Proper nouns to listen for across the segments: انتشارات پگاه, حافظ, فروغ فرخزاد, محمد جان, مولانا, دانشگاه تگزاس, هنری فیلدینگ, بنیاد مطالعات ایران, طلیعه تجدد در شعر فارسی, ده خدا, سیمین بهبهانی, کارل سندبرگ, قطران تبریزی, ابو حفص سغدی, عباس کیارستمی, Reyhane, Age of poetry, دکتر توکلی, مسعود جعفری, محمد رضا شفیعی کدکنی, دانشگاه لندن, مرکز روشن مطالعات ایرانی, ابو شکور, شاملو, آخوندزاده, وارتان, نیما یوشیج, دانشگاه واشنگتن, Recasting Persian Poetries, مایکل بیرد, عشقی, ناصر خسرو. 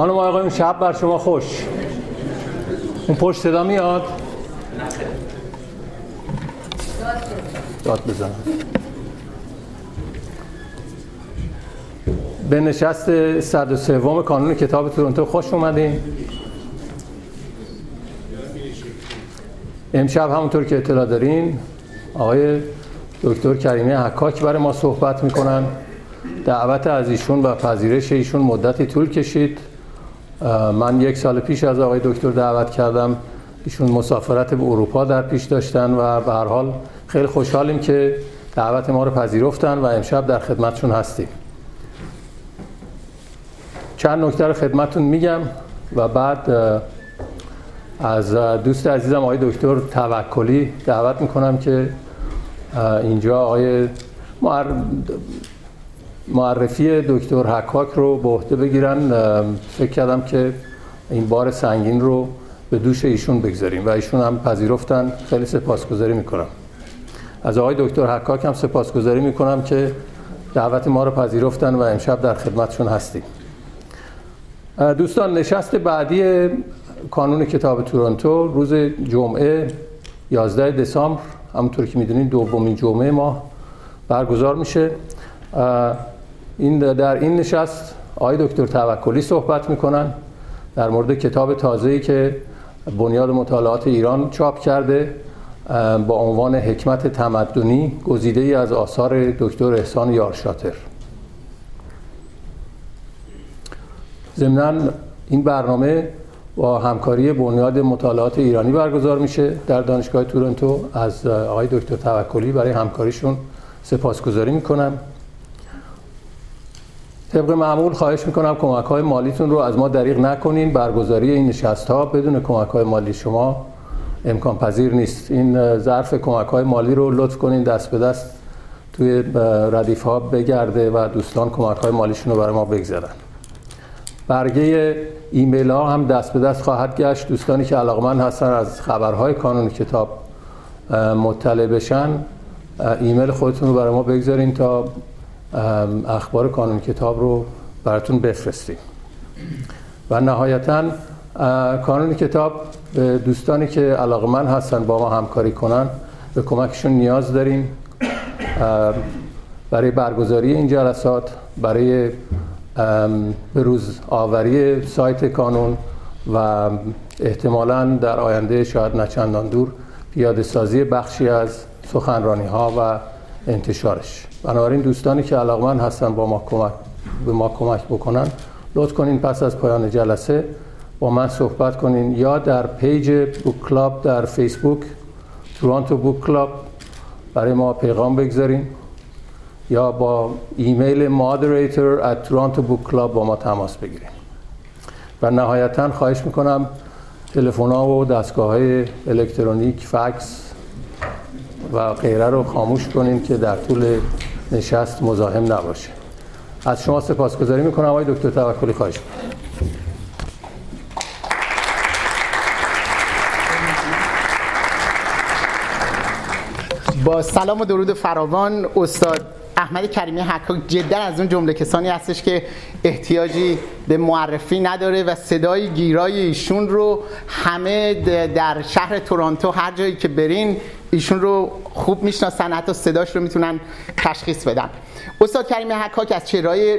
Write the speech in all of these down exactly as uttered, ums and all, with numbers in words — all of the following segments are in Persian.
خانم آقایون، شب بر شما خوش. اون پشت صدا میاد؟ داد بزنم. به نشست صد و سوم کانون کتاب تورنتو خوش اومدین. امشب همونطور که اطلاع دارین آقای دکتر کریمی حکاک برای ما صحبت میکنن. دعوت از ایشون و پذیرش ایشون مدتی طول کشید. من یک سال پیش از آقای دکتر دعوت کردم. ایشون مسافرت به اروپا در پیش داشتن و به هر حال خیلی خوشحالیم که دعوت ما رو پذیرفتن و امشب در خدمتشون هستیم. چند نکته رو خدمتتون میگم و بعد از دوست عزیزم آقای دکتر توکلی دعوت میکنم که اینجا آقای معرفی دکتر حکاک رو به عهده بگیرن. فکر کردم که این بار سنگین رو به دوش ایشون بگذاریم و ایشون هم پذیرفتن. خیلی سپاسگزاری میکنم. از آقای دکتر حکاک هم سپاسگزاری میکنم که دعوت ما رو پذیرفتن و امشب در خدمتشون هستیم. دوستان، نشست بعدی کانون کتاب تورنتو روز جمعه یازده دسامبر، همونطور که میدونین دومین جمعه ماه برگزار میشه. این در این نشست آقای دکتر توکلی صحبت میکنن در مورد کتاب تازه‌ای که بنیاد مطالعات ایران چاپ کرده با عنوان حکمت تمدنی، گزیده‌ای از آثار دکتر احسان یارشاطر. ضمناً این برنامه با همکاری بنیاد مطالعات ایرانی برگزار میشه در دانشگاه تورنتو. از آقای دکتر توکلی برای همکاریشون سپاسگزاری میکنم. طبق معمول خواهش میکنم کمک‌های مالیتون رو از ما دریغ نکنین. برگزاری این نشست‌ها بدون کمک‌های مالی شما امکان پذیر نیست. این ظرف کمک‌های مالی رو لطف کنین دست به دست توی ردیف‌ها بگرده و دوستان کمک‌های مالیشون رو برای ما بگذارن. برگه ایمیل ها هم دست به دست خواهد گشت. دوستانی که علاقمند هستن از خبرهای کانون کتاب مطلع بشن، ایمیل خودتون رو برای ما بگذارین تا اخبار کانون کتاب رو براتون بفرستیم. و نهایتاً کانون کتاب به دوستانی که علاقمند هستن با ما همکاری کنن، به کمکشون نیاز داریم برای برگزاری این جلسات، برای به روز آوری سایت کانون و احتمالاً در آینده شاید نه چندان دور پیاده سازی بخشی از سخنرانی ها و انتشارش. بنابراین دوستانی که علاقمند هستن با ما کمک به ما کمک بکنن، لطف کنین پس از پایان جلسه با من صحبت کنین یا در پیج بوک کلاب در فیسبوک تورنتو بوک کلاب برای ما پیغام بگذارین یا با ایمیل moderator at toronto book club با ما تماس بگیریم. و نهایتاً خواهش میکنم تلفن‌ها و دستگاه‌های الکترونیک، فکس و غیره رو خاموش کنین که در طول نشست مزاحم نباشه. از شما سپاسگزاری میکنم. آقای دکتر توکلی خواهش میکنم. با سلام و درود فراوان، استاد احمد کریمی حکاک جدا از اون جمله کسانی هستش که احتیاجی به معرفی نداره و صدای گیرای ایشون رو همه در شهر تورنتو هر جایی که برین ایشون رو خوب میشناسن، حتی صداش رو میتونن تشخیص بدن. استاد کریمی حکاک از چهره‌های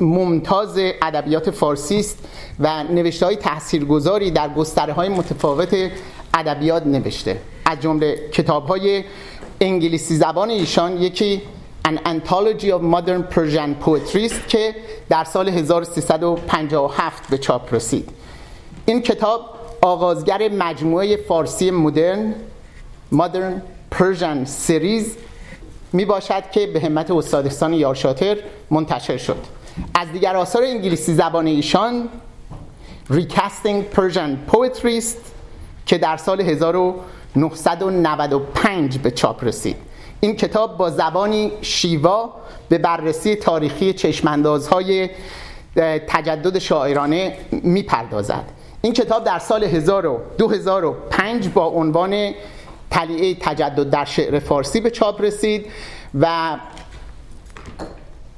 ممتاز ادبیات فارسی است و نوشته‌های تاثیرگذاری در گستره‌های متفاوت ادبیات نوشته. از جمله کتاب‌های انگلیسی زبان ایشان یکی An Anthology of Modern Persian Poetries که در سال هزار و سیصد و پنجاه و هفت به چاپ رسید. این کتاب آغازگر مجموعه فارسی مدرن Modern Persian Series می باشد که به همت استاد احسان یارشاطر منتشر شد. از دیگر آثار انگلیسی زبان ایشان Recasting Persian Poetries که در سال هزار و نهصد و نود و پنج به چاپ رسید. این کتاب با زبانی شیوا به بررسی تاریخی چشماندازهای تجدد شاعرانه میپردازد. این کتاب در سال دو هزار و پنج با عنوان طلیعه تجدد در شعر فارسی به چاپ رسید و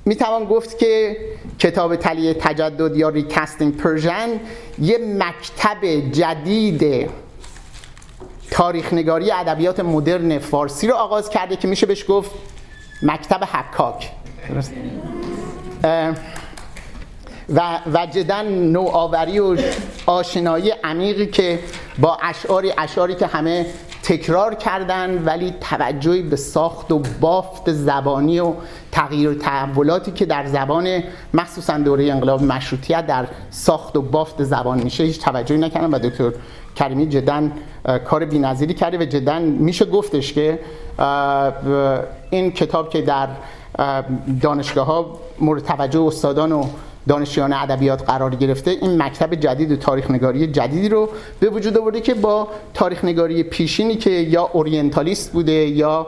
میتوان گفت که کتاب طلیعه تجدد یا ریکاستینگ پرژن یه مکتب جدید تاریخ نگاری ادبیات مدرن فارسی رو آغاز کرده که میشه بهش گفت مکتب حکاک و و جداً نوآوری و آشنایی عمیقی که با اشعاری اشعاری که همه تکرار کردن ولی توجهی به ساخت و بافت زبانی و تغییر و تحولاتی که در زبان مخصوصاً دوره انقلاب مشروطیت در ساخت و بافت زبان میشه هیچ توجهی نکردن و دکتر کریمی جداً کار بی‌نظیری کرده و جداً میشه گفتش که این کتاب که در دانشگاه ها مورد توجه استادان و دانشجویان ادبیات قرار گرفته این مکتب جدید و تاریخ نگاری جدیدی رو به وجود آورده که با تاریخ نگاری پیشینی که یا اورینتالیست بوده یا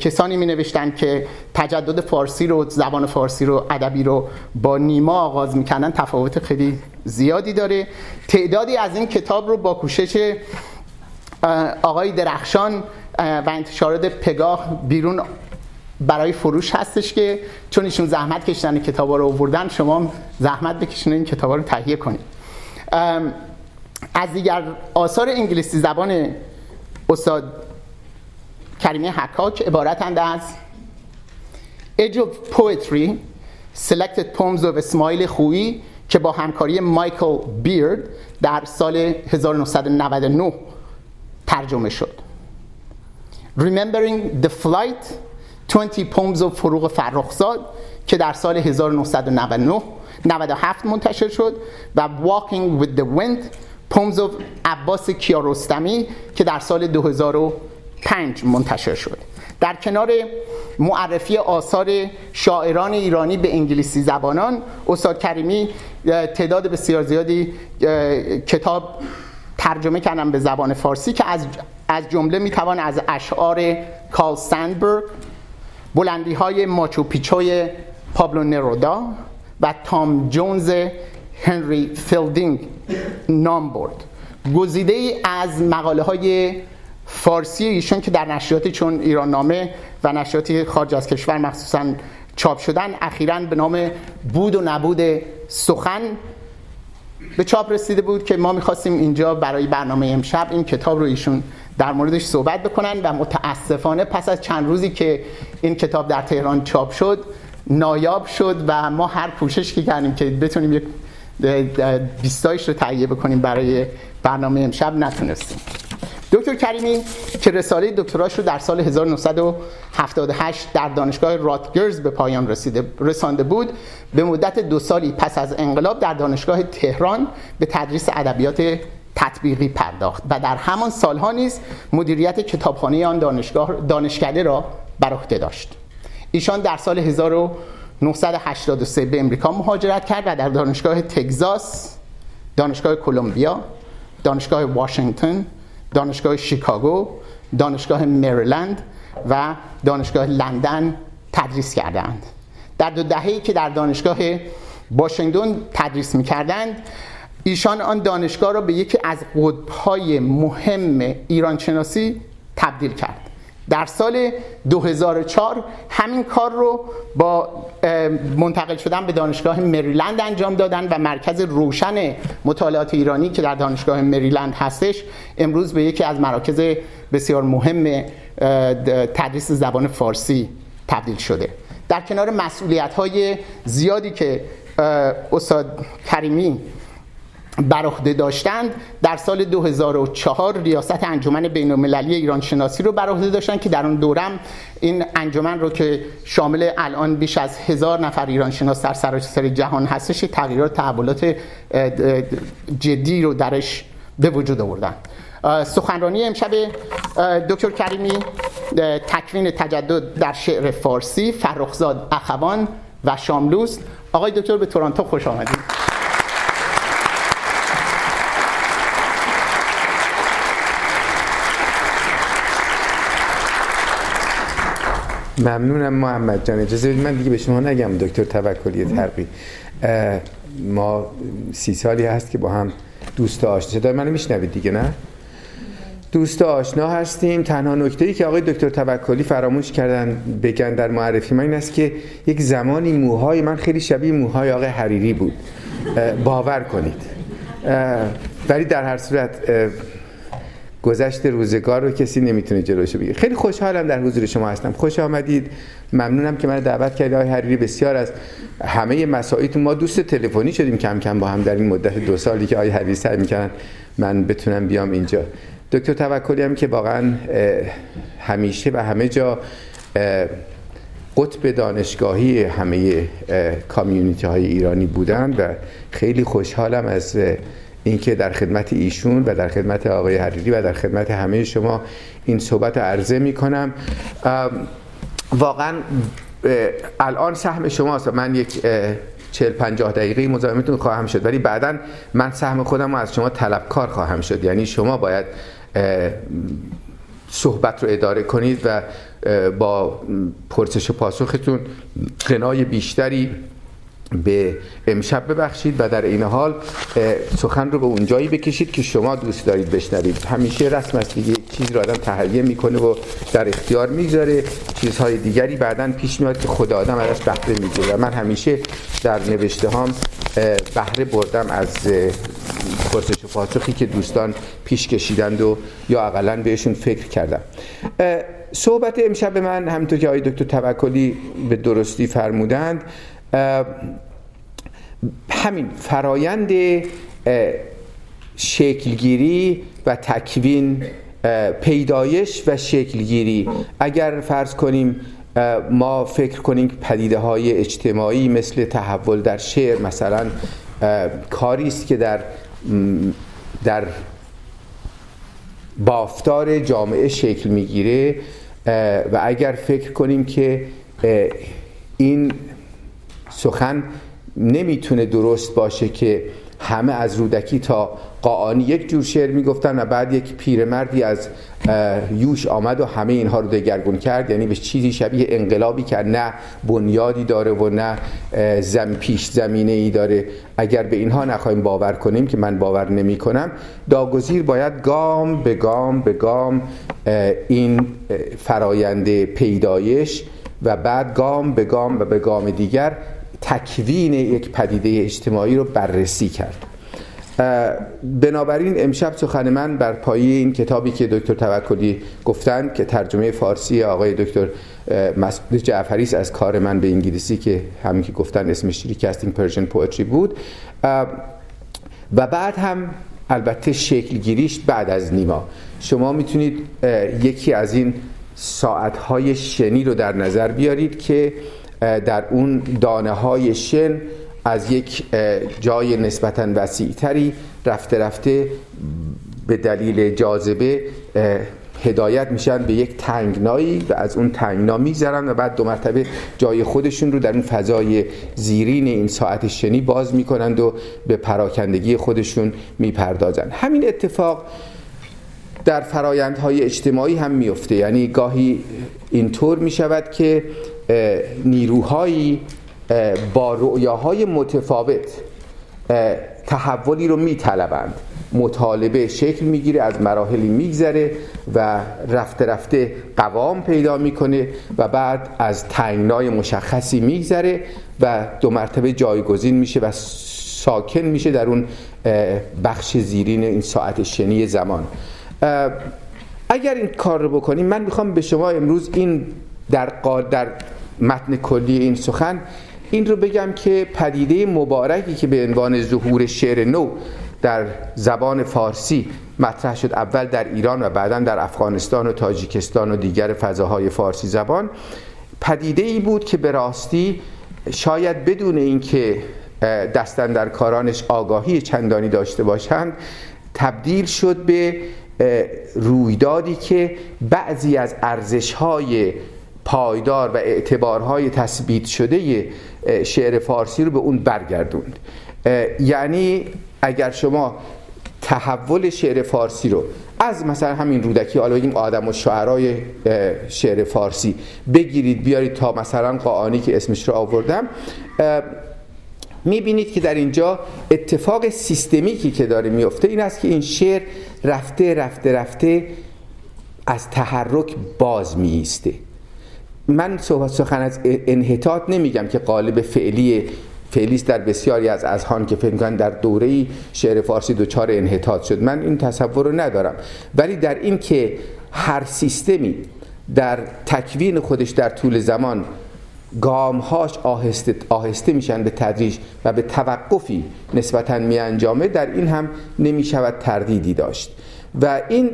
کسانی می نوشتن که تجدد فارسی رو زبان فارسی رو ادبی رو با نیما آغاز می‌کردن تفاوت خیلی زیادی داره. تعدادی از این کتاب رو با کوشش آقای درخشان و انتشارات پگاه بیرون برای فروش هستش که چون ایشون زحمت کشیدن کتابا رو آوردن شما زحمت بکشین این کتابا رو تهیه کنید. از دیگر آثار انگلیسی زبان استاد کریمی حکاک عبارتند از Age of Poetry Selected Poems of اسماعیل خویی که با همکاری مایکل بیرد در سال هزار و نهصد و نود و نه ترجمه شد. Remembering the Flight بیست Poems of فروغ فرخزاد که در سال هزار و نهصد و نود و هفت منتشر شد و Walking with the Wind Poems of عباس کیارستمی که در سال دو هزار و پنج منتشر شد. در کنار معرفی آثار شاعران ایرانی به انگلیسی زبانان استاد کریمی تعداد بسیار زیادی کتاب ترجمه کردن به زبان فارسی که از از جمله میتوان از اشعار کارل سندبرگ، بلندی های ماچوپیچوی پابلو نرودا و تام جونز هنری فیلدینگ نام برد. گزیده ای از مقاله های فارسی ایشون که در نشریاتی چون ایران نامه و نشریات خارج از کشور مخصوصاً چاپ شدن اخیراً به نام بود و نبود سخن به چاپ رسیده بود که ما می‌خواستیم اینجا برای برنامه امشب این کتاب رو ایشون در موردش صحبت بکنن و متاسفانه پس از چند روزی که این کتاب در تهران چاپ شد نایاب شد و ما هر کوشش که کردیم که بتونیم یک بیستایش رو تهیه بکنیم برای برنامه امشب نتونستیم. دکتر کریمی که رساله دکتراش رو در سال هزار و نهصد و هفتاد و هشت در دانشگاه راتگرز به پایان رسیده رسانده بود به مدت دو سالی پس از انقلاب در دانشگاه تهران به تدریس ادبیات تطبیقی پرداخت و در همان سالها نیز مدیریت کتابخانه آن دانشگاه دانشکده را بر عهده داشت. ایشان در سال هزار و نهصد و هشتاد و سه به امریکا مهاجرت کرد و در دانشگاه تگزاس، دانشگاه کلمبیا، دانشگاه واشنگتن، دانشگاه شیکاگو، دانشگاه مریلند و دانشگاه لندن تدریس کردند. در دو دهه‌ای که در دانشگاه واشنگتن تدریس می‌کردند ایشان آن دانشگاه را به یکی از قطب‌های مهم ایرانشناسی تبدیل کرد. در سال دو هزار و چهار همین کار رو با منتقل شدن به دانشگاه مریلند انجام دادن و مرکز روشن مطالعات ایرانی که در دانشگاه مریلند هستش امروز به یکی از مراکز بسیار مهم تدریس زبان فارسی تبدیل شده. در کنار مسئولیت‌های زیادی که استاد کریمی بر عهده داشتند در سال دو هزار و چهار ریاست انجمن بین‌المللی ایران شناسی رو بر عهده داشتند که در اون دوره این انجمن رو که شامل الان بیش از هزار نفر ایران شناس در سراسر جهان هستش تغییرات تحولات جدی رو درش به وجود آوردن. سخنرانی امشب دکتر کریمی تکوین تجدد در شعر فارسی فرخزاد اخوان و شاملوست. آقای دکتر به تورنتو خوش آمدید. ممنونم محمد جان. اجازه بدید من دیگه به شما نگم دکتر توکلی ترقی. ما سی سالی هست که با هم دوست و آشنا شدیم. منو میشنوید دیگه نه؟ دوست و آشنا هستیم. تنها نکته‌ای که آقای دکتر توکلی فراموش کردن بگن در معرفی من این است که یک زمانی موهای من خیلی شبیه موهای آقای حریری بود، باور کنید. ولی در هر صورت گذشت روزگار رو کسی نمیتونه جلوش بگیره. خیلی خوشحالم در حضور شما هستم. خوش آمدید. ممنونم که من دعوت کردید آقای حریری. بسیار از همه مسائلتون ما دوست تلفنی شدیم کم کم با هم در این مدت دو سالی که آقای حریری سعی می‌کردن من بتونم بیام اینجا. دکتر توکلی هم که واقعا همیشه و همه جا قطب دانشگاهی همه کامیونیتی های ایرانی بودن و خیلی خوشحالم از اینکه در خدمت ایشون و در خدمت آقای حریری و در خدمت همه شما این صحبت رو عرضه می کنم. واقعا الان سهم شماست. من یک چهل پنجاه دقیقه مزاحمتون خواهم شد، ولی بعداً من سهم خودم رو از شما طلبکار خواهم شد. یعنی شما باید صحبت رو اداره کنید و با پرسش و پاسختون غنای بیشتری به امشب ببخشید و در این حال سخن رو به اونجایی بکشید که شما دوست دارید بشنوید. همیشه رسم است دیگه، چیز رو آدم تهیه میکنه و در اختیار میذاره، چیزهای دیگری بعدن پیش میاد که خود آدم ازش بهره میگیره. من همیشه در نوشته هام بهره بردم از پرسش و پاسخی که دوستان پیش کشیدند و یا اقلن بهشون فکر کردم. صحبت امشب من همونطور که آقای دکتر توکلی به درستی فرمودند همین فرایند شکلگیری و تکوین، پیدایش و شکلگیری. اگر فرض کنیم ما فکر کنیم پدیده های اجتماعی مثل تحول در شعر مثلا کاری است که در در بافتار جامعه شکل میگیره، و اگر فکر کنیم که این سخن نمیتونه درست باشه که همه از رودکی تا قاآنی یک جور شعر میگفتن و بعد یک پیرمردی از یوش آمد و همه اینها رو دگرگون کرد، یعنی به چیزی شبیه انقلابی کرد، نه بنیادی داره و نه زم پیش زمینه ای داره. اگر به اینها نخواهیم باور کنیم که من باور نمی کنم، داگزیر باید گام به گام به گام این فرایند پیدایش و بعد گام به گام و به گام دیگر تکوین یک پدیده اجتماعی رو بررسی کرد. بنابراین امشب سخن من بر پایه این کتابی که دکتر توکلی گفتند که ترجمه فارسی آقای دکتر مسعود جعفری است از کار من به انگلیسی که همین که گفتن اسمش ریکاستینگ پرشین پوئتری بود، و بعد هم البته شکل گیریش بعد از نیما. شما میتونید یکی از این ساعت‌های شنی رو در نظر بیارید که در اون دانه‌های شن از یک جای نسبتاً وسیع‌تری رفته رفته به دلیل جاذبه هدایت میشن به یک تنگنایی و از اون تنگنا می‌گذرن و بعد دو مرتبه جای خودشون رو در اون فضای زیرین این ساعت شنی باز می‌کنند و به پراکندگی خودشون می‌پردازن. همین اتفاق در فرایندهای اجتماعی هم میفته، یعنی گاهی اینطور میشود که نیروهایی با رؤیاهای متفاوت تحولی رو میطلبند، مطالبه شکل میگیره، از مراحلی میگذره و رفته رفته قوام پیدا میکنه و بعد از تنگنای مشخصی میگذره و دو مرتبه جایگزین میشه و ساکن میشه در اون بخش زیرین این ساعت شنی زمان. اگر این کار رو بکنیم، من میخوام به شما امروز این در, قا... در متن کلی این سخن این رو بگم که پدیده مبارکی که به عنوان ظهور شعر نو در زبان فارسی مطرح شد، اول در ایران و بعداً در افغانستان و تاجیکستان و دیگر فضاهای فارسی زبان، پدیده ای بود که به راستی شاید بدون اینکه دستاندرکارانش آگاهی چندانی داشته باشند تبدیل شد به رویدادی که بعضی از ارزش‌های پایدار و اعتبارهای تثبیت شده شعر فارسی رو به اون برگردوند. یعنی اگر شما تحول شعر فارسی رو از مثلا همین رودکی، حالا بگیم آدم و شعرهای شعر فارسی، بگیرید بیارید تا مثلا قاآنی که اسمش رو آوردم، میبینید که در اینجا اتفاق سیستمیکی که داره میفته این است که این شعر رفته رفته رفته از تحرک باز میایسته. من صحبت سخن از انحطاط نمیگم که قالب فعلی فعلیست در بسیاری از اذهان که فکر می‌کنن در دوره‌ای شعر فارسی دچار انحطاط شد، من این تصور رو ندارم، ولی در این که هر سیستمی در تکوین خودش در طول زمان گامهاش آهسته آهسته میشن به تدریج و به توقفی نسبتاً میانجامه، در این هم نمیشود تردیدی داشت. و این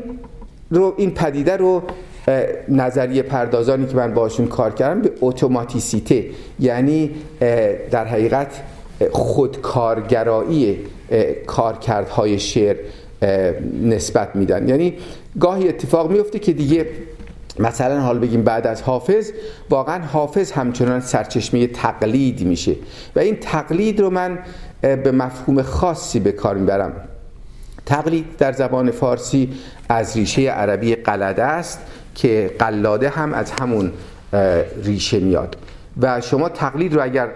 رو این پدیده رو نظریه پردازانی که من باشون کار کردم به اتوماتیسیته، یعنی در حقیقت خودکارگرایی کارکردهای شعر نسبت میدن. یعنی گاهی اتفاق میفته که دیگه مثلا حال بگیم بعد از حافظ واقعا حافظ همچنان سرچشمه تقلید میشه و این تقلید رو من به مفهوم خاصی به کار میبرم. تقلید در زبان فارسی از ریشه عربی قلده است که قلاده هم از همون ریشه میاد و شما تقلید رو اگر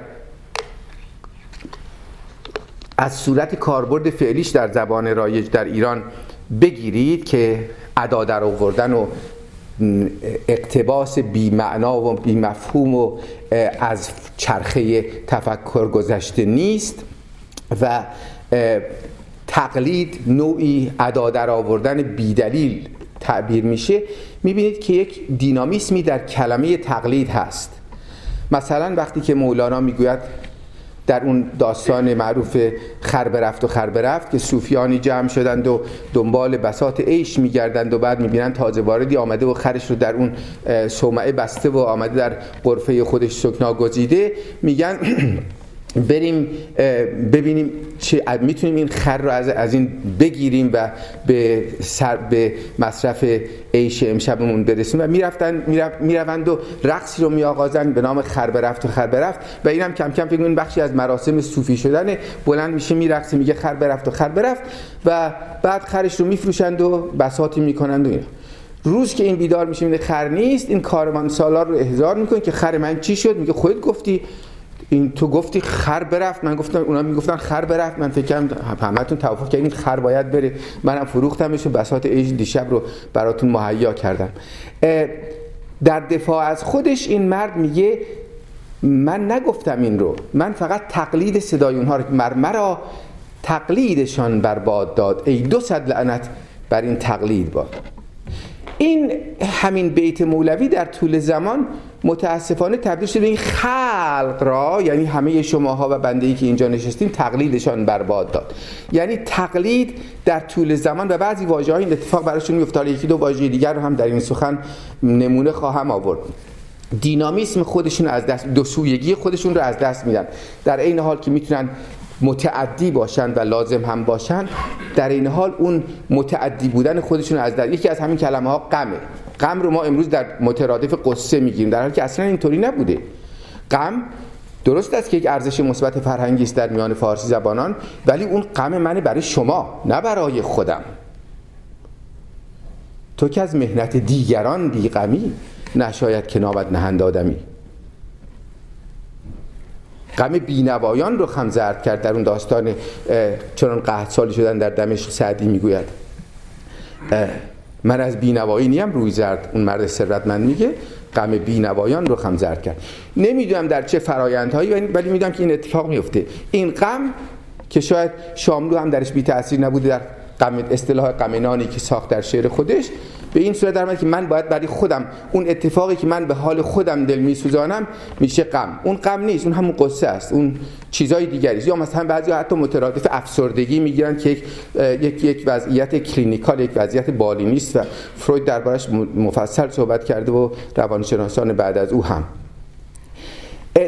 از صورت کاربرد فعلیش در زبان رایج در ایران بگیرید که ادا در آوردن و اقتباس بی‌معنا و بی‌مفهوم و از چرخه تفکر گذشته نیست و تقلید نوعی ادا در آوردن بی‌دلیل تعبیر میشه، میبینید که یک دینامیسمی در کلمه تقلید هست. مثلا وقتی که مولانا میگوید در اون داستان معروف خر برفت و خر برفت که صوفیانی جمع شدند و دنبال بساط عیش میگردند و بعد میبینند تازه واردی آمده و خرش رو در اون صومعه بسته و آمده در غرفه خودش سکنا گزیده، میگن بریم ببینیم چه میتونیم این خر رو از, از این بگیریم و به, سر به مصرف عیش امشبمون برسیم و میرفتن میروند و رقصی رو میآغازن به نام خر برفت و خر برفت و اینم کم کم فکر می‌کنم بخشی از مراسم صوفی شدن، بلند میشه میرقصه میگه خر برفت و خر برفت و بعد خرش رو میفروشند و بساطی میکنند و اینا. روز که این بیدار میشه میگه خر نیست، این کاروان سالار رو احضار میکنه که خر من چی شد؟ میگه خودت گفتی، این تو گفتی خر برفت، من گفتم، اونا میگفتن خر برفت، من فکر کردم همتون توافق کردین خر باید بره، منم فروختمش و بساط عیش دیشب رو براتون مهیا کردم. در دفاع از خودش این مرد میگه من نگفتم این رو، من فقط تقلید صدای اونها رو مرمرا تقلیدشان بر باد داد، ای دو صد لعنت بر این تقلید باد. این همین بیت مولوی در طول زمان متاسفانه تبدیل شده این خلق را، یعنی همه شماها و بنده‌ای که اینجا نشستیم، تقلیدشان برباد داد. یعنی تقلید در طول زمان و بعضی واژه‌ها این اتفاق براشون میفته. یکی دو واژه دیگر رو هم در این سخن نمونه خواهم آورد. دینامیسم خودشون از دست، دو سویگی خودشون رو از دست میدن، در عین حال که میتونن متعدی باشن و لازم هم باشن، در این حال اون متعدی بودن خودشون از در. یکی از همین کلمه ها غمه. غم رو ما امروز در مترادف قصه میگیم، در حالی که اصلا اینطوری نبوده. غم درست است که یک ارزش مثبت فرهنگی است در میان فارسی زبانان، ولی اون غم منه برای شما، نه برای خودم. تو که از محنت دیگران بی غمی، نشاید که نامت نهند آدمی. غم بینوایان رو خم زرد کرد در اون داستان چنان قحط سالی شدن در دمشق سعدی میگوید من از بینوایی نیم روی زرد، اون مرد ثروتمند میگه غم بینوایان رو خم زرد کرد. نمیدونم در چه فرایندهایی، ولی میدونم که این اتفاق میفته. این غم که شاید شاملو هم درش بی تاثیر نبوده در غم، اصطلاح غم نانی که ساخت در شعر خودش، به این صورت درآمد که من باید برای خودم اون اتفاقی که من به حال خودم دل میسوزانم میشه غم. اون غم نیست، اون همون قصه است، اون چیزای دیگری است. یا مثلا بعضیا حتی مترادف افسردگی میگیرن که یک یک یک وضعیت کلینیکال، یک وضعیت بالینی است و فروید دربارش مفصل صحبت کرده و روانشناسان بعد از او هم.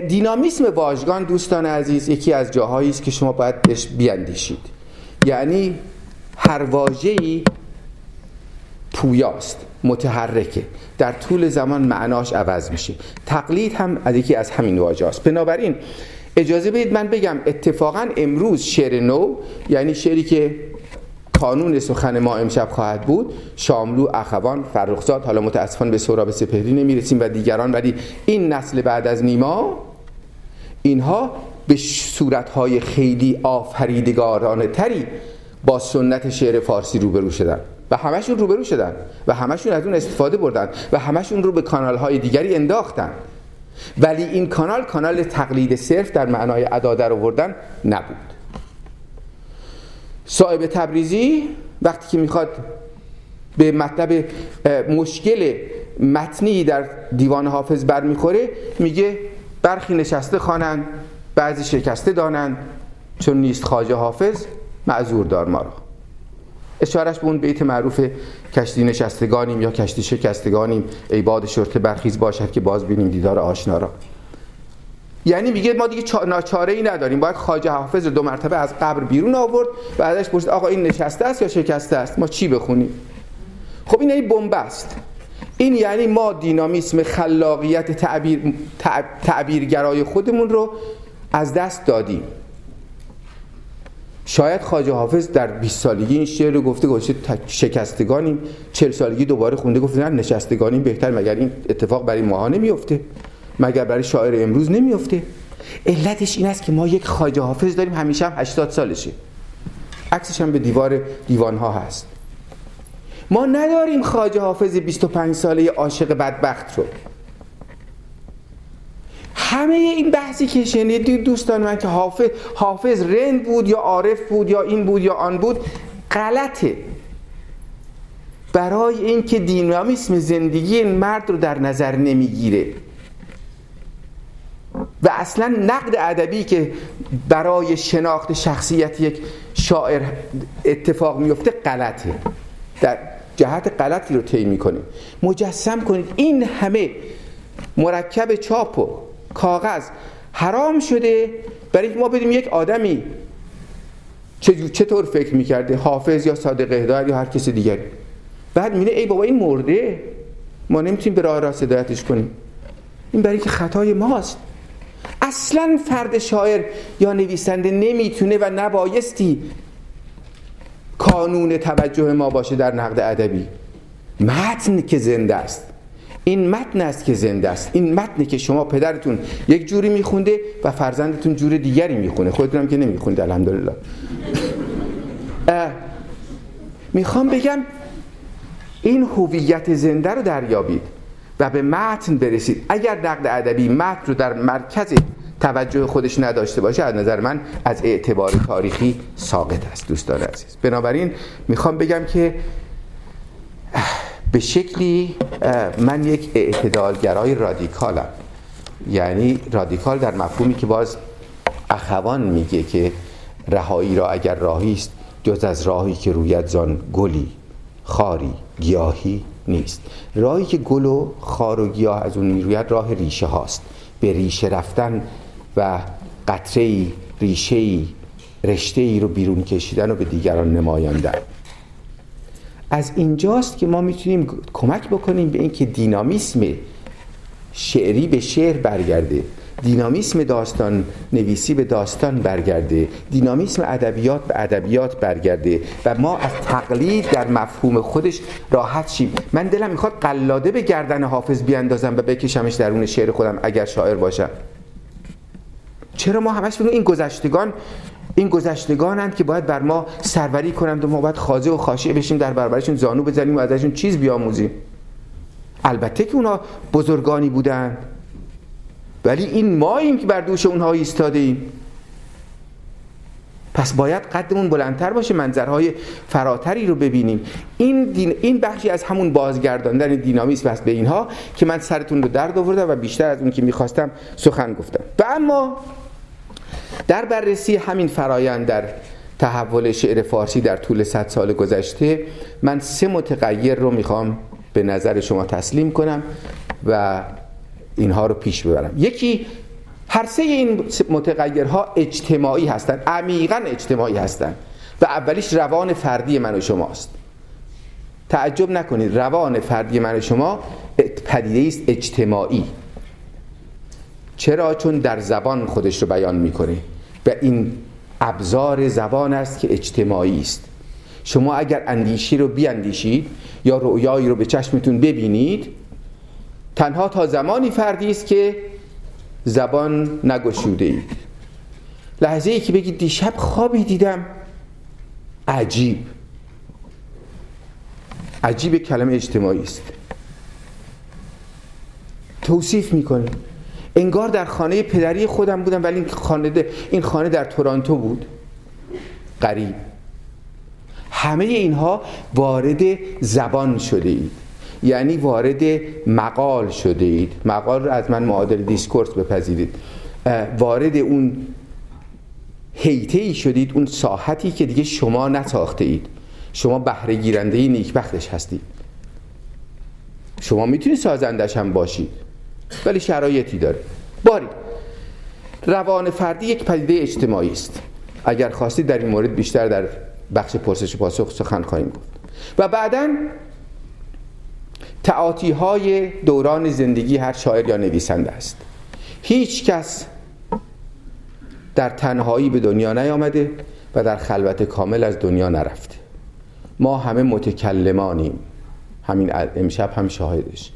دینامیسم واژگان دوستان عزیز یکی از جاهایی است که شما باید بهش بیاندیشید. یعنی هر واژه‌ای پویاست، متحرکه، در طول زمان معناش عوض میشه. تقلید هم از یکی از همین واژه است. بنابراین اجازه بدید من بگم اتفاقا امروز شعر نو، یعنی شعری که قانون سخن ما امشب خواهد بود، شاملو، اخوان، فرخزاد، حالا متاسفانه به سهراب سپهری نمیرسیم و دیگران، ولی این نسل بعد از نیما، اینها به صورتهای خیلی آفریدگارانه تری با سنت شعر فارسی روبرو شدن و همشون روبرو شدن و همشون از اون استفاده بردن و همشون رو به کانالهای دیگری انداختن، ولی این کانال کانال تقلید صرف در معنای ادا در آوردن نبود. صاحب تبریزی وقتی که میخواد به مطلب مشکل متنی در دیوان حافظ برمیخوره میگه برخی نشسته خوانند، بعضی شکسته دانند، چون نیست خواجه حافظ معذور دار ما را. اشارهش به اون بیت معروف کشتی نشستگانیم یا کشتی شکستگانیم، ای باد شرطه برخیز باشد که باز بینیم دیدار آشنا را. یعنی میگه ما دیگه چا... ناچاره‌ای نداریم، باید خواجه حافظ رو دو مرتبه از قبر بیرون آورد و ازش پرسید آقا این نشسته است یا شکسته است، ما چی بخونیم؟ خب این یعنی بن‌بست، این یعنی ما دینامیسم خلاقیت تعبیر تعب... تعبیرگرای خودمون رو از دست دادیم. شاید خواجه حافظ در بیست سالگی این شعر رو گفته، گفته شکستگانیم، چهل سالگی دوباره خونده گفته نه نشستگانیم بهتر. مگر این اتفاق برای ما نمیفته؟ مگر برای شاعر امروز نمیفته؟ علتش این است که ما یک خواجه حافظ داریم همیشه هم هشتاد سالشه، عکسش هم به دیوار دیوانها هست. ما نداریم خواجه حافظ بیست و پنج ساله عاشق بدبخت رو. همه این بحثی که شنیدید دوستان من که حافظ حافظ رند بود یا عارف بود یا این بود یا آن بود غلطه، برای اینکه دینامیسم زندگی این مرد رو در نظر نمیگیره و اصلا نقد ادبی که برای شناخت شخصیت یک شاعر اتفاق میفته غلطه، در جهت غلطی رو طی میکنه. مجسم کنید این همه مرکب چاپ و کاغذ حرام شده برای اینکه ما بدیم یک آدمی چجور چطور فکر میکرده، حافظ یا صادق هدایت یا هر کسی دیگری، بعد میبینه ای بابا این مرده، ما نمیتونیم به راه راست هدایتش کنیم، این برای که خطای ماست. اصلا فرد شاعر یا نویسنده نمیتونه و نبایستی کانون توجه ما باشه در نقد ادبی. متن که زنده است، این متن است که زنده است، این متنی که شما پدرتون یک جوری میخونده و فرزندتون جور دیگری میخونه، خودتون هم که نمیخونید الحمدلله. میخوام بگم این هویت زنده رو دریابید و به متن برسید. اگر نقد ادبی متن رو در مرکز توجه خودش نداشته باشه از نظر من از اعتبار تاریخی ساقط است دوستان عزیز. بنابراین میخوام بگم که به شکلی من یک اعتدالگرای رادیکالم، یعنی رادیکال در مفهومی که باز اخوان میگه که رهایی را اگر راهی است جز از راهی که رویت زان گلی خاری گیاهی نیست. راهی که گل و خار و گیاه از اون میروید راه ریشه هاست، به ریشه رفتن و قطره‌ای ریشه‌ای رشته‌ای رو بیرون کشیدن و به دیگران نمایاندن. از اینجاست که ما میتونیم کمک بکنیم به اینکه دینامیسم شعری به شعر برگرده، دینامیسم داستان نویسی به داستان برگرده، دینامیسم ادبیات به ادبیات برگرده و ما از تقلید در مفهوم خودش راحت شیم. من دلم میخواد قلاده به گردن حافظ بیاندازم و بکشمش درون شعر خودم اگر شاعر باشم. چرا ما همش میگیم این گذشتگان این گذشتگانند که باید بر ما سروری کنند و ما باید خاضع و خاشع بشیم، در برابرشون زانو بزنیم و ازشون چیز بیاموزیم؟ البته که اونا بزرگانی بودند، ولی این ماییم که بر دوش اونها ایستاده ایم. پس باید قدمون بلندتر باشه، منظرهای فراتری رو ببینیم. این دین، این بخشی از همون بازگرداندن دینامیسم است به اینها که من سرتون رو درد آوردم و بیشتر از اون که می‌خواستم سخن گفتم. و اما در بررسی همین فرایند در تحول شعر فارسی در طول صد سال گذشته من سه متغیر رو میخوام به نظر شما تسلیم کنم و اینها رو پیش ببرم. یکی، هر سه این متغیرها اجتماعی هستند، عمیقاً اجتماعی هستند و اولیش روان فردی من و شماست. تعجب نکنید، روان فردی من و شما پدیده است اجتماعی. چرا؟ چون در زبان خودش رو بیان میکنه و این ابزار زبان است که اجتماعی است. شما اگر اندیشی رو بیاندیشید یا رؤیایی رو به چشمتون ببینید، تنها تا زمانی فردی است که زبان نگشوده اید. لحظه ای که بگی دیشب خوابی دیدم عجیب. عجیب کلمه اجتماعی است. توصیف میکنه انگار در خانه پدری خودم بودم، ولی این خانه این خانه در تورنتو بود. غریب. همه اینها وارد زبان شده اید، یعنی وارد مقال شده اید. مقال رو از من معادل دیسکورس بپذیرید. وارد اون حیطه‌ای شدید، اون ساحتی که دیگه شما نساخته اید. شما بهره گیرنده نیکبختش هستید. شما میتونید سازندش هم باشید، ولی شرایطی داره. باری روان فردی یک پدیده اجتماعی است. اگر خواستید در این مورد بیشتر در بخش پرسش و پاسخ سخن خواهیم گفت. و بعداً تعاطی‌های دوران زندگی هر شاعر یا نویسنده است. هیچ کس در تنهایی به دنیا نیامده و در خلوت کامل از دنیا نرفته. ما همه متکلمانیم، همین امشب هم شاهدش.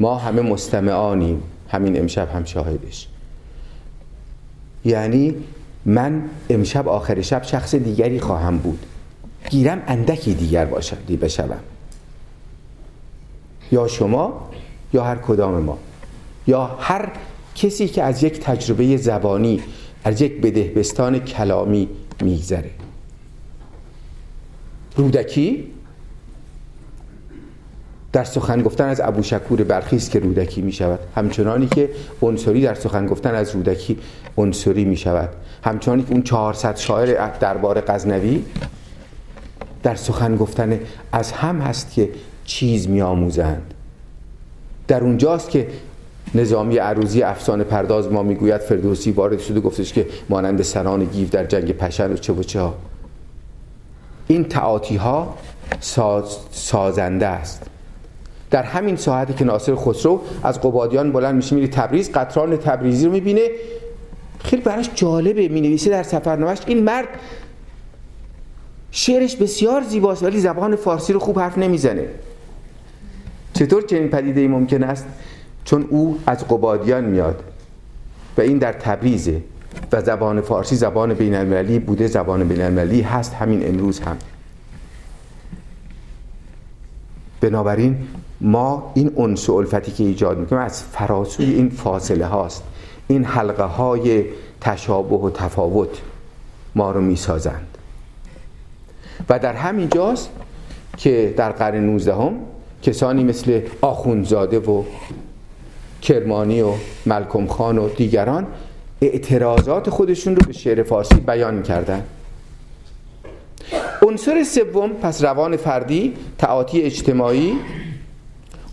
ما همه مستمعانیم، همین امشب هم شاهدش. یعنی من امشب آخر شب شخص دیگری خواهم بود، گیرم اندکی دیگر باشم دی بشم. یا شما یا هر کدام ما یا هر کسی که از یک تجربه زبانی، از یک بدهبستان کلامی میگذره. رودکی در سخن گفتن از ابو شکور برخی است که رودکی می شود، همچنانی که عنصری در سخن گفتن از رودکی عنصری می شود، همچنانی که اون چهارصد شاعر دربار غزنوی در سخن گفتن از هم هست که چیز می آموزند. در اونجاست که نظامی عروضی افسانه پرداز ما می گوید فردوسی وارد شده گفتش که مانند سنان گیو در جنگ پشن و چه و چه ها. این تعاطی ها ساز، سازنده است. در همین ساعتی که ناصر خسرو از قبادیان بلند میشه میره تبریز، قطران تبریزی رو میبینه، خیلی براش جالبه، مینویسه در سفرنامه‌اش این مرد شعرش بسیار زیباست ولی زبان فارسی رو خوب حرف نمیزنه. چطور چنین پدیده‌ای ممکن است؟ چون او از قبادیان میاد و این در تبریزه و زبان فارسی زبان بین‌المللی بوده، زبان بین‌المللی هست همین امروز هم. بنابراین ما این انس الفتی که ایجاد میکنیم از فراسوی این فاصله هاست. این حلقه های تشابه و تفاوت ما رو میسازند. و در همین جاست که در قرن نوزدهم هم کسانی مثل آخوندزاده و کرمانی و ملکم خان و دیگران اعتراضات خودشون رو به شعر فارسی بیان کردند. عنصر سوم، پس روان فردی، تعاطی اجتماعی،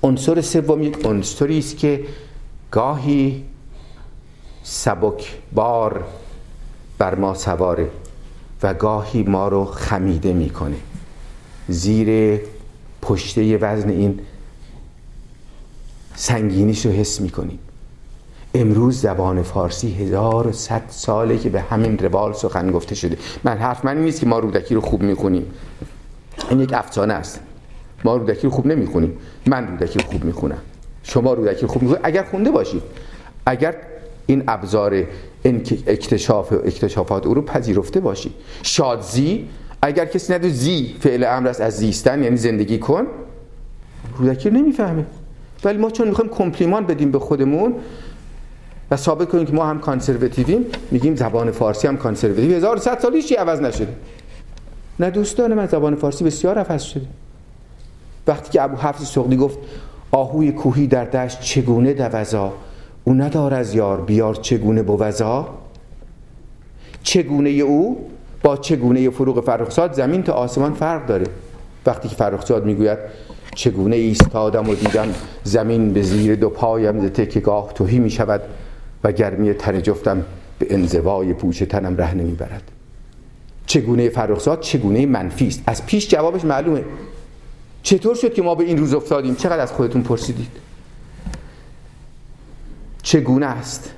عنصر سوم یک عنصری است که گاهی سبک بار بر ما سواره و گاهی ما رو خمیده میکنه زیر پشته وزن این سنگینیش رو حس میکنیم. امروز زبان فارسی هزار و صد ساله که به همین روال سخن گفته شده. من حرف من نیست که ما رودکی رو خوب میخونیم، این یک افسانه است. ما رودکی رو خوب نمیخونیم. من رودکی رو خوب میخونم، شما رودکی رو خوب میخونید اگر خونده باشید، اگر این ابزار اکتشاف اکتشافات او رو پذیرفته باشید. شادزی، اگر کسی ندونه زی فعل امر است از زیستن یعنی زندگی کن، رودکی رو نمیفهمه. ولی ما چون میخوایم کمپلیمان بدیم به خودمون و ثابت کنیم که ما هم کانسرواتیویم، میگیم زبان فارسی هم کانسرواتیو، هزار و صد سال هیچ چیز عوض نشده. نه دوستان من، زبان فارسی بسیار عوض شده. وقتی که ابو حفص سغدی گفت آهوی کوهی در دشت چگونه دوزا، او ندار از یار بیار چگونه بوزا. چگونه او با چگونه فروغ فرخزاد زمین تا آسمان فرق داره. وقتی که فرخزاد میگوید چگونه ایستادم و دیدم زمین به زیر دو پایم ز تکیه‌گاه تهی میشود و گرمی تن جفتم به انزوای پوچ تنم ره نمیبرد. چگونه فرخزاد چگونه منفی است. از پیش جوابش معلومه. چطور شد که ما به این روز افتادیم؟ چقدر از خودتون پرسیدید؟ چگونه است؟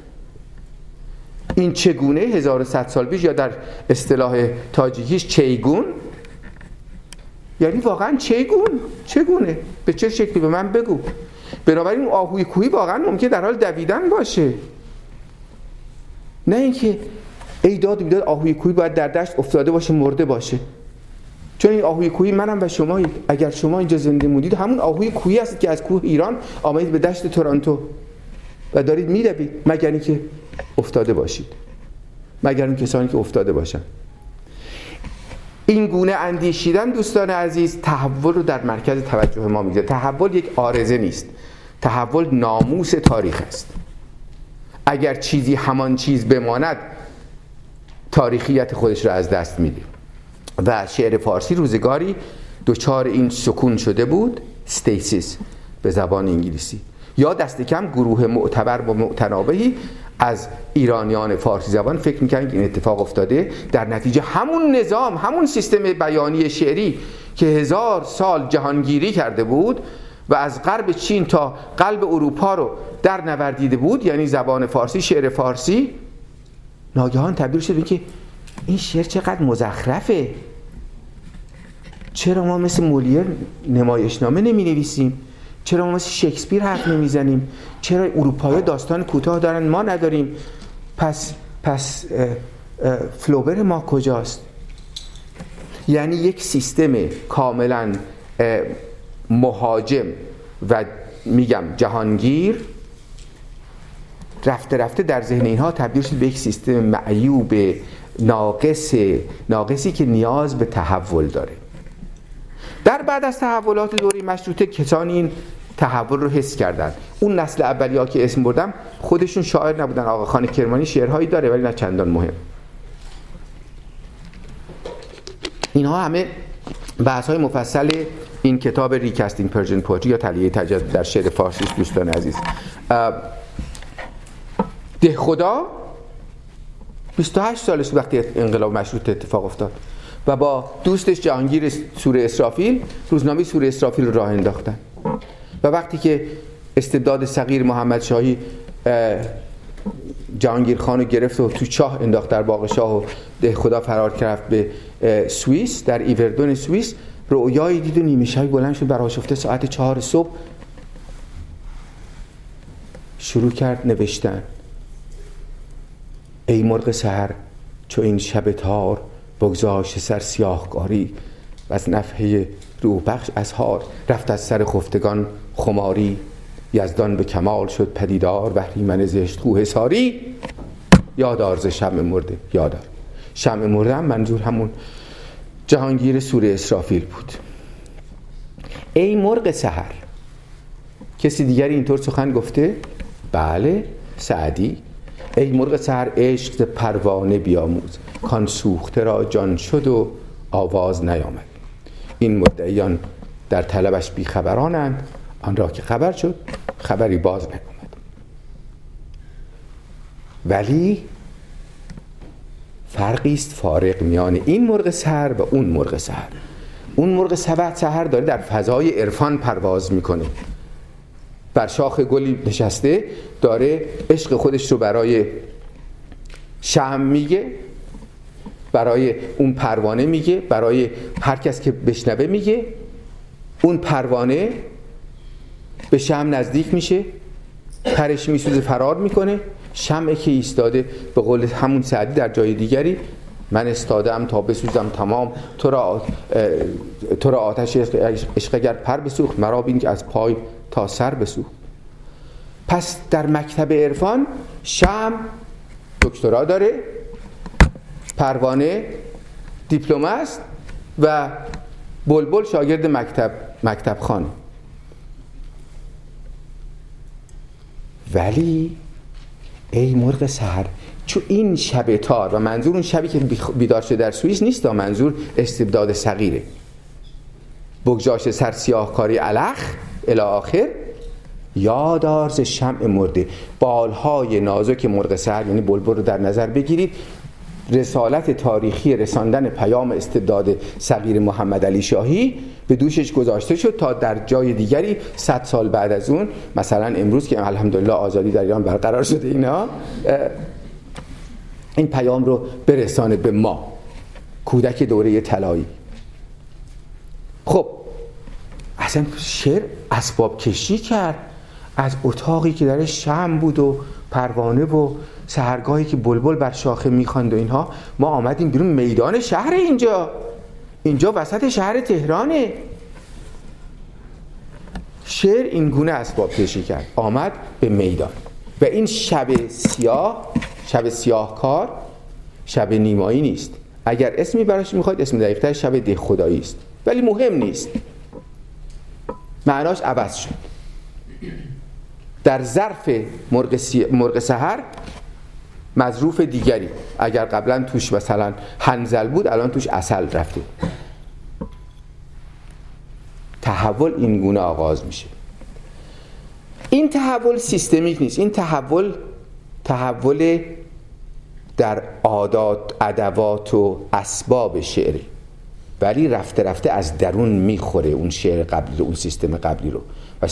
این چگونه هزار و صد سال پیش، یا در اصطلاح تاجیکیش چیگون، یعنی واقعا چیگون؟ چگونه؟ به چه شکلی؟ به من بگو. بنابراین آهوی کوهی واقعا ممکنه در حال دویدن باشه، نه اینکه ای داد بیداد آهوی کوهی باید در دشت افتاده باشه، مرده باشه. چون این آهوی کوهی منم و شما، اگر شما اینجا زنده موندید همون آهوی کوهی هستید که از کوه ایران آمدید به دشت تورنتو و دارید می‌دوید، مگر اینکه افتاده باشید، مگر اون کسانی که افتاده باشن. این گونه اندیشیدن دوستان عزیز تحول رو در مرکز توجه ما می‌ذاره. تحول یک آرزو نیست، تحول ناموس تاریخ است. اگر چیزی همان چیز بماند تاریخیت خودش را از دست میده و شعر فارسی روزگاری دوچار این سکون شده بود، ستیسیس به زبان انگلیسی، یا دست کم گروه معتبر با متنابهی از ایرانیان فارسی زبان فکر میکنن که این اتفاق افتاده. در نتیجه همون نظام، همون سیستم بیانی شعری که هزار سال جهانگیری کرده بود و از غرب چین تا قلب اروپا رو در نوردیده بود، یعنی زبان فارسی، شعر فارسی، ناگهان تبدیل شد که این شعر چقدر مزخرفه، چرا ما مثل مولیر نمایشنامه نمی نویسیم، چرا ما مثل شکسپیر حرف نمی زنیم، چرا اروپایی داستان کوتاه دارن ما نداریم، پس پس فلوبر ما کجاست؟ یعنی یک سیستم کاملا مهاجم و میگم جهانگیر رفته رفته در ذهن اینها تبدیل شد به یک سیستم معیوب، ناقص، ناقصی که نیاز به تحول داره. در بعد از تحولات دوره مشروطه کسانی این تحول رو حس کردند. اون نسل اولیه‌ها که اسم بردم خودشون شاعر نبودن. آقا خان کرمانی شعرهایی داره ولی نه چندان مهم. اینها همه بحث‌های مفصل این کتاب ریکاستینگ پرژن پوئتری یا طلیعه تجدد در شعر فارسی دوستان عزیز. ده خدا بیست و هشت سالش وقتی انقلاب مشروطه اتفاق افتاد و با دوستش جهانگیر سوری اسرافیل روزنامه سوری اسرافیل رو راه انداختن و وقتی که استبداد صغیر محمد شاهی جهانگیر خان رو گرفت و تو چاه انداخت در باغ شاه و ده خدا فرار کرد به سوئیس، در ایوردون سوئیس رؤیایی دید و نیمه شب بلند شد، برآشفته ساعت چهار صبح شروع کرد نوشتن: ای مرغ سحر چو این شب تار بگذاشت سر سیاهکاری و از نفحه روبخش از هار رفت از سر خفتگان خماری یزدان به کمال شد پدیدار و اهریمن زشت خوه ساری یادار ز شمع مرده یادار. شمع مرده هم منظور همون جهانگیر سوری اسرافیل بود. ای مرغ سحر، کسی دیگر اینطور سخن گفته؟ بله، سعدی. ای مرغ سحر عشق ز پروانه بیاموز کان سوخته را جان شد و آواز نیامد. این مدعیان در طلبش بیخبرانند، آن را که خبر شد خبری باز نیامد. ولی فرقی است فارق میان این مرغ سحر و اون مرغ سحر. اون مرغ سحر داره در فضای عرفان پرواز میکنه، بر شاخ گلی نشسته داره عشق خودش رو برای شمع میگه، برای اون پروانه میگه، برای هر کس که بشنوه میگه. اون پروانه به شمع نزدیک میشه، پرش میسوزه، فرار میکنه. شمعی که ایستاده، به قول همون سعدی در جای دیگری: من استادم تا بسوزم تمام، تو را تو را آتش عشق اگر پر بسوخت، مرا بین که از پای تا سر بسوخت. پس در مکتب عرفان شمع دکترا داره، پروانه دیپلم است و بلبل شاگرد مکتب مکتب خانه. ولی ای مرغ سحر چو این شب تار، و منظور اون شبی که بیدار شده در سوئیس نیست، منظور استبداد صغیره، بگذاشت سر سیاهکاری علخ الی آخر یاد آر ز شمع مرده. بالهای نازک مرغ سحر یعنی بلبل رو در نظر بگیرید. رسالت تاریخی رساندن پیام استبداد صغیر محمد علی شاهی به دوشش گذاشته شد تا در جای دیگری صد سال بعد از اون، مثلا امروز که الحمدلله آزادی در ایران برقرار شده، اینا این پیام رو برسانه به ما، کودک دوره طلایی. خب اصلا شعر اسباب کشی کرد از اتاقی که درش شمع بود و پروانه و سحرگاهی که بلبل بر شاخه میخواند و اینها، ما آمدیم بیرون میدان شهر، اینجا اینجا وسط شهر تهرانه. شعر اینگونه اسباب کشی کرد، آمد به میدان و این شب سیاه، شب سیاهکار شب نیمایی نیست. اگر اسمی براش میخواید اسم دقیق‌تر شب ده خدایی است، ولی مهم نیست، معناش عوض شد. در ظرف مرغ سی... مرغ سحر مظروف دیگری، اگر قبلا توش مثلا هنزل بود الان توش عسل رفته. تحول این گونه آغاز میشه. این تحول سیستمیک نیست، این تحول تحول در عادات، ادوات و اسباب شعری، ولی رفته رفته از درون میخوره اون شعر قبلی رو، اون سیستم قبلی رو و,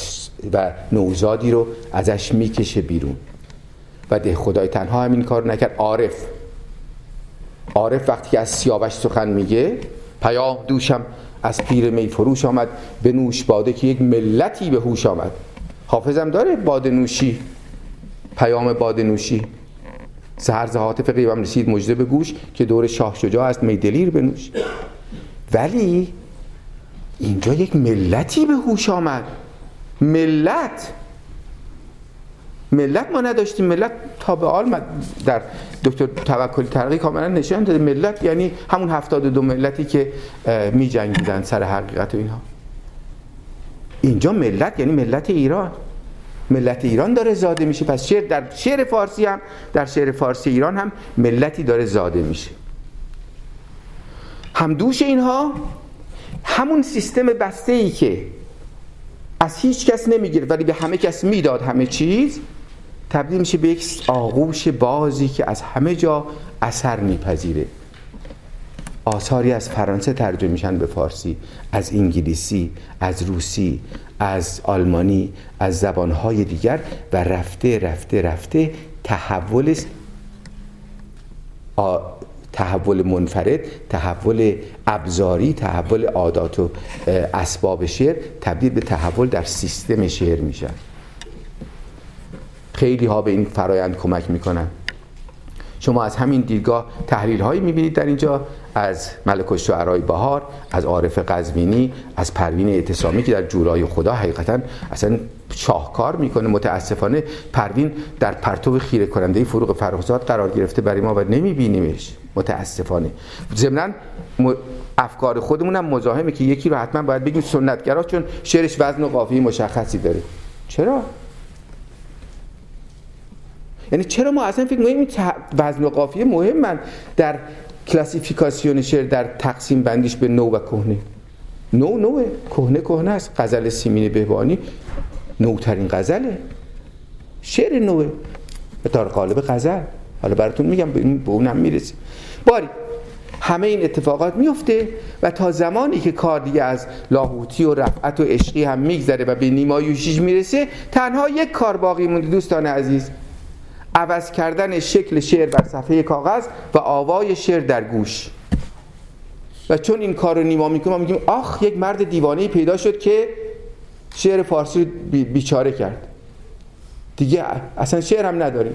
و نوزادی رو ازش میکشه بیرون. و ده خدای تنها هم این کار نکرد. عارف عارف وقتی که از سیاوش سخن میگه، پیام دوشم از پیر می فروش آمد، به نوش باده که یک ملتی به هوش آمد. حافظم داره باده نوشی، پیام باده نوشی، سحر ز هاتف غیبم رسید مژده به گوش، که دور شاه شجاع است می دلیر بنوش. ولی اینجا یک ملتی به هوش آمد. ملت ملت ما نداشتیم. ملت تا به حال در دکتر توکلی ترقی کاملا نشون داده، ملت یعنی همون هفتاد و دو ملتی که می جنگیدن سر حقیقت و اینها. اینجا ملت یعنی ملت ایران، ملت ایران داره زاده میشه. پس شعر در شعر فارسی هم، در شعر فارسی ایران هم ملتی داره زاده میشه. همدوش اینها همون سیستم بسته‌ای که از هیچ کس نمیگیره ولی به همه کس میداد همه چیز، تبدیل میشه به یک آغوش بازی که از همه جا اثر میپذیره. آثاری از فرانسه ترجمه میشن به فارسی، از انگلیسی، از روسی، از آلمانی، از زبانهای دیگر، و رفته رفته رفته تحول آ... تحول منفرد، تحول ابزاری، تحول عادات و اسباب شعر تبدیل به تحول در سیستم شعر میشن. خیلی ها به این فرایند کمک میکنن. شما از همین دیدگاه تحلیل هایی میبینید در اینجا، از ملک الشعرای بهار، از عارف قزوینی، از پروین اعتصامی که در جورای خدا حقیقتا اصلا شاهکار میکنه. متاسفانه پروین در پرتو خیره کننده فروغ فرخزاد قرار گرفته برای ما و نمیبینیمش، متاسفانه. ضمناً افکار خودمون هم مزاحمه که یکی رو حتما باید بگیم سنتگرا چون شعرش وزن و قافیه مشخصی داره. چرا؟ یعنی چرا ما اصلا فکر می‌کنیم وزن و قافیه مهمن در کلاسیفیکاسیون شعر، در تقسیم بندیش به نو و کهنه؟ نو نوه، کهنه کهنه است. غزل سیمین بهبهانی نوترین غزله، شعر نوه در قالب غزل. حالا براتون میگم، به اونم میرسیم. باری همه این اتفاقات میفته و تا زمانی که کار دیگه از لاهوتی و رفعت و عشقی هم میگذره و به نیما یوشیج میرسه، تنها یک کار باقی مونده دوستان عزیز: عوض کردن شکل شعر بر صفحه کاغذ و آوای شعر در گوش. و چون این کار رو نیما میکنه، ما میگیم آخ یک مرد دیوانه‌ای پیدا شد که شعر فارسی رو بیچاره کرد، دیگه اصلا شعر هم نداریم.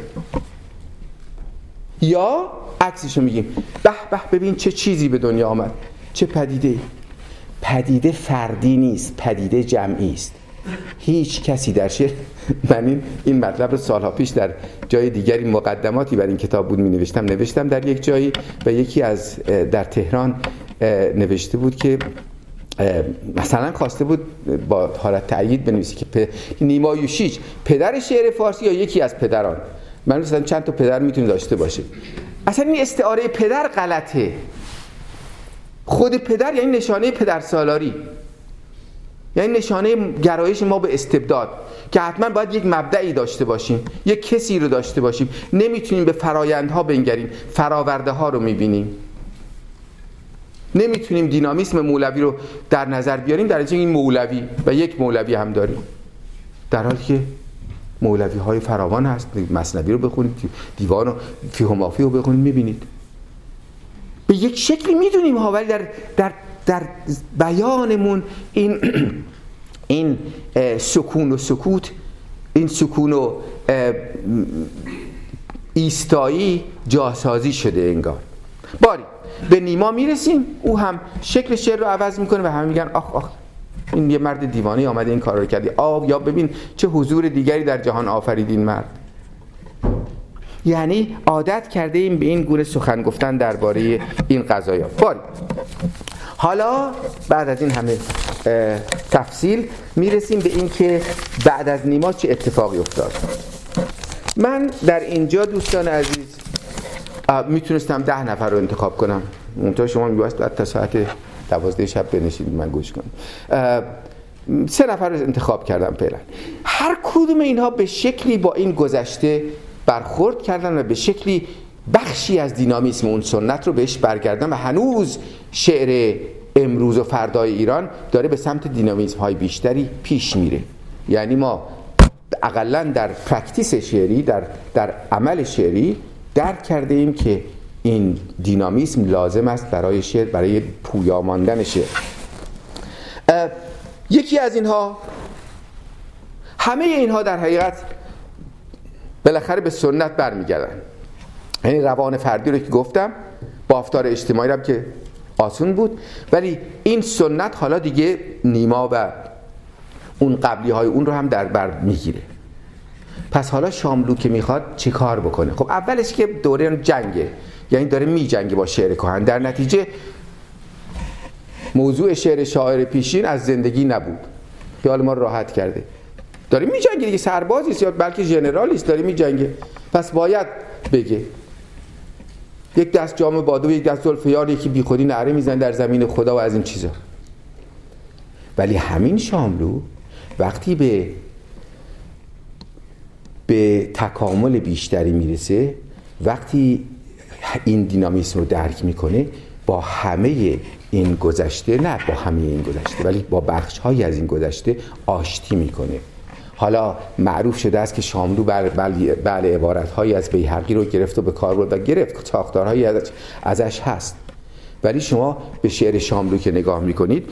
یا عکسش رو میگیم، به به ببین چه چیزی به دنیا آمد، چه پدیده. پدیده فردی نیست، پدیده جمعی است. هیچ کسی در شعر، من این این مطلب رو سالها پیش در جای دیگری مقدماتی بر این کتاب بود می نوشتم، نوشتم در یک جایی و یکی از در تهران نوشته بود که مثلا خواسته بود با حالت تأیید بنویسی که پ... نیما یوشیج پدر شعر فارسی یا یکی از پدران. من مثلا چند تا پدر میتونه داشته باشه. اصلا این استعاره پدر غلطه. خود پدر یعنی نشانه پدرسالاری، یعنی نشانه گرایش ما به استبداد، که حتما باید یک مبدعی داشته باشیم، یک کسی رو داشته باشیم، نمیتونیم به فرایندها بنگریم، فراورده ها رو میبینیم، نمیتونیم دینامیسم مولوی رو در نظر بیاریم، در اینجا این مولوی و یک مولوی هم داریم، در حالی که مولوی های فراوان هست. مثنوی رو بخونید، دیوان و فیهمافی رو بخونید، میبینید به یک شکلی میدونیم ها، ولی در در در بیانمون این این سکون و سکوت، این سکون و ایستایی جاسازی شده انگار. باری به نیما میرسیم، او هم شکل شعر رو عوض میکنه و همه میگن آخ آخ این یه مرد دیوانه آمده این کار رو کردی، آه یا ببین چه حضور دیگری در جهان آفرید این مرد. یعنی عادت کرده ایم به این گونه سخن گفتن درباره این قضایا. باری حالا بعد از این همه تفصیل میرسیم به این که بعد از نیما چه اتفاقی افتاد. من در اینجا دوستان عزیز میتونستم ده نفر رو انتخاب کنم، منتها شما میبایست بعد تا ساعت دوازده شب بنشید من گوش کنم. سه نفر رو انتخاب کردم فعلا. هر کدوم اینها به شکلی با این گذشته برخورد کردن و به شکلی بخشی از دینامیسم اون سنت رو بهش برگردن و هنوز شعر امروز و فردای ایران داره به سمت دینامیسم های بیشتری پیش میره. یعنی ما اقلاً در پرکتیس شعری، در در عمل شعری درک کرده ایم که این دینامیسم لازم است برای شعر، برای پویا ماندن شعر. یکی از اینها، همه اینها در حقیقت بالاخره به سنت برمیگردن. یعنی روان فردی رو که گفتم، بافتار اجتماعی هم که آسون بود، ولی این سنت حالا دیگه نیما و اون قبلی های اون رو هم در بر میگیره. پس حالا شاملو که میخواد چی کار بکنه؟ خب اولش که دوره جنگه، یعنی داره میجنگه با شعر کهن. در نتیجه موضوع شعر شاعر پیشین از زندگی نبود، خیال ما راحت کرده. داره میجنگه دیگه، سربازی است یا بلکه ژنرالی است، داره میجنگه. پس باید بگه یک دست جام باده و یک دست زلفیار، یکی بیخودی نعره میزنه در زمین خدا و از این چیزا. ولی همین شاملو وقتی به به تکامل بیشتری میرسه، وقتی این دینامیسم رو درک میکنه، با همه این گذشته، نه با همه این گذشته ولی با بخش‌هایی از این گذشته آشتی میکنه. حالا معروف شده است که شاملو بل بل بل عبارت‌هایی از بیهقی رو گرفت و به کار برد و گرفت، ساختارهایی ازش هست. ولی شما به شعر شاملو که نگاه میکنید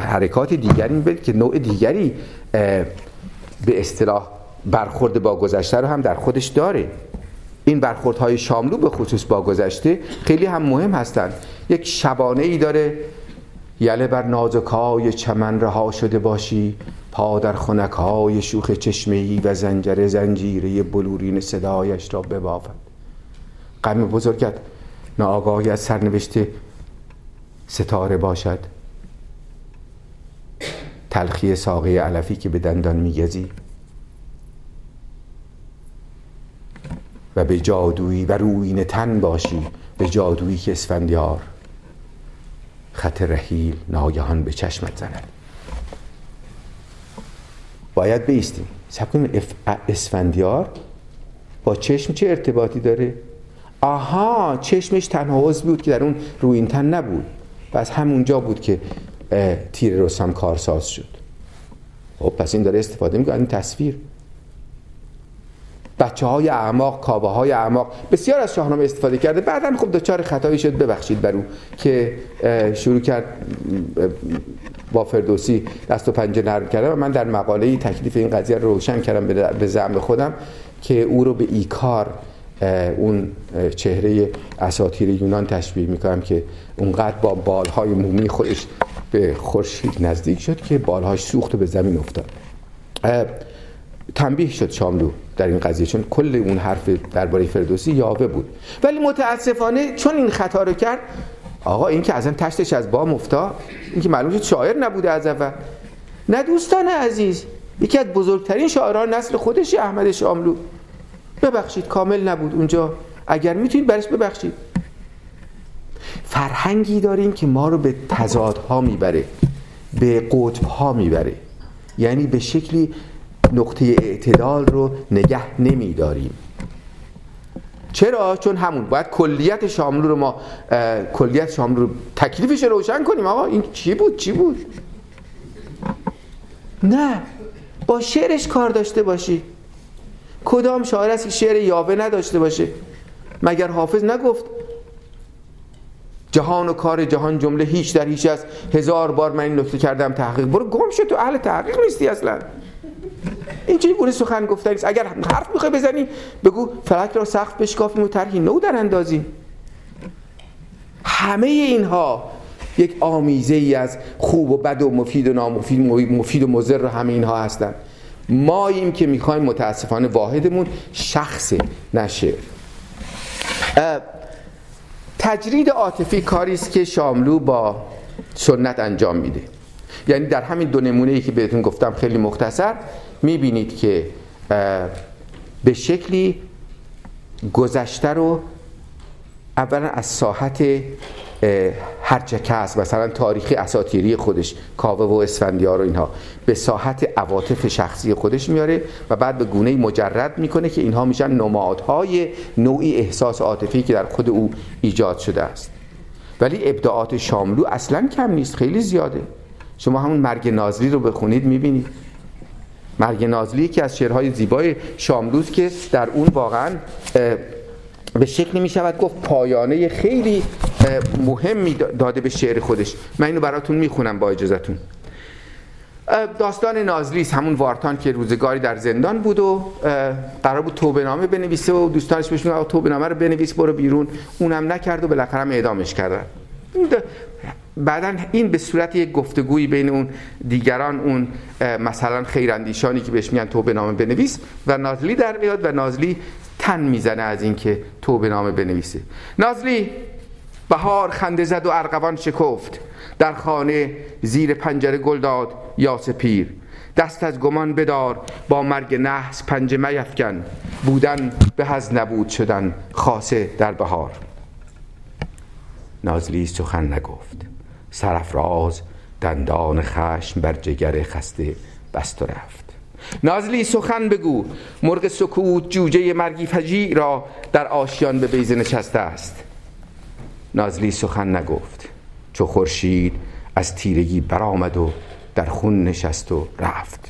حرکات دیگری میبینید که نوع دیگری به اصطلاح برخورد با گذشته رو هم در خودش داره. این برخوردهای شاملو به خصوص با گذشته خیلی هم مهم هستند. یک شبانه ای داره: یله بر نازکای چمن رها شده باشی، پا در خنکهای شوخ چشمه‌ای و زنجره زنجیره بلورین صدایش را ببافد. غم بزرگت ناآگاهی از سرنوشت ستاره باشد، تلخی ساقه علفی که به دندان میگزی و به جادویی و رویین تن باشی، به جادویی که اسفندیار خط رحیل ناگهان به چشمت زند. باید بیستیم سب کنیم اسفندیار با چشم چه ارتباطی داره؟ آها، چشمش تنها عضوی بود که در اون رویین تن نبود و از همونجا بود که تیر رستم کارساز شد. خب پس این داره استفاده میکنه این تصویر. بچه های اعماق، کاوه های اعماق، بسیار از شاهنامه استفاده کرده. بعدن خب دچار خطایی شد، ببخشید برو، که شروع کرد با فردوسی دست و پنجه نرم کردن و من در مقاله‌ای تکلیف این قضیه رو روشن کردم به زعم خودم که او رو به ایکار، اون چهره اساطیر یونان تشبیه میکنم که اونقدر با بالهای مومی خودش به خورشید نزدیک شد که بالهاش سوخت و به زمین افتاد. تنبیه شد شاملو در این قضیه، چون کل اون حرف درباره فردوسی یاوه بود. ولی متاسفانه چون این خطا رو کرد، آقا این که ازم تشتش از بام افتاد، این که معلوم شد شاعر نبوده از اول. نه دوستان عزیز، یکی از بزرگترین شاعران نسل خودش احمد شاملو، ببخشید کامل نبود اونجا. اگر میتونید برش ببخشید. فرهنگی داریم که ما رو به تضادها میبره، به قطبها میبره، یعنی به شکلی نقطه اعتدال رو نگه نمیداریم. چرا؟ چون همون باید کلیت شاملو رو ما کلیت شاملو رو تکلیفش رو روشن کنیم. آقا این چی بود چی بود؟ نه، با شعرش کار داشته باشی. کدام شاعر است که شعر یاوه نداشته باشه؟ مگر حافظ نگفت جهان و کار جهان جمله هیچ در هیچ است، هزار بار من این نکته کردم تحقیق. برو گم شد، تو اهل تحقیق نیستی اصلا. اینجوری گونه سخن گفتاری است. اگر حرف میخوای بزنی بگو فلک را سخت بشکافیم و طرحی نو در اندازیم. همه اینها یک آمیزه ای از خوب و بد و مفید و نامفید، مفید و مضر و همه اینها هستند. ماییم که میخوایم متاسفانه واحدمون شخص نشه. تجرید عاطفی کاری است که شاملو با سنت انجام میده. یعنی در همین دو نمونه‌ای که بهتون گفتم خیلی مختصر میبینید که به شکلی گذشته رو اولا از ساحت هرچکه هست، مثلا تاریخی اساطیری خودش، کاوه و اسفندیار و اینها، به ساحت عواطف شخصی خودش میاره و بعد به گونه‌ای مجرد میکنه که اینها میشن نمادهای نوعی احساس عاطفی که در خود او ایجاد شده است. ولی ابداعات شاملو اصلا کم نیست، خیلی زیاده. شما همون مرگ نازلی رو بخونید میبینید. مرگ نازلی که از شعرهای زیبای شاملوست که در اون واقعا به شکلی میشود گفت پایانه خیلی مهمی داده به شعر خودش. من اینو براتون میخونم با اجازتون. داستان نازلی است، همون وارتان که روزگاری در زندان بود و قرار بود توبه نامه بنویسه و دوستانش بهش میگن توبه نامه رو بنویس برو بیرون، اونم نکرد و بالاخره هم اعدامش کردن. بعدا این به صورت یک گفتگویی بین اون دیگران، اون مثلا خیراندیشانی که بهش میگن توبه نامه بنویس، و نازلی در میاد و نازلی تن میزنه از اینکه توبه نامه بنویسه. نازلی: بهار خنده زد و ارغوان شکفت، در خانه زیر پنجره گل داد یاس پیر. دست از گمان بدار با مرگ نحس پنجه میفکن، بودن به از نبود شدن خاصه در بهار. نازلی سخن نگفت، سرفراز دندان خشم بر جگر خسته بست و رفت. نازلی سخن بگو، مرغ سکوت جوجه مرگی فجیع را در آشیان به بیضه نشسته است. نازلی سخن نگفت، چو خورشید از تیرگی برآمد و در خون نشست و رفت.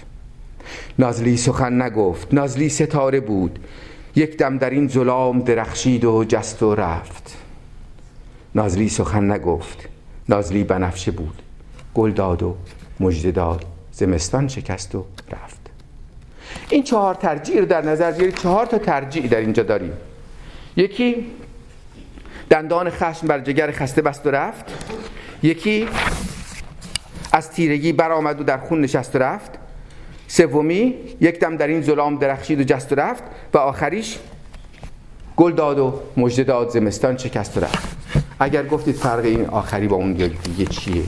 نازلی سخن نگفت، نازلی ستاره بود، یک دم در این ظلام درخشید و جست و رفت. نازلی سخن نگفت، نازلی بنفشه بود، گل داد و مژده داد، زمستان شکست و رفت. این چهار ترجیع رو در نظر بگیرید. چهار تا ترجیع در اینجا داریم. یکی دندان خشم بر جگر خسته بست و رفت، یکی از تیرگی برآمد و در خون نشست و رفت، سومی یک دم در این ظلام درخشید و جست و رفت، و آخریش گل داد و مژده داد، زمستان شکست و رفت. اگر گفتید فرق این آخری با اون دیگه چیه؟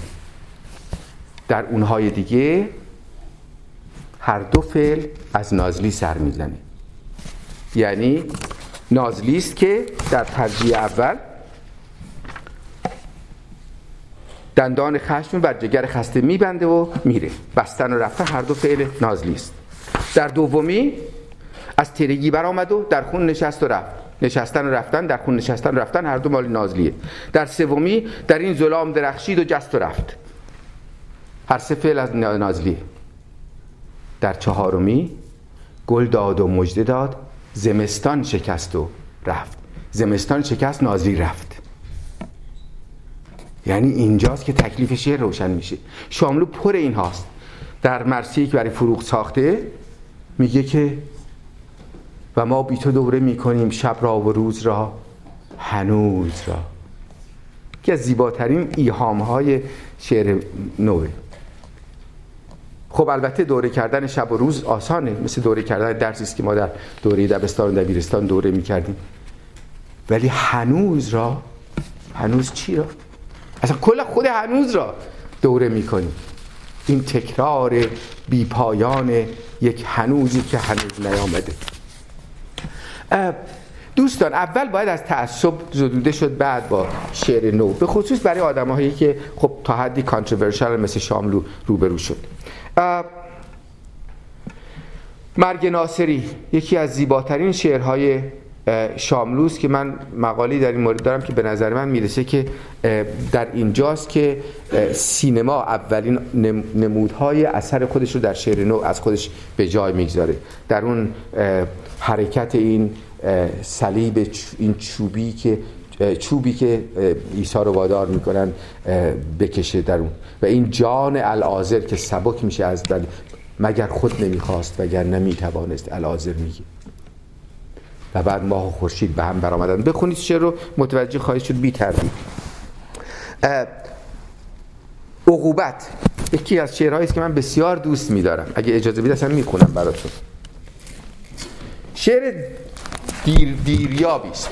در اونهای دیگه هر دو فعل از نازلی سر میزنه. یعنی نازلی است که در ترجیع اول دندان خشم بر جگر خسته میبنده و میره، بستن و رفته هر دو فعل نازلی است. در دومی از تیرگی برآمد و در خون نشست و رفت، نشستن و رفتن، در خون نشستن و رفتن هر دو مال نازلیه. در سومی در این ظلام درخشید و جست و رفت، هر سه فعل از نازلیه. در چهارمی گل داد و مژده داد، زمستان شکست و رفت، زمستان شکست، نازلی رفت. یعنی اینجاست که تکلیف شعر روشن میشه. شاملو پر این هاست. در مرثیه‌ای که برای فروغ ساخته میگه که و ما بی تو دوره میکنیم شب را و روز را هنوز را، که از زیباترین ایهام های شعر نوه. خب البته دوره کردن شب و روز آسانه، مثل دوره کردن درسی است که ما در دوره دبستان و دبیرستان دوره میکردیم. ولی هنوز را، هنوز چی را؟ اصلا کل خود هنوز را دوره میکنیم. این تکرار بی پایان یک هنوزی که هنوز نیامده. دوستان، اول باید از تعصب زدوده شد، بعد با شعر نو، به خصوص برای آدم‌هایی که خب تا حدی کانتروورشال مثل شاملو روبرو شد. مرگ ناصری یکی از زیباترین شعرهای شاملوست که من مقالی در این مورد دارم که به نظر من میرسه که در اینجاست که سینما اولین نمودهای اثر خودش رو در شعر نو از خودش به جای میگذاره. در اون حرکت این صلیب، این چوبی که چوبی که عیسی رو وادار میکنن بکشه درون، و این جان العازر که سبک میشه از مگر خود نمیخواست وگر نمیتوانست الازر میگه. و بعد ماه و خورشید به هم برآمدند. بخونید شعر رو، متوجه خواهید شد بی تردید. عقوبت یکی از شعرهایی است که من بسیار دوست می‌دارم. اگه اجازه بدید اصلا میخونم براتون. شعر دیر دیریابی است.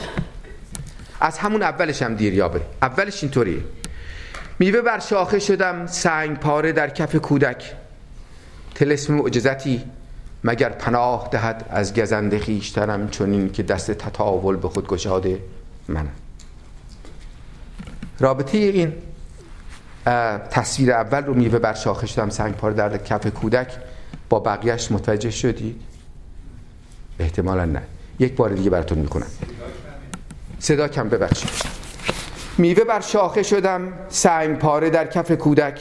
از همون اولش هم دیریابه. اولش اینطوریه: میوه بر شاخه شدم سنگ پاره در کف کودک، طلسم معجزتی مگر پناه دهد از گزند خویشتنم، چنین که دست تطاول به خود گشاده منم. رابطه این تصویر اول رو میوه بر شاخه شدم سنگ پاره در کف کودک با بقیهش متوجه شدید؟ احتمالا نه. یک بار دیگه براتون میکنم. صدا کم ببخشید. میوه بر شاخه شدم سنگ پاره در کف کودک،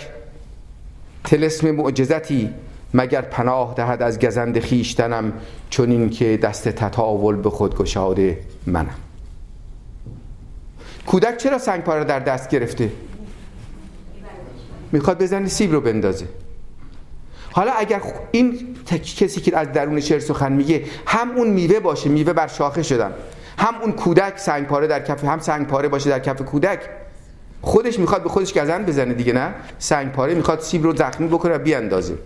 طلسم معجزتی مگر پناه دهد از گزند خیشتنم، چون این که دست تطاول به خود گشاده منم. کودک چرا سنگ پاره در دست گرفته؟ میخواد بزنه سیب رو بندازه. حالا اگر این کسی که از درون شعر سخن میگه هم اون میوه باشه، میوه بر شاخه شدم، هم اون کودک سنگ پاره در کف، هم سنگ پاره باشه در کف کودک، خودش میخواد به خودش گزند بزنه دیگه. نه، سنگ پاره میخواد سیب رو زخمی بکنه و بیاندازه.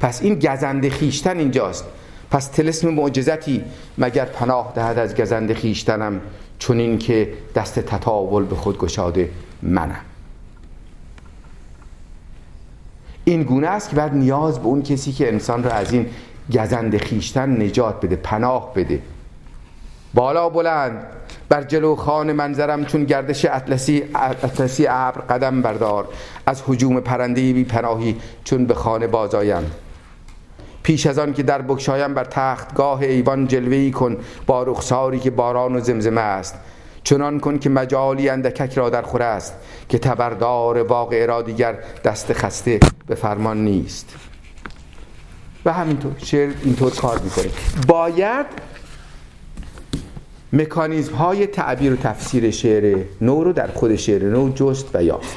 پس این گزند خیشتن اینجاست. پس طلسم معجزتی مگر پناه دهد از گزند خیشتنم، چون این که دست تطاول به خود گشاده منم. این گونه است که بعد نیاز به اون کسی که انسان را از این گزند خیشتن نجات بده، پناه بده. بالا بلند بر جلو خان منظرم، چون گردش اطلسی اطلسی ابر قدم بردار، از هجوم پرنده بی پناهی چون به خانه بازایم. پیش از آن که در بکشایم بر تختگاه ایوان جلوه‌ای کن با رخساری که باران و زمزمه است، چنان کن که مجالی اندکک را در خور است، که تبردار واقع را دیگر دست خسته به فرمان نیست. و همینطور شعر اینطور کار میکنه. باید مکانیزم های تعبیر و تفسیر شعر نو رو در خود شعر نو جست و یافت.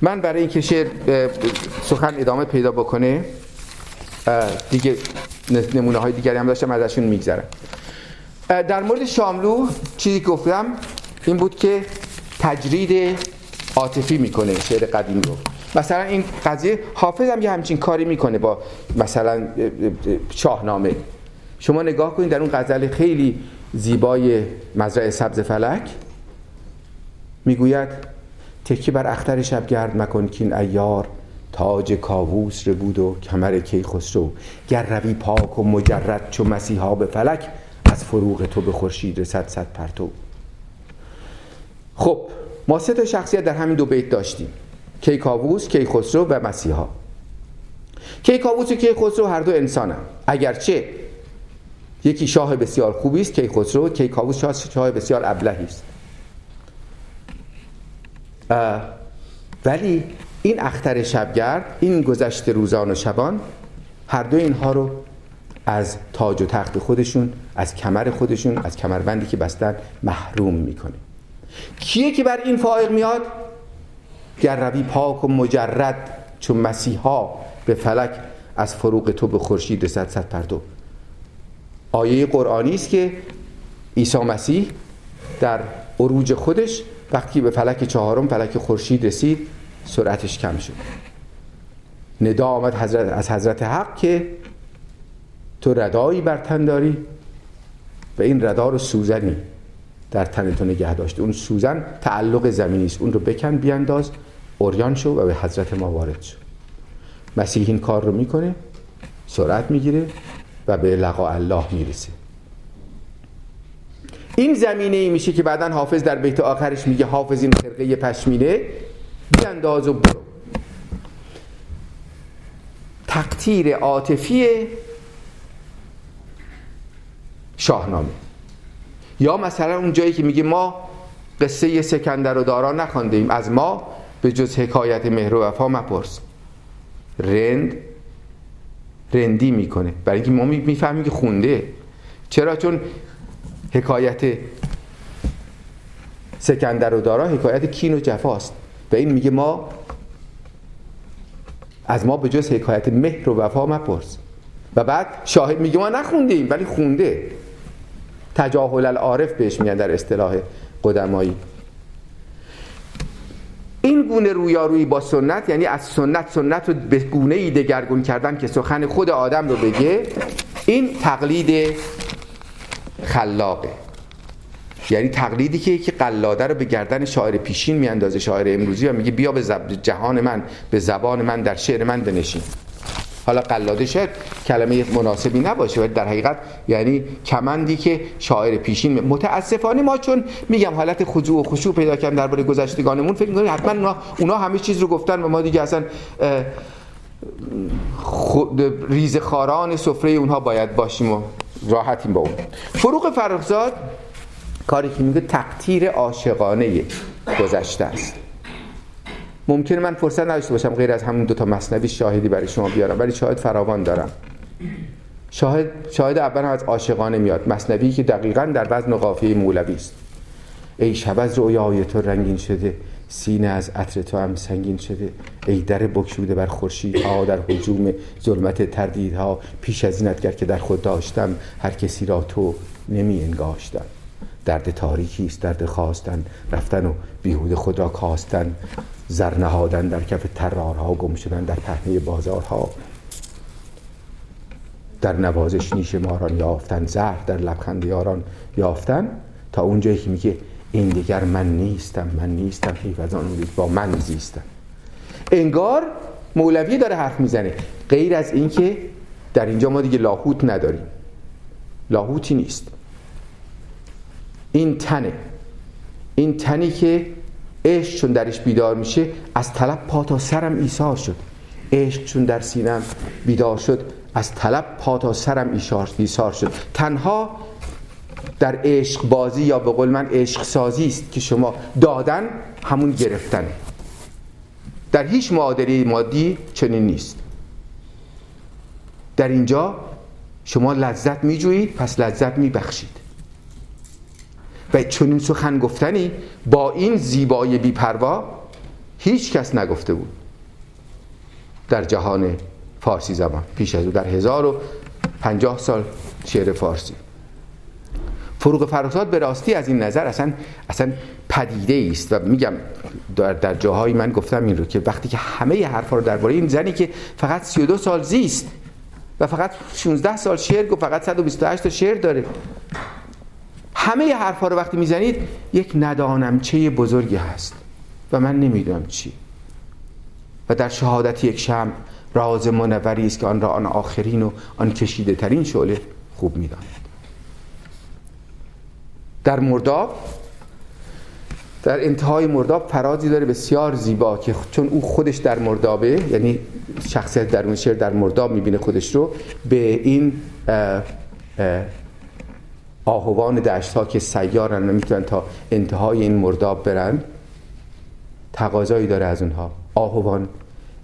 من برای اینکه شعر سخن ادامه پیدا بکنه دیگه نمونه های دیگری هم داشتم، ازشون میگذرم. در مورد شاملو چیزی گفتم این بود که تجرید عاطفی میکنه شعر قدیم رو. مثلا این قضیه حافظ هم یه همچین کاری میکنه با مثلا شاهنامه. شما نگاه کنید در اون غزل خیلی زیبای مزرعه سبز فلک میگوید: تکی بر اختر شب گرد مکن کین ایار، تاج کاووس ربود و کمر کیخسرو، گر روی پاک و مجرد چو مسیحا به فلک، از فروغ تو به خورشید رسد صد پرتو. خب ما سه تا شخصیت در همین دو بیت داشتیم: کیکاووس، کیخسرو و مسیحا. کیکاووس و کیخسرو هر دو انسانن، اگرچه یکی شاه بسیار خوبی است، کیخسرو. کیکاووس شاه بسیار ابلهی است. ولی این اختر شبگرد، این گذشت روزان و شبان، هر دو اینها رو از تاج و تخت خودشون، از کمر خودشون، از کمربندی که بستن محروم میکنه. کیه که بر این فائق میاد؟ گر روی پاک و مجرد چون مسیحا به فلک، از فروغ تو به خورشید رسد صد پرتو. آیه قرآنی است که عیسی مسیح در عروج خودش وقتی به فلک چهارم، فلک خورشید رسید، سرعتش کم شد. ندا آمد حضرت از حضرت حق که تو ردایی بر تن داری و این ردا رو سوزنی در تن تو نگه داشته. اون سوزن تعلق زمینی است، اون رو بکن، بیانداز، عریان شو و به حضرت ما وارد شو. مسیح این کار رو میکنه، سرعت میگیره و به لقاء الله میرسه. این زمینه ای میشه که بعدن حافظ در بیت آخرش میگه: حافظ این خرقه پشمینه بیانداز و برو. تقطیر عاطفی شاهنامه. یا مثلا اون جایی که میگه ما قصه سکندر و دارا نخوانده ایم، از ما به جز حکایت مهر و وفا مپرس. رند رندی میکنه برای اینکه ما میفهمیم که خونده. چرا؟ چون حکایت سکندر و دارا حکایت کین و جفاست و این میگه ما از ما به جز حکایت مهر و وفا مپرس. و بعد شاهد میگه ما نخوندیم ولی خونده، تجاهل العارف بهش میگن در اصطلاح قدمایی. این گونه رویارویی با سنت، یعنی از سنت سنت رو به گونه‌ای دگرگون کردن که سخن خود آدم رو بگه، این تقلید خلاقه، یعنی تقلیدی که یکی قلاده رو به گردن شاعر پیشین میاندازه، شاعر امروزی، و میگه بیا به جهان من، به زبان من، در شعر من بنشین. حالا قلاده شعر کلمه مناسبی نباشه، ولی در حقیقت یعنی کمندی که شاعر پیشین. متاسفانه ما چون میگم حالت خضوع و خشوع پیدا کردن درباره گذشتگانمون، فکر می‌کنیم حتما اونا, اونا همه چیز رو گفتن و ما دیگه اصلا ریزخاران سفره اونها باید باشیم و راحتیم با اون. فروغ فرخزاد کاری که میگه تقطیر عاشقانه گذشته است. ممکنه من فرصت نداشته باشم غیر از همون دو تا مثنوی شاهدی برای شما بیارم، ولی شاهد فراوان دارم. شاهد شاهد اول هم از عاشقانه میاد، مثنوی که دقیقاً در وزن قافیه مولوی است. ای شب از رؤیای تو رنگین شده، سینه از عطر تو هم سنگین شده، ای در بکشوده بر خورشیدها، در هجوم ظلمت تردیدها، پیش از اینت گر که در خود داشتم، هر کسی را تو نمی انگاشتم. درد تاریکی است درد خواستن، رفتن و بیهود خود را کاستن، زر نهادن در کف ترارها، گم شدن در پهنه بازارها، در نوازش نیش ماران یافتن، زهر در لبخند یاران یافتن. تا اونجایی که میگه این دیگر من نیستم، من نیستم حیوزان اونید با من زیستم. انگار مولوی داره حرف میزنه، غیر از این که در اینجا ما دیگه لاهوت نداریم، لاهوتی نیست. این تنه، این تنی که عشق چون درش بیدار میشه، از طلب پا تا سرم ایثار شد، عشق چون در سینم بیدار شد، از طلب پا تا سرم ایثار شد. تنها در عشق بازی یا به قول من عشق سازی است که شما دادن همون گرفتنه، در هیچ معادله مادی چنین نیست. در اینجا شما لذت میجویید پس لذت میبخشید. و چون این سخن گفتنی با این زیبایی بی‌پروا هیچ کس نگفته بود در جهان فارسی زبان پیش از او، در هزار و پنجاه سال شعر فارسی. فروغ فرخزاد به راستی از این نظر اصلا اصلا پدیده است. و میگم در, در جاهایی من گفتم این رو که وقتی که همه حرفا رو درباره این زنی که فقط سی و دو سال زیست و فقط شانزده سال شعر گفت، فقط صد و بیست و هشت تا شعر داره، همه حرفا رو وقتی میزنید یک ندانم چه بزرگی هست و من نمیدونم چی، و در شهادت یک شمع راز منوری است که آن را آن آخرین و آن کشیده ترین شعله خوب میداند. در مرداب، در انتهای مرداب فرازی داره بسیار زیبا که چون او خودش در مردابه، یعنی شخصیت درون شعر در مرداب میبینه خودش رو، به این اه اه آهوان دشت ها که سیارن نمیتونن تا انتهای این مرداب برن، تقاضایی داره از اونها. آهوان،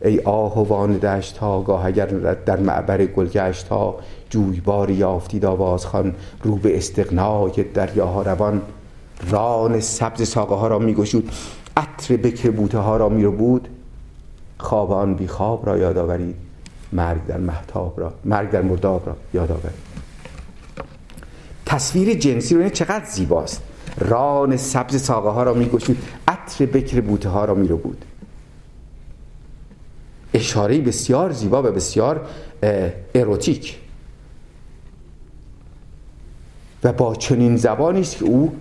ای آهوان دشت ها، گاه اگر در معبر گلگشت ها، جویباری یافتید آواز خوان، رو به استغنای دریاها روان، ران سبز ساقه ها را میگشود، عطر بکر بوته ها را میربود، خواب آن بی خواب را یاد آورید، مرگ در مهتاب را، مرگ در مرداب را یاد آورید. تصویر جنسی رو چقدر زیباست. ران سبز ساقه ها را می گشود، عطر بکر بوته ها را می رو بود. اشاره بسیار زیبا و بسیار اروتیک و با چنین زبانی است که او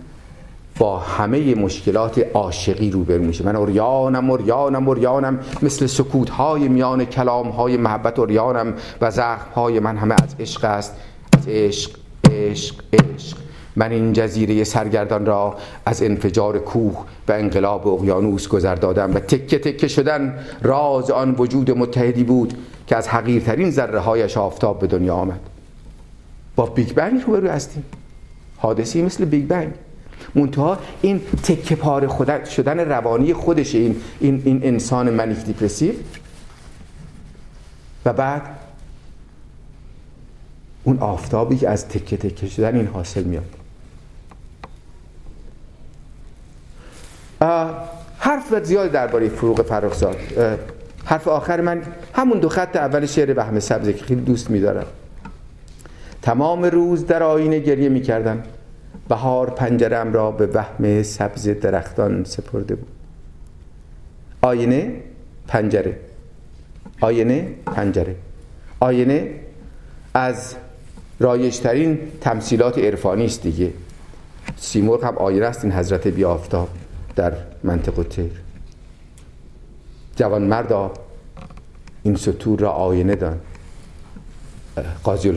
با همه مشکلات عاشقی روبرو میشه. من اوریانم اوریانم اوریانم، مثل سکوت های میان کلام های محبت اوریانم، و زخم های من همه از عشق است، از عشق عشق عشق. من این جزیره سرگردان را از انفجار کوه و انقلاب اقیانوس گذر دادم، و تکه تکه شدن راز آن وجود متحدی بود که از حقیرترین ذره هایش آفتاب به دنیا آمد. با بیگ بنگ روبرو هستیم، حادثه‌ای مثل بیگ بنگ، منتها این تکه پاره خود شدن روانی خودش، این این این انسان منیک دیپرسیو، و بعد اون آفتابی که از تکه تکه شدن این حاصل میاد. حرف زیاد درباره فروغ فرخزاد حرف آخر من همون دو خط اول شعر وهم سبز که خیلی دوست می‌دارم. تمام روز در آینه گریه می‌کردم، بهار پنجره‌ام را به وهم سبز درختان سپرده بود. آینه پنجره، آینه پنجره، آینه از رایج‌ترین تمثیلات عرفانی است دیگه. سیمرغ هم آینه است، این حضرت بی‌آفتاب در منطقه تیر. جوان مردا این سطور را آینه دان، قاضی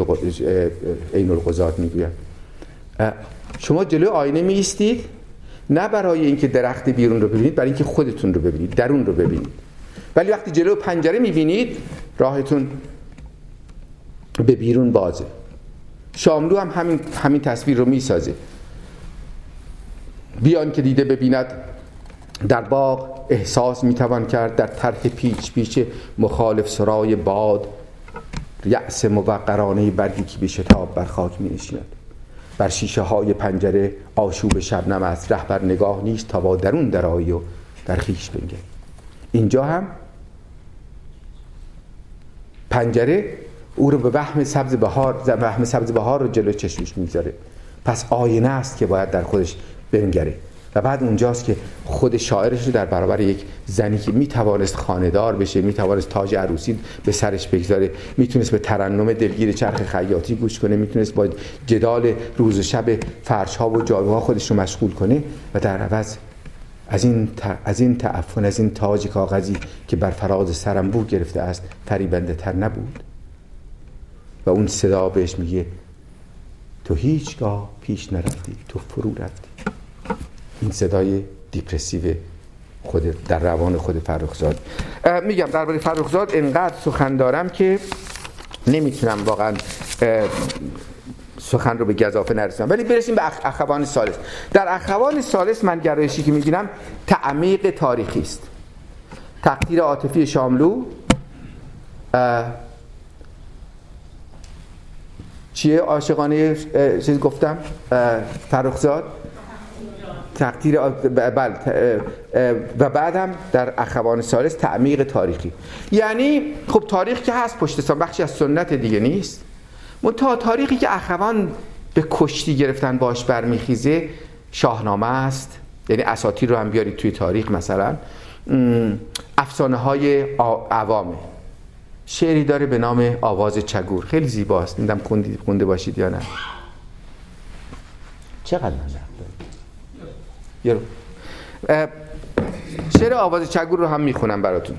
عین القضات میگوید. شما جلوی آینه می ایستید نه برای اینکه درخت بیرون رو ببینید، برای اینکه خودتون رو ببینید، درون رو ببینید. ولی وقتی جلوی پنجره میبینید راهتون به بیرون بازه. شاملو هم همین همین تصویر رو میسازه. بیان که دیده ببیند در باغ احساس میتوان کرد، در طرح پیچ پیچ مخالف سرای باد یأس موقرانه برگی که به شتاب بر خاک می‌نشیند. بر شیشه های پنجره آشوب شبنم است، رهبر نگاه نیست تا با درون درآیی و در خویش بنگری. اینجا هم پنجره او رو به وهم سبز بهار، وهم سبز بهار رو جلوی چشمش می‌ذاره. پس آینه است که باید در خودش بنگره. و بعد اونجاست که خود شاعرش رو در برابر یک زنی که میتوانست خاندار بشه، میتوانست تاج عروسی به سرش بگذاره، میتونست به ترنم دلگیر چرخ خیاطی گوش کنه، میتونست با جدال روز و شب فرش‌ها و جادوها خودش رو مشغول کنه و در عوض از این از این تعفن، از این تاج کاغذی که بر فراز سرم بو گرفته است فریبنده تر نبود. و اون صدا بهش میگه تو هیچگاه پیش نرفتی، تو فرو رفتی. این صدای دیپرسیو خود در روان خود فرخزاد. میگم درباره فرخزاد انقدر سخن دارم که نمیتونم واقعا سخن رو به گزافه نرسونم. ولی برسیم به اخ... اخوان ثالث. در اخوان ثالث من گرایشی که میگیرم تعمیق تاریخی است. تقدیر عاطفی شاملو چیه؟ عاشقانه چیز گفتم فرخزاد تقدیر بل و بعدم در اخوان ثالث تعمیق تاریخی. یعنی خب تاریخ که هست پشت سان، بخشی از سنت دیگه نیست. منتها تاریخی که اخوان به کشتی گرفتن باش برمیخیزه شاهنامه است. یعنی اساطیر رو هم بیارید توی تاریخ، مثلا افسانه های عوامه. شعری داره به نام آواز چگور، خیلی زیباست. نمیدونم خوندید، خونده باشید یا نه. چقدر نظر یارو شعر آواز چگور رو هم میخونم براتون.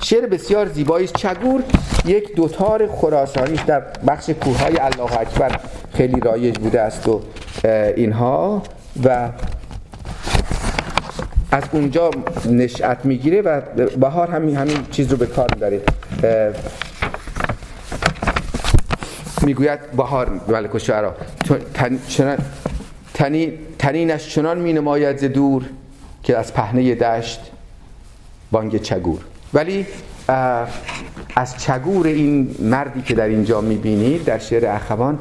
شعر بسیار زیبایی است. چگور یک دوتار خراسانی در بخش کوههای الله اکبر خیلی رایج بوده است و اینها، و از اونجا نشأت میگیره و بهار همین همین چیز رو به کار میبره. میگوید بهار ملک الشعرا چنان تنی تنینش چنان می نماید ز دور که از پهنه دشت بانگ چگور. ولی از چگور این مردی که در اینجا می بینید در شعر اخوان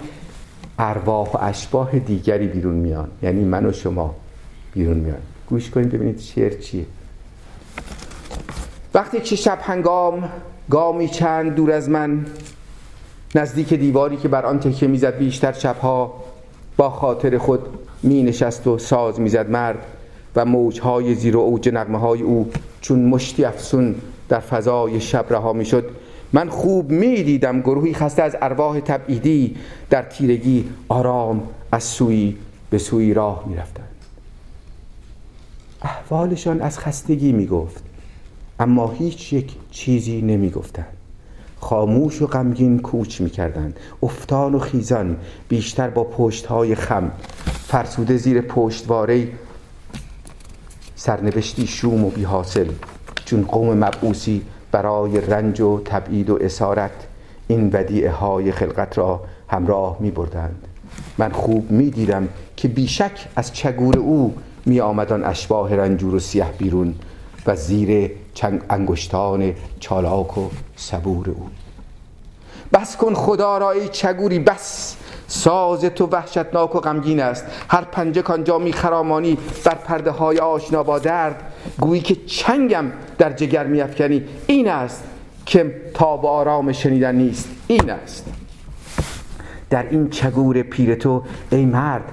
ارواح و اشباح دیگری بیرون میان، یعنی من و شما بیرون میان. گوش کنید ببینید شعر چیه. وقتی که شب هنگام گامی چند دور از من نزدیک دیواری که بر آن تکیه می زد بیشتر شبها با خاطر خود می نشست و ساز می زد مرد و موجهای زیر و اوج نغمه های او چون مشتی افسون در فضای شب رها می شد. من خوب می دیدم گروهی خسته از ارواح تبعیدی در تیرگی آرام از سوی به سوی راه می رفتند. احوالشان از خستگی می گفت، اما هیچ یک چیزی نمی گفتند. خاموش و غمگین کوچ می‌کردند، افتان و خیزان، بیشتر با پشت‌های خم فرسوده زیر پشتواره سرنوشتی شوم و بی‌حاصل. چون قوم مبعوثی برای رنج و تبعید و اسارت این بدیعه‌های خلقت را همراه می‌بردند. من خوب می‌دیدم که بیشک از چگور او می‌آمدند اشباح رنجور و سیاه بیرون و زیر چنگ انگشتان چالاک و صبور او. بس کن خدا را ای چگوری، بس ساز تو وحشتناک و غمگین است، هر پنجه کانجا می خرامانی بر پرده های آشنا با درد، گویی که چنگم در جگر می افکنی، این است که تاب آرام شنیدن نیست، این است در این چگور پیر تو ای مرد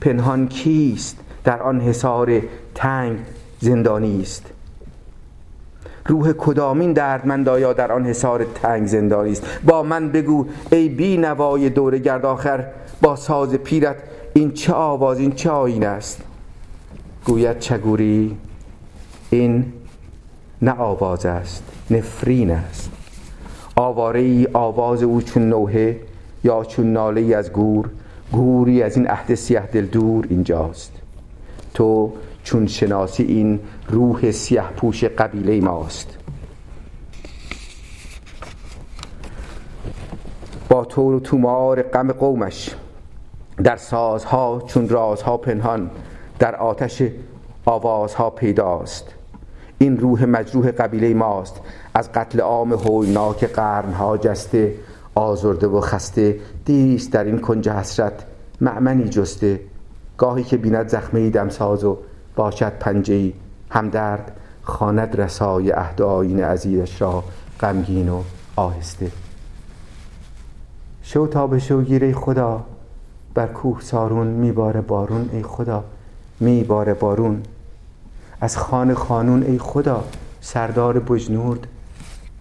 پنهان کیست، در آن حصار تنگ زندانی است، روح کدامین دردمند آیا در آن حصار تنگ زندانی است، با من بگو ای بی نوای دور گرد آخر، با ساز پیرت این چه آواز این چه آیین است، گوید چگوری این نه آواز است نفرین است، آواره ای آواز او چون نوحه یا چون ناله ای از گور، گوری از این عهد سیه دل دور اینجاست، تو چون شناسی این روح سیه پوش قبیله ماست، با تو تومار غم قومش در سازها چون رازها پنهان، در آتش آوازها پیداست، این روح مجروح قبیله ماست، از قتل عام هولناک قرنها جسته، آزرده و خسته دیست در این کنج حسرت مأمنی جسته، گاهی که بیند زخمه دمساز و باشد پنجه‌ای همدرد، خواند رسای عهد آیین عزیزش را غمگین و آهسته، شو تا به شوگیر ای خدا، بر کوه سارون میباره بارون ای خدا، میباره بارون از خان خانون ای خدا، سردار بجنورد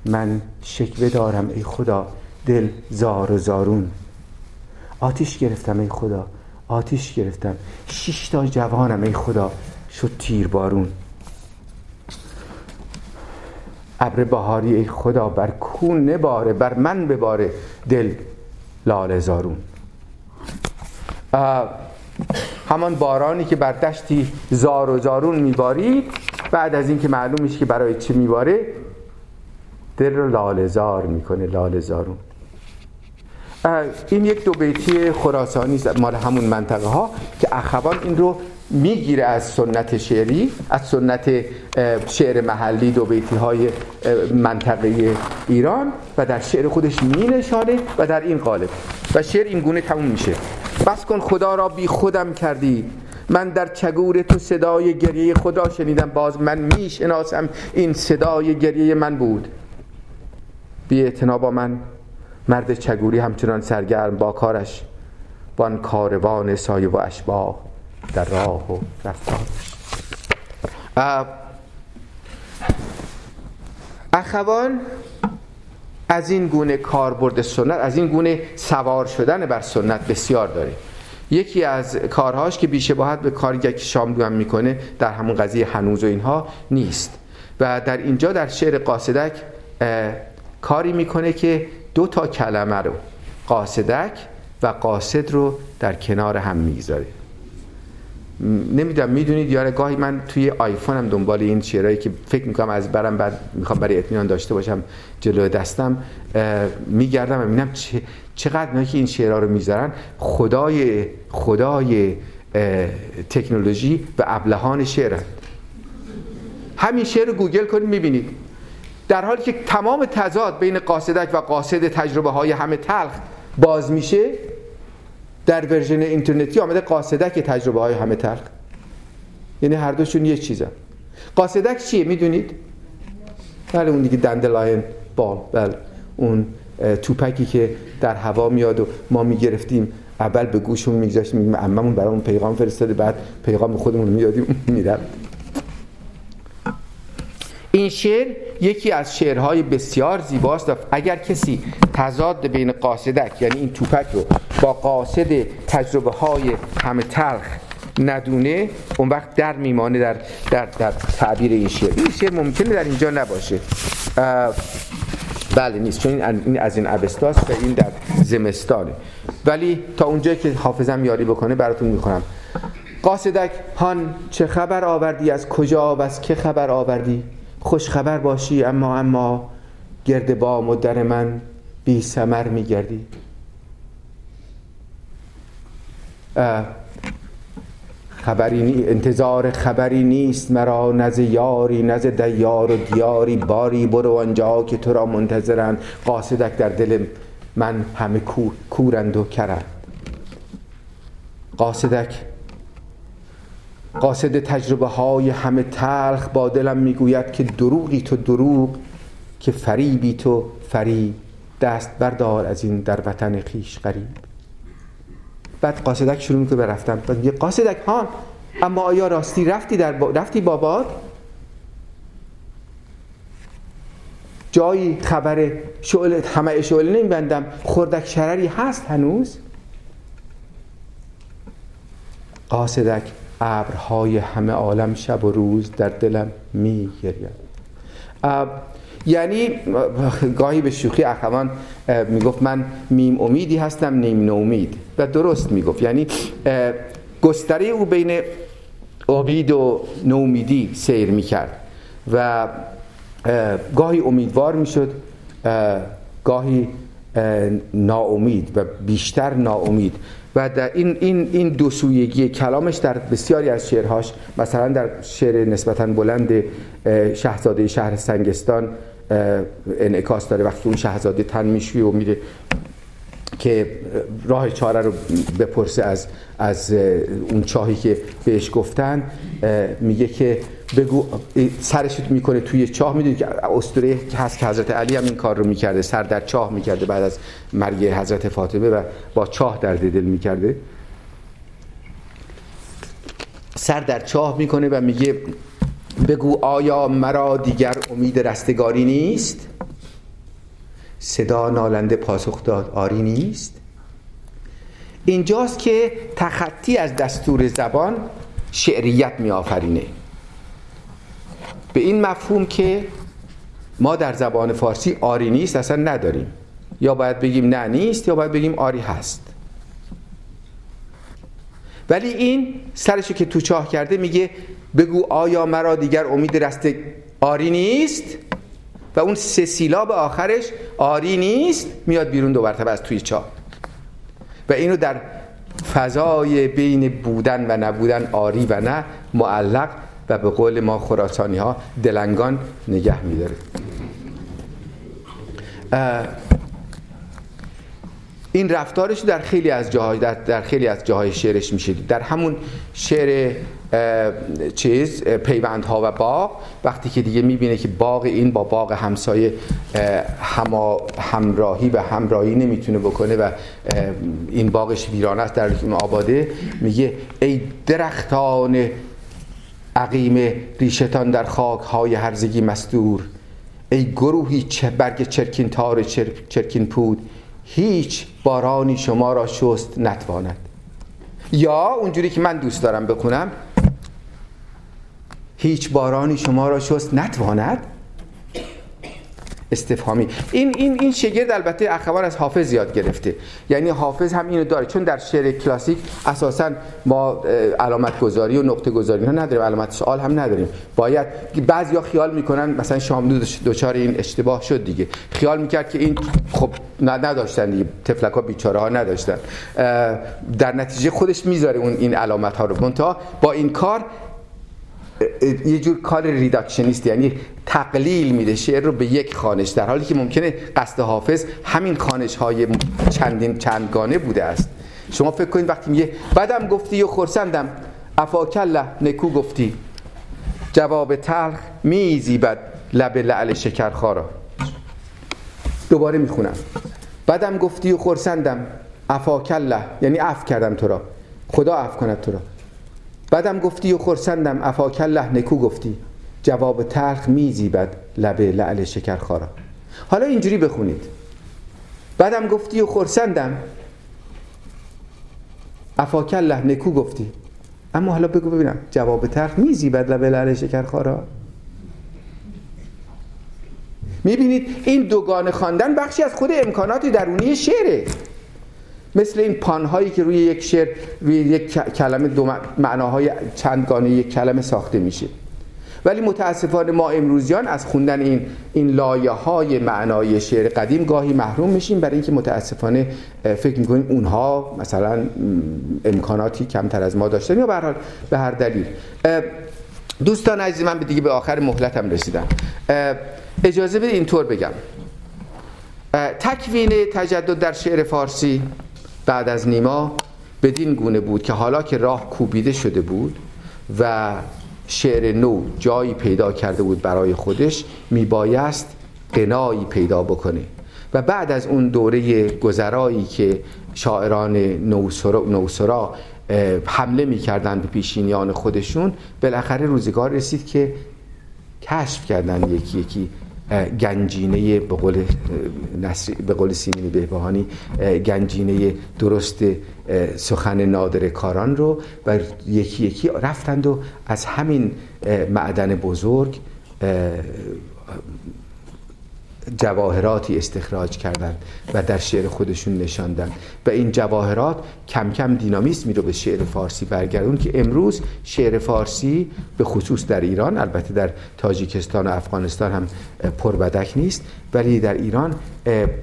من شکوه دارم ای خدا، دل زار و زارون، آتش گرفتم ای خدا، آتش گرفتم شش تا جوانم ای خدا، شد تیر بارون، ابر بهاری ای خدا بر کون نباره، بر من بباره دل لاله زارون، همان بارانی که بر دشتی زار و زارون میبارید، بعد از این که معلوم میشه که برای چه میباره، دل رو لاله زار میکنه، لاله زارون. این یک دو بیتی خراسانی مال همون منطقه ها که اخوان این رو میگیره از سنت شعری، از سنت شعر محلی، دو بیتی های منطقه ایران و در شعر خودش مینشانه و در این قالب و شعر این گونه تموم میشه. بس کن خدا را بی خودم کردی، من در چگور تو صدای گریه خود را شنیدم، باز من میشناسم این صدای گریه من بود، بی اعتنا با من مرد چگوری همچنان سرگرم با کارش، بان کاروان سایه و اشباح در راه و رفتارش. اخوان از این گونه کاربرد سنت، از این گونه سوار شدن بر سنت بسیار داره. یکی از کارهاش که بیشباهت به کاری که شاملو هم میکنه در همون قضیه هنوز و اینها نیست و در اینجا در شعر قاصدک کاری میکنه که دو تا کلمه رو، قاصدک و قاصد رو در کنار هم میگذاره. نمیدونم میدونید یاره، گاهی من توی آیفونم دنبال این شعرهایی که فکر میکنم از برم بعد میخوام برای اطمینان داشته باشم جلو دستم میگردم و میبینم چقدر اینا که این شعرها رو میذارن، خدای خدای تکنولوژی و ابلهان شعرن. همین شعر رو گوگل کنید میبینید، در حالی که تمام تضاد بین قاصدک و قاصد تجربه های همه تلخ باز میشه، در ورژن اینترنتی آمده قاصدک تجربه های همه تلخ، یعنی هر دوشون یه چیزن. قاصدک چیه میدونید؟ بله اون دیگه دندلاین بال، بله اون توپکی که در هوا میاد و ما میگرفتیم، اول به گوشمون میگذاشتیم میگیم عممون برامون پیغام فرستاده، بعد پیغام خودمون میدادیم میرفت. این شعر یکی از شعرهای بسیار زیباست و اگر کسی تضاد بین قاصدک یعنی این توپک رو با قاصد تجربه های همه تلخ ندونه، اون وقت در میمانه در, در, در تعبیر این شعر. این شعر ممکنه در اینجا نباشه، بله نیست، چون این از این عبستاست و این در زمستانه، ولی تا اونجایی که حافظم یاری بکنه براتون میخونم. قاصدک هان چه خبر آوردی، از کجا و از که خبر آوردی، خوش خبر باشی اما اما گرد بام و در من بی ثمر میگردی. خبری نی... انتظار خبری نیست مرا، نزد یاری نزد دیار و دیاری، باری برو آنجا که تو را منتظرند، قاصدک در دل من همه کور... کورند و کرند. قاصدک قاصد تجربه های همه تلخ با دلم میگوید که دروغی تو دروغ، که فریبی تو فریب، دست بردار از این در وطن خیش غریب. بعد قاصدک شروع میکنه به رفتن. بعد یه قاصدک هان، اما آیا راستی رفتی در با... رفتی با باد؟ جایی خبر شعله همه شعله نمیبندم، خردک شرری هست هنوز؟ قاصدک ابرهای همه عالم شب و روز در دلم میگرید. یعنی گاهی به شوخی اخوان میگفت من میم امیدی هستم نیم نومید، و درست میگفت. یعنی گستره او بین امید و نومیدی سیر میکرد و گاهی امیدوار میشد، گاهی ناامید و بیشتر ناامید. و در این این این دو سویگی کلامش در بسیاری از شعرهاش، مثلا در شعر نسبتاً بلند شاهزاده شهر سنگستان انعکاس داره، وقتی اون شاهزاده تن میشویه و میره که راه چاره رو بپرسه از از اون چاهی که بهش گفتن، میگه که بگو سرش میکنه توی چاه. میدونید که اسطوره هست که حضرت علی هم این کار رو میکرده، سر در چاه میکرده بعد از مرگ حضرت فاطمه و با چاه درد دل میکرده. سر در چاه میکنه و میگه بگو آیا مرا دیگر امید رستگاری نیست؟ صدا نالنده پاسخ داد آری نیست. اینجاست که تخطی از دستور زبان شعریت میآفرینه، به این مفهوم که ما در زبان فارسی آری نیست اصلا نداریم، یا باید بگیم نه نیست یا باید بگیم آری هست. ولی این سرشو که تو چاه کرده میگه بگو آیا مرا دیگر امید رسته آری نیست، و اون سه سیلاب آخرش آری نیست میاد بیرون دوباره از توی چاه، و اینو در فضای بین بودن و نبودن، آری و نه، معلق و به قول ما خراسانی ها دلنگان نگه میداره. این رفتارش در خیلی از جاهای در, در خیلی از جاهای شعرش میشه. در همون شعر چیز پیوندها و باغ، وقتی که دیگه میبینه که باغ این با باغ همسایه هم همراهی و همراهی نمیتونه بکنه و این باغش ویرانه است در اون آباده، میگه ای درختان عقیم ریشتان در خاک‌های هرزگی مستور، ای گروهی چه برگ چرکین تار چرکین پود، هیچ بارانی شما را شست نتواند. یا اونجوری که من دوست دارم بخونم، هیچ بارانی شما را شست نتواند، استفهامی. این این این شگرد البته اخوان از حافظ یاد گرفته، یعنی حافظ هم اینو داره، چون در شعر کلاسیک اساساً ما علامت گذاری و نقطه گذاری نداریم، علامت سوال هم نداریم. باید بعضیا خیال میکنن، مثلا شاملو دوچار این اشتباه شد دیگه، خیال میکرد که این خب نداشتن دیگه، تفلکا بیچاره ها نداشتن، در نتیجه خودش میذاره اون این علامت ها رو. منتها با این کار یه جور کار ریداکشنیست، یعنی تقلیل میده شعر رو به یک خوانش، در حالی که ممکنه قصد حافظ همین خوانش های چندین چندگانه بوده است. شما فکر کنید وقتی میگه بدم گفتی و خرسندم، افاکله نکو گفتی، جواب تلخ میزیبد لب لعل شکرخارا. دوباره میخونم، بدم گفتی و خرسندم، افاکله یعنی عفو کردم تو را، خدا عفو کند تو را، بعدم گفتی و خرسندم، افاکله نکو گفتی، جواب تلخ میزیبد لب لعل شکرخارا. حالا اینجوری بخونید، بعدم گفتی و خرسندم، افاکله نکو گفتی، اما حالا بگو ببینم جواب تلخ میزیبد لب لعل شکرخارا. میبینید این دوگانه خواندن بخشی از خود امکانات درونی شعره، مثل این پانهایی که روی یک شعر، روی یک کلمه دو معناهای چندگانه یک کلمه ساخته میشه. ولی متاسفانه ما امروزیان از خوندن این این لایه‌های معنای شعر قدیم گاهی محروم میشیم، برای اینکه متاسفانه فکر میکنیم اونها مثلا امکاناتی کمتر از ما داشتن، یا به هر حال به هر دلیل. دوستان عزیز من، دیگه به آخر مهلتم رسیدم، اجازه بدید اینطور بگم: تکوین تجدد در شعر فارسی بعد از نیما بدین گونه بود که حالا که راه کوبیده شده بود و شعر نو جایی پیدا کرده بود برای خودش، میبایست غنایی پیدا بکنه و بعد از اون دوره گذرایی که شاعران نوسرا, نوسرا حمله میکردن به پیشینیان خودشون، بالاخره روزگار رسید که کشف کردن یکی یکی گنجینه، به قول نصری، به قول سیمین بهبهانی، گنجینه درست سخن نادره کاران رو و یکی یکی رفتند و از همین معدن بزرگ جواهراتی استخراج کردند و در شعر خودشون نشاندند و این جواهرات کم کم دینامیسمی رو به شعر فارسی برگردون که امروز شعر فارسی به خصوص در ایران، البته در تاجیکستان و افغانستان هم پربدک نیست، ولی در ایران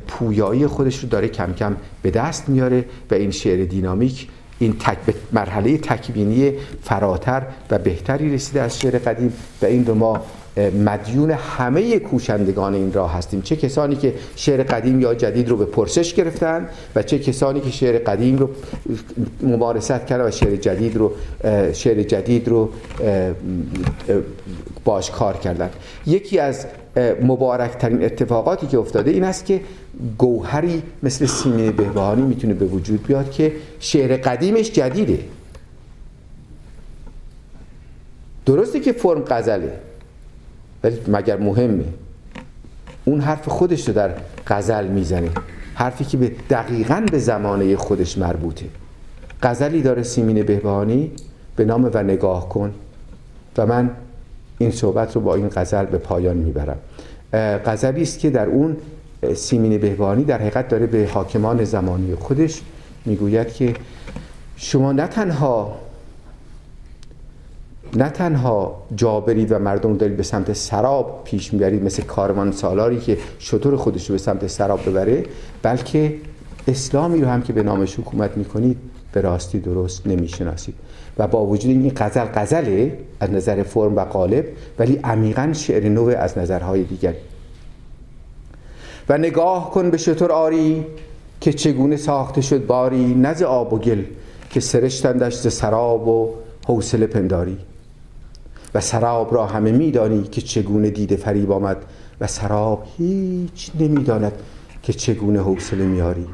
پویایی خودش رو داره کم کم به دست میاره و این شعر دینامیک این تک مرحله تکوینی فراتر و بهتری رسیده از شعر قدیم و این رو ما مدیون همه کوشندگان این راه هستیم، چه کسانی که شعر قدیم یا جدید رو به پرسش گرفتن و چه کسانی که شعر قدیم رو ممارست کردن و شعر جدید رو شعر جدید رو باش کار کردن. یکی از مبارکترین اتفاقاتی که افتاده این است که گوهری مثل سیمین بهبهانی میتونه به وجود بیاد که شعر قدیمش جدیده، درسته که فرم غزله ولی مگر مهمه؟ اون حرف خودش رو در غزل میزنه، حرفی که به دقیقاً به زمانه خودش مربوطه. غزلی داره سیمین بهبهانی به نام و نگاه کن و من این صحبت رو با این غزل به پایان میبرم. غزلی است که در اون سیمین بهبهانی در حقیقت داره به حاکمان زمانه خودش میگوید که شما نه تنها نه تنها جا برید و مردم دارید به سمت سراب پیش میبرید، مثل کاروان سالاری که شتر خودش رو به سمت سراب ببره، بلکه اسلامی رو هم که به نامش حکومت میکنید به راستی درست نمیشناسید. و با وجود این غزل غزله از نظر فرم و قالب، ولی عمیقاً شعر نو از نظرهای دیگر. و نگاه کن به شتر آری که چگونه ساخته شد باری، نز آب و گل که سرشتندش ز سراب و حوصله پنداری. و سراب را همه میدانی که چگونه دیده فریب آمد، و سراب هیچ نمیداند که چگونه حوصله میاری.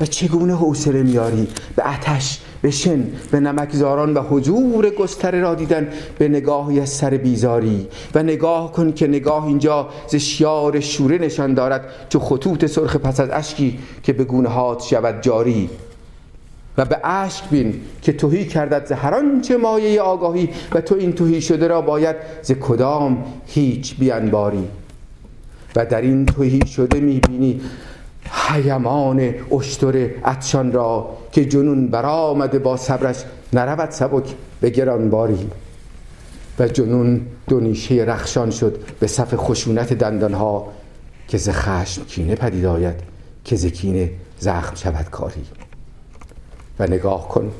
و چگونه حوصله میاری به آتش، به شن، به نمکزاران و حضور گستره را دیدن به نگاهی از سر بیزاری. و نگاه کن که نگاه اینجا ز شیار شوره نشان دارد، چو خطوط سرخ پس از اشکی که به گونه هات شود جاری. و به عشق بین که تهی کردت ز هر آنچه مایه آگاهی، و تو این تهی شده را باید ز کدام هیچ بیانباری. و در این تهی شده میبینی حیمان اشتر عطشان را، که جنون برآمده با صبرش نرود سبک به گرانباری. و جنون دو نیشه رخشان شد به صف خشونت دندانها، که ز خشم کینه پدید آید که ز کینه زخم شود کاری. و نگاه کن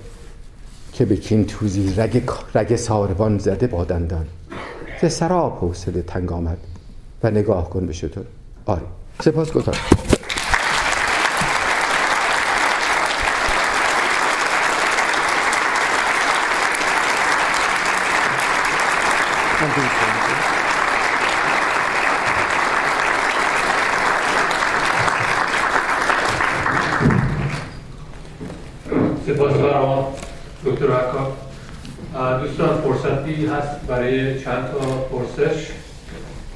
که به کین توزی رگ, رگ ساروان زده با دندان، ز سراب حوصله تنگ آمد و نگاه کن به شتر آری. سپاسگزارم. سپاسگزارم دکتر حکاک. دوستان فرصتی هست برای چند تا پرسش.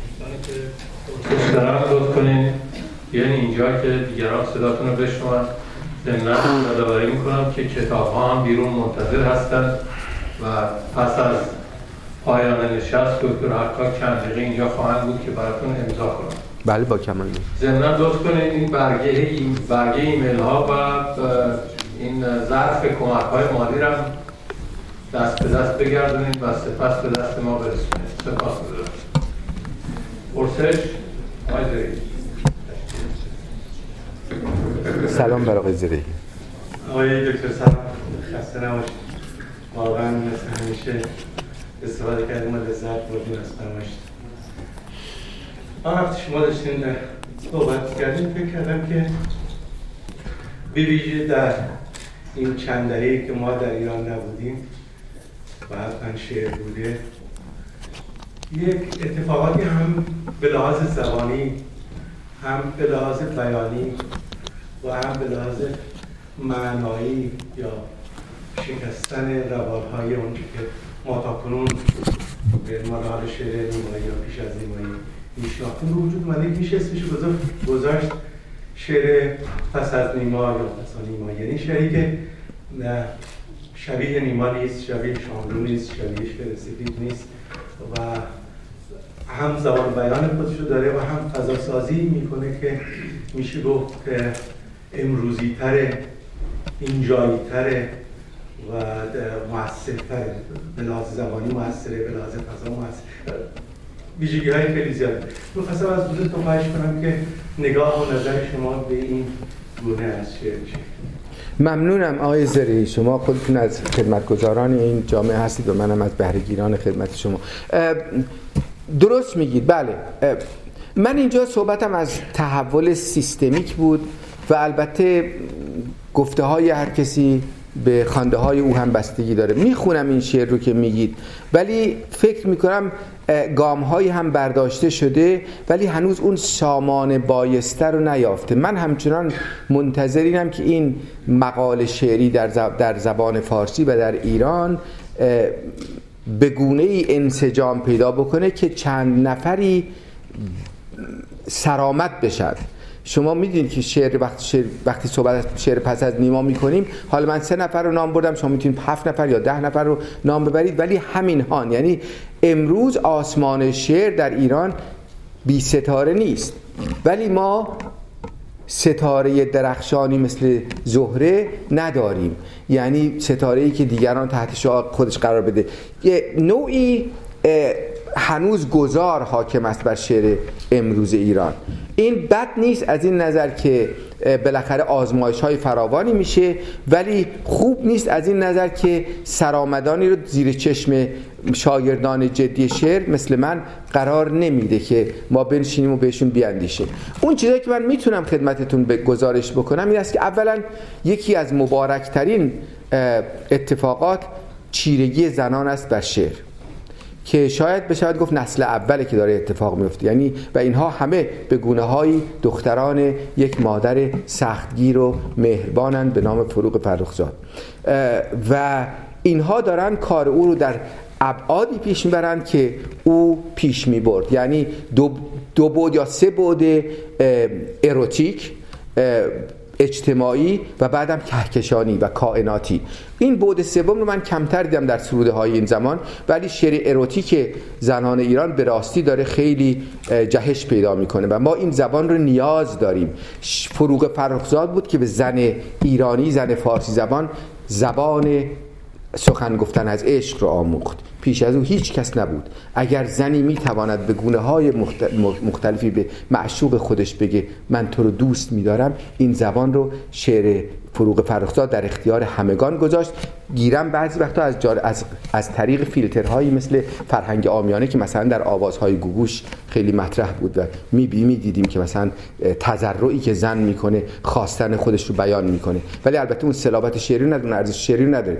دوستانی که پرسش دارن لطف کنین بیاین اینجا که دیگران صداتون رو بشنون. ضمناً یادآوری میکنم که کتاب‌ها هم بیرون منتظر هستند و پس از پایان نشست دکتر حکاک چند دقیقه اینجا خواهند بود که براتون امضا کنن. بله با کمال میل. ضمناً لطف کنین این برگه این برگه ایمیل ها و این ظرف کمک‌های مالی را دست به دست بگردونید و سپس به دست ما برسونید. سپاسگزارم. پرسش آقای زرهی. سلام بر آقای زرهی. آقای دکتر سلام، خسته نباشید. واقعا مثل همیشه استفاده کردیم و لذت بردیم از برنامه‌تون. آن وقتی شما داشتین صحبت کردیم فکر کردم که به ویژه در این چند دهه‌ای که ما در ایران نبودیم و حتما شعر بوده، یک اتفاقاتی هم به لحاظ زبانی، هم به لحاظ بیانی و هم به لحاظ معنایی یا شکستن روالهای اونچه که ما تاکنون به مراحل شعر نیمایی یا پیش از نیمایی میشناختیم به وجود اومده. میشه اسمش گذاشت شعر پس از نیما یا پس از نیما، یعنی شعری که شبیه نیما نیست، شبیه شاملو نیست، شبیه شعر سفید نیست و هم زبان بیان خودشو داره و هم فضا سازی میکنه که میشه گفت که امروزی تره، اینجایی تره و مؤثر تره، به لحاظ زبانی مؤثره، به لحاظ فضا مؤثره، ویژگی های خیلی زیاده. میخواستم از حضورتون خواهش کنم که نگاه و نظر شما به این گونه از شعر چه؟ ممنونم آقای زری، شما خودتون از خدمتگزاران این جامعه هستید و منم از بهره‌گیران خدمت شما. درست میگید، بله. من اینجا صحبتم از تحول سیستمیک بود و البته گفته های هر کسی به خوانده های او هم بستگی داره. میخونم این شعر رو که میگید، ولی فکر میکنم گام هایی هم برداشته شده ولی هنوز اون سامان بایسته رو نیافته. من همچنان منتظر اینم که این مقال شعری در زبان فارسی و در ایران به گونه ای انسجام پیدا بکنه که چند نفری سرآمد بشن. شما میدونید که شعر وقتی شعر وقتی صحبت از شعر پس از نیما میکنیم، حالا من سه نفر رو نام بردم، شما میتونید هفت نفر یا ده نفر رو نام ببرید، ولی همین هان. یعنی امروز آسمان شعر در ایران بی ستاره نیست، ولی ما ستاره درخشانی مثل زهره نداریم، یعنی ستاره‌ای که دیگران تحت شعاع خودش قرار بده. یه نوعی هنوز گذار حاکم است بر شعر امروز ایران. این بد نیست از این نظر که بالاخره آزمایش‌های فراوانی میشه، ولی خوب نیست از این نظر که سرآمدانی رو زیر چشم شاگردان جدی شعر مثل من قرار نمیده که ما بنشینیم و بهشون بیاندیشیم. اون چیزایی که من میتونم خدمتتون به گزارش بکنم این است که اولا یکی از مبارکترین اتفاقات چیرگی زنان است بر شعر که شاید بشود گفت نسل اوله که داره اتفاق میفته، یعنی و اینها همه به گونه هایی دختران یک مادر سختگیر و مهربانند به نام فروغ فرخزاد و اینها دارن کار او رو در ابعادی پیش میبرند که او پیش میبرد، یعنی دو, دو بود یا سه بود اروتیک، اجتماعی و بعدم کهکشانی و کائناتی. این بعد سوم رو من کمتر دیدم در سروده های این زمان، ولی شعر اروتیک زنان ایران به راستی داره خیلی جهش پیدا میکنه و ما این زبان رو نیاز داریم. فروغ فرخزاد بود که به زن ایرانی، زن فارسی زبان، زبان سخن گفتن از عشق رو آموخت. پیش از او هیچ کس نبود. اگر زنی میتواند به گونه های مختلفی به معشوق خودش بگه من تو رو دوست میدارم، این زبان رو شعر فروغ فرخزاد در اختیار همگان گذاشت. گیرم بعضی وقتا از, از, از طریق فیلترهایی مثل فرهنگ عامیانه که مثلا در آوازهای گوگوش خیلی مطرح بود و می دیدیم که مثلا تضرعی که زن میکنه خواستن خودش رو بیان میکنه، ولی البته اون صلابت شعری نداره، ارزش شعری نداره.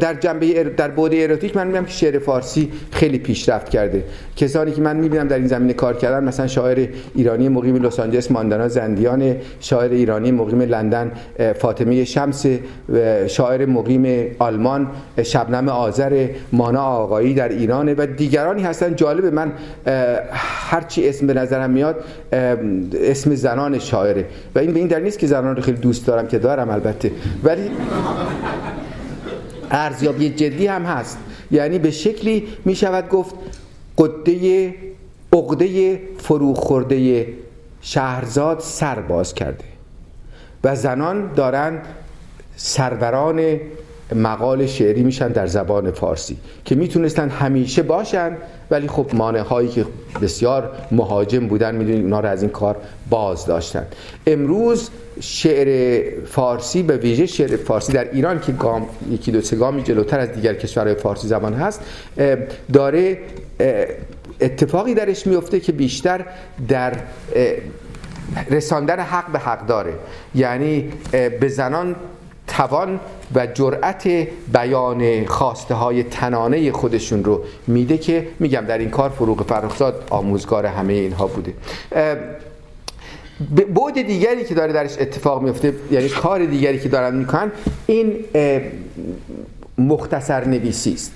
در جنبه در بعد اروتیک من میگم که شعر فارسی خیلی پیشرفت کرده. کسانی که من میبینم در این زمینه کار کردن، مثلا شاعر ایرانی مقیم لس آنجلس ماندانا زندیان، شاعر ایرانی مقیم لندن فاطمه شمس، شاعر مقیم آلمان شبنم آذر، مانا آقایی در ایرانه و دیگرانی هستن. جالبه من هرچی اسم به نظرم میاد اسم زنان شاعره و این به این دلیل نیست که زنان رو خیلی دوست دارم که دارم البته، ولی ارزیابی جدی هم هست. یعنی به شکلی میشود گفت قده عقده فروخورده شهرزاد سر باز کرده و زنان دارن سروران مقال شعری میشن در زبان فارسی که میتونستن همیشه باشن، ولی خب مانع هایی که بسیار مهاجم بودن میدونید اونا رو از این کار باز داشتن. امروز شعر فارسی به ویژه شعر فارسی در ایران که گام یکی دو سه گامی جلوتر از دیگر کشورهای فارسی زبان هست، داره اتفاقی درش میفته که بیشتر در رساندن حق به حق داره، یعنی به زنان توان و جرأت بیان خواسته های تنانه خودشون رو میده که میگم در این کار فروغ فرخزاد آموزگار همه اینها بوده. بعد دیگری که داره درش اتفاق میفته، یعنی کار دیگری که دارن میکنن، این مختصر نویسی است.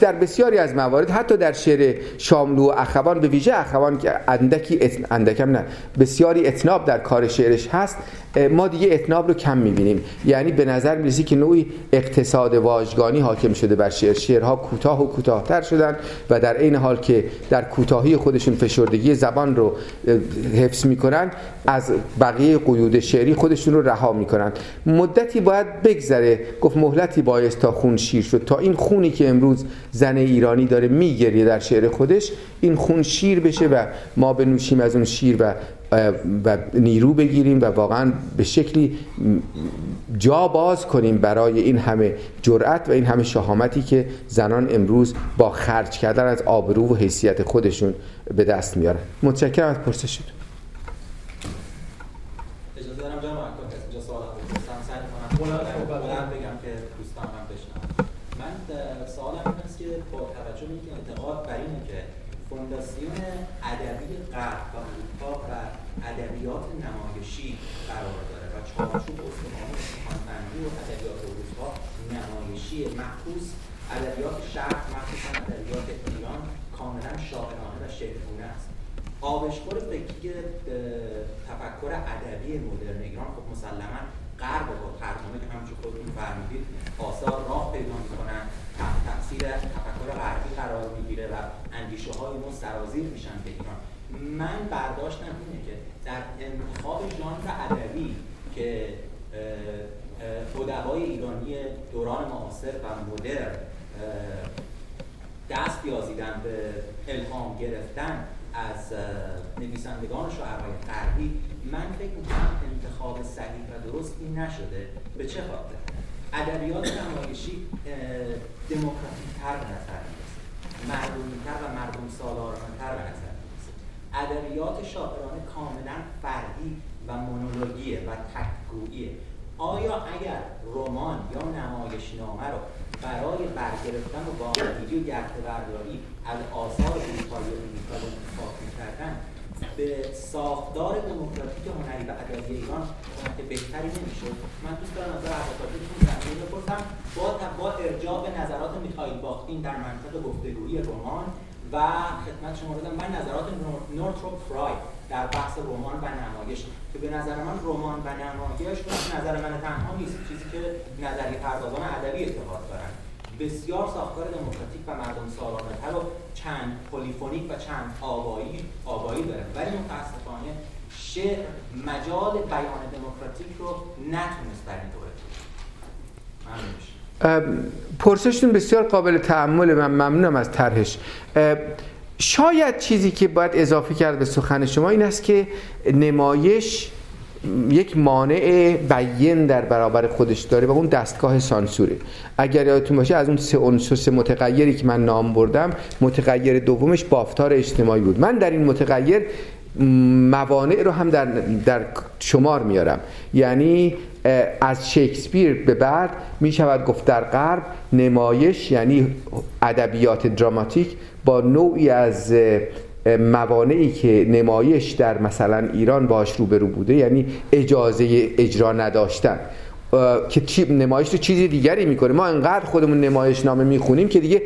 در بسیاری از موارد حتی در شعر شاملو و اخوان، به ویژه اخوان که اندکی ات... اندکم نه بسیاری اتناب در کار شعرش هست، ما دیگه اتناب رو کم می‌بینیم. یعنی به نظر می‌رسه که نوعی اقتصاد واژگانی حاکم شده بر شعر، شعرها کوتاه و کوتاه‌تر شدن و در عین حال که در کوتاهی خودشون فشردگی زبان رو حفظ می‌کنن، از بقیه قیود شعری خودشون رو رها می‌کنن. مدتی باید بگذره، گفت مهلتی بایست تا خون شیر شد، تا این خونی که امروز زن ایرانی داره میگریه در شعر خودش، این خون شیر بشه و ما بنوشیم از اون شیر و و نیرو بگیریم و واقعا به شکلی جا باز کنیم برای این همه جرأت و این همه شهامتی که زنان امروز با خرج کردن از آبرو و حیثیت خودشون به دست میارن. متشکرم از پرسشتون. اجازه دارم جناب حکاک از اینجا سوال بپرسم، سعی کنم بلند بگم که دوستان هم بشنوند. من سوالم این است که با توجه به اینکه اعتقاد بر اینه که فونداسیون ادبی غرب و ادبیات نمایشی قرار داره و چارچوب استوانه استخوان‌بندی و ادبیات اروپا نمایشی، مخصوص ادبیات شرق، مخصوصا ادبیات ایران، کاملا شاعرانه و شعرگونه است. آبشخور فکری تفکر ادبی مدرن ایران خب مسلما غرب و ترجمه که همونجور خودتون فرمودید آثار راه پیدا می‌کنن، تفسیر تفکر غربی قرار می‌گیره و اندیشه‌های ما سرازیر میشن به ایران. من برداشتم اینه که در انتخاب ژانر ادبی که ادبای ایرانی دوران معاصر و مدرن دست یازیدن به الهام گرفتن از نویسندگان شعرهای غربی، من فکر می‌کنم انتخاب صحیح و درست این نشده. به چه خاطر؟ ادبیات نمایشی دموکراتیک‌تر به نظر می‌رسه، مردمی‌تر و مردم سالارانه‌تر به نظر. ادبیات شاعرانه کاملا فردی و مونولوگیه و تک‌گوییه. آیا اگر رمان یا نمایشنامه رو برای برگرفتن و واقعیت و گرده‌برداری از آثار اروپایی و آمریکایی انتخاب می‌کردن، به ساختار دموکراتیک هنری و ادبی ایران کمک بهتری نمی‌شد؟ من دوست دارم از حضراتتون زمینه بپرسم با ارجاع به نظرات میخائیل باختین در منطق گفتگویی رمان و خدمت شما رو دادم. من نظرات نورتروپ فرای در بحث رمان و نمایش که به نظر من رمان و نمایش نظر من تنها نیست، چیزی که نظریه پردازان ادبی اعتقاد دارن، بسیار ساختار دموکراتیک و مردم سالارانه‌تر و چند پلیفونیک و چند آوایی آوایی داره، ولی متاسفانه شعر مجال بیان دموکراتیک رو نتونست در این دوره معنیش. پرسشتون بسیار قابل تأمله، من ممنونم از طرحش. شاید چیزی که باید اضافه کرد به سخن شما این است که نمایش یک مانع بیان در برابر خودش داره و اون دستگاه سانسوره. اگر یادتون باشه از اون سه عنصر سه متغیری که من نام بردم، متغیر دومش بافتار اجتماعی بود. من در این متغیر موانع رو هم در, در شمار میارم. یعنی از شکسپیر به بعد می شود گفت در غرب نمایش، یعنی ادبیات دراماتیک، با نوعی از موانعی که نمایش در مثلا ایران باش روبرو بوده، یعنی اجازه اجرا نداشتن، که چی نمایش رو چیزی دیگری میکنه. ما انقدر خودمون نمایش نامه میخونیم که دیگه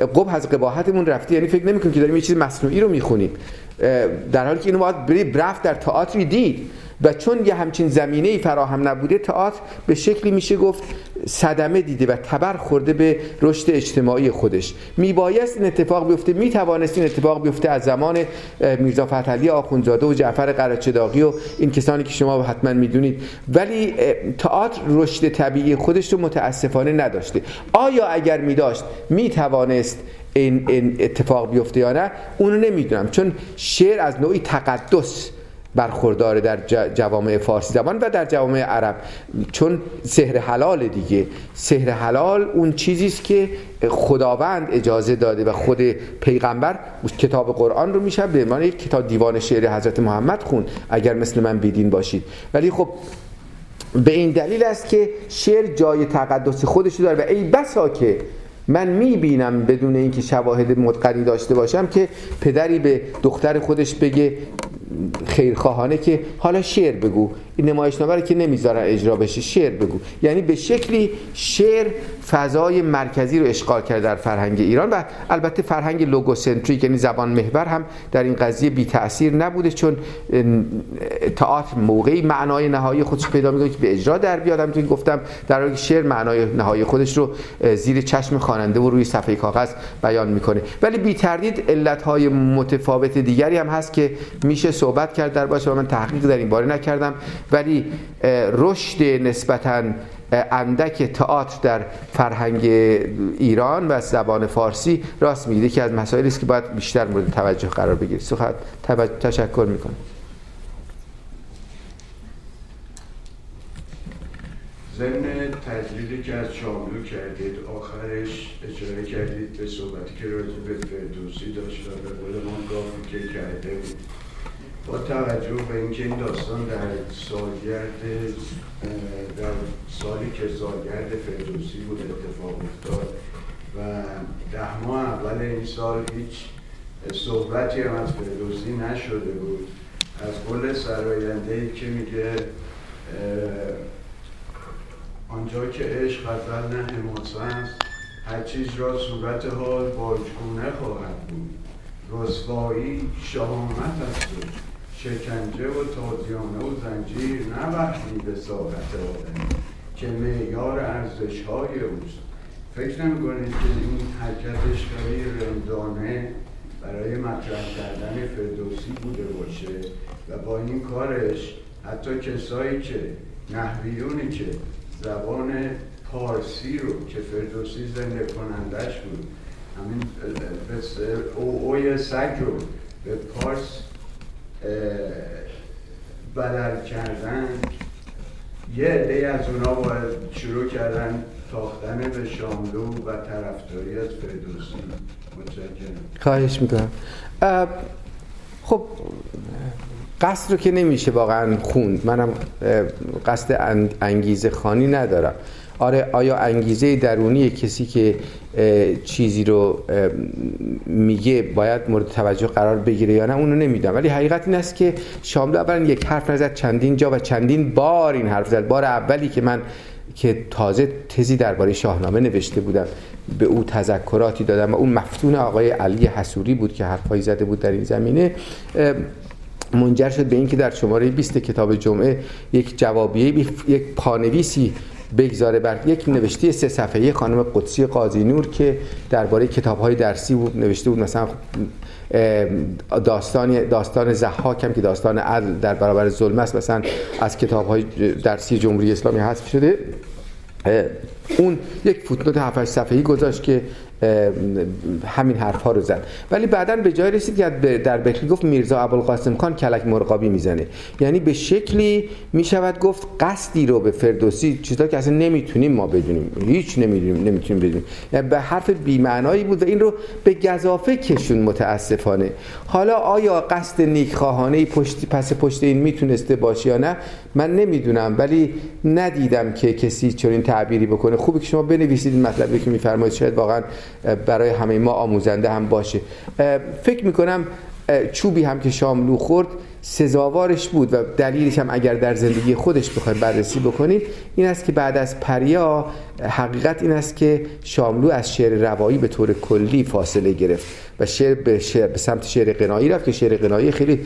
قبح از قباحتمون رفته، یعنی فکر نمیکنیم که داریم یه چیز مصنوعی رو میخونیم، در حالی که اینو باید بری برفت در تئاتری دید. و چون یه همچین زمینه‌ای فراهم نبوده، تئاتر به شکلی میشه گفت صدمه دیده و تبر خورده به رشد اجتماعی خودش. میبایست این اتفاق بیفته، میتوانست این اتفاق بیفته از زمان میرزا فتحعلی آخوندزاده و جعفر قره‌چداغی و این کسانی که شما حتما میدونید، ولی تئاتر رشد طبیعی خودش رو متاسفانه نداشته. آیا اگر میداشت میتوانست این, این اتفاق بیفته یا نه، اونو نمیدونم، چون شعر از نوعی تقدس برخورداره در جوامع فارسی زبان و در جوامع عرب، چون سحر حلال دیگه. سحر حلال اون چیزی است که خداوند اجازه داده و خود پیغمبر کتاب قرآن رو میشه به معنی یک کتاب دیوان شعر حضرت محمد خون اگر مثل من بیدین باشید. ولی خب به این دلیل است که شعر جای تقدس خودشو داره و ای بسا که من میبینم بدون اینکه شواهد مدقنی داشته باشم که پدری به دختر خودش بگه خیرخواهانه که حالا شعر بگو، این نمایشنامه رو که نمیذارن اجرا بشه، شعر بگو. یعنی به شکلی شعر فضای مرکزی رو اشغال کرده در فرهنگ ایران و البته فرهنگ لوگوسنتریک یعنی زبان محور هم در این قضیه بی تأثیر نبوده، چون تئاتر موقعی معنای نهایی خودش پیدا میکنه که به اجرا در بیاد. همونطور که گفتم در واقع شعر معنای نهایی خودش رو زیر چشم خواننده و روی صفحه کاغذ بیان میکنه. ولی بی تردید علت‌های متفاوت دیگری هم هست که میشه صحبت کرد در باشه و من تحقیق در این باره نکردم، ولی رشد نسبتاً اندک تئاتر در فرهنگ ایران و زبان فارسی راست میگه که از مسائلی است که باید بیشتر مورد توجه قرار بگیره. سخت تشکر میکنم. ضمن تجلیلی که از شاملو کردید آخرش اشاره کردید به صحبتی که راجع به فردوسی داشت و به قول ما گافی که کرده بود. با توجه به اینکه این داستان در سالگرد در سالی که سالگرد فردوسی بود اتفاق افتاد و ده ماه اول این سال هیچ صحبتی هم از فردوسی نشده بود، از قول سراینده‌ای که میگه آنجا که عشق غزل نه حماسه است، هر چیز را صورت حال باجگونه خواهد بود، رسوایی شهامت است و شکنجه و تازیانه و زنجیر نه وقتی به ساقت آدمی که معیار ارزش‌های اوست. فکر نمی‌کنید که این حرکتش خیلی رندانه برای مطرح کردن فردوسی بوده باشه و با این کارش حتی کسایی که نحویونی که زبان پارسی رو که فردوسی زنده کنندش بود همین او اوی سگ رو به پارس بدل کردن، یه عده‌ای از اونا باید شروع کردن تاختن به شاملو و طرفداری از فردوسی. متشکرم. خواهش میکنم. خب قصد رو که نمیشه واقعا خوند، منم قصد انگیزه خوانی ندارم. آره، آیا انگیزه درونی کسی که چیزی رو میگه باید مورد توجه قرار بگیره یا نه اونو نمیدونم، ولی حقیقت این است که شاملو اولا یک حرف نزد، چندین جا و چندین بار این حرف زد. بار اولی که من که تازه تزی درباره شاهنامه نوشته بودم به او تذکراتی دادم و اون مفتون آقای علی حسوری بود که حرفایی زده بود در این زمینه، منجر شد به این که در شماره بیست کتاب جمعه یک جوابیه، یک پانویسی بگذاره بر یک نوشته سه صفحه‌ای خانم قدسی قاضی نور که درباره کتاب‌های درسی بود نوشته بود، مثلا داستان داستان ضحاک هم که داستان عدل در برابر ظلم است مثلا از کتاب‌های درسی جمهوری اسلامی حذف شده، اون یک فوتنوت هفت هشت صفحه‌ای گذاشت که همین حرف‌ها رو زد. ولی بعداً به جای رسید که در بکری گفت میرزا ابوالقاسم خان کلک مرغابی میزنه، یعنی به شکلی میشود گفت قصدی رو به فردوسی، چیزایی که اصلا نمیتونیم ما بدونیم، هیچ نمیدونیم نمیتونیم بدونیم، یعنی به حرف بی‌معنایی بود و این رو به گزافه کشون متاسفانه. حالا آیا قصد نیکخواهانه پشت پس پشت این میتونسته باشه یا نه من نمیدونم، ولی ندیدم که کسی چنین تعبیری بکنه. خوبه که شما بنویسید این مطلبی که میفرمایید، شاید واقعاً برای همه ما آموزنده هم باشه. فکر میکنم چوبی هم که شاملو خورد سزاوارش بود و دلیلش هم اگر در زندگی خودش بخواید بررسی بکنید این است که بعد از پریا حقیقت این است که شاملو از شعر روایی به طور کلی فاصله گرفت و شعر به, شعر به سمت شعر قنایی رفت که شعر قنایی خیلی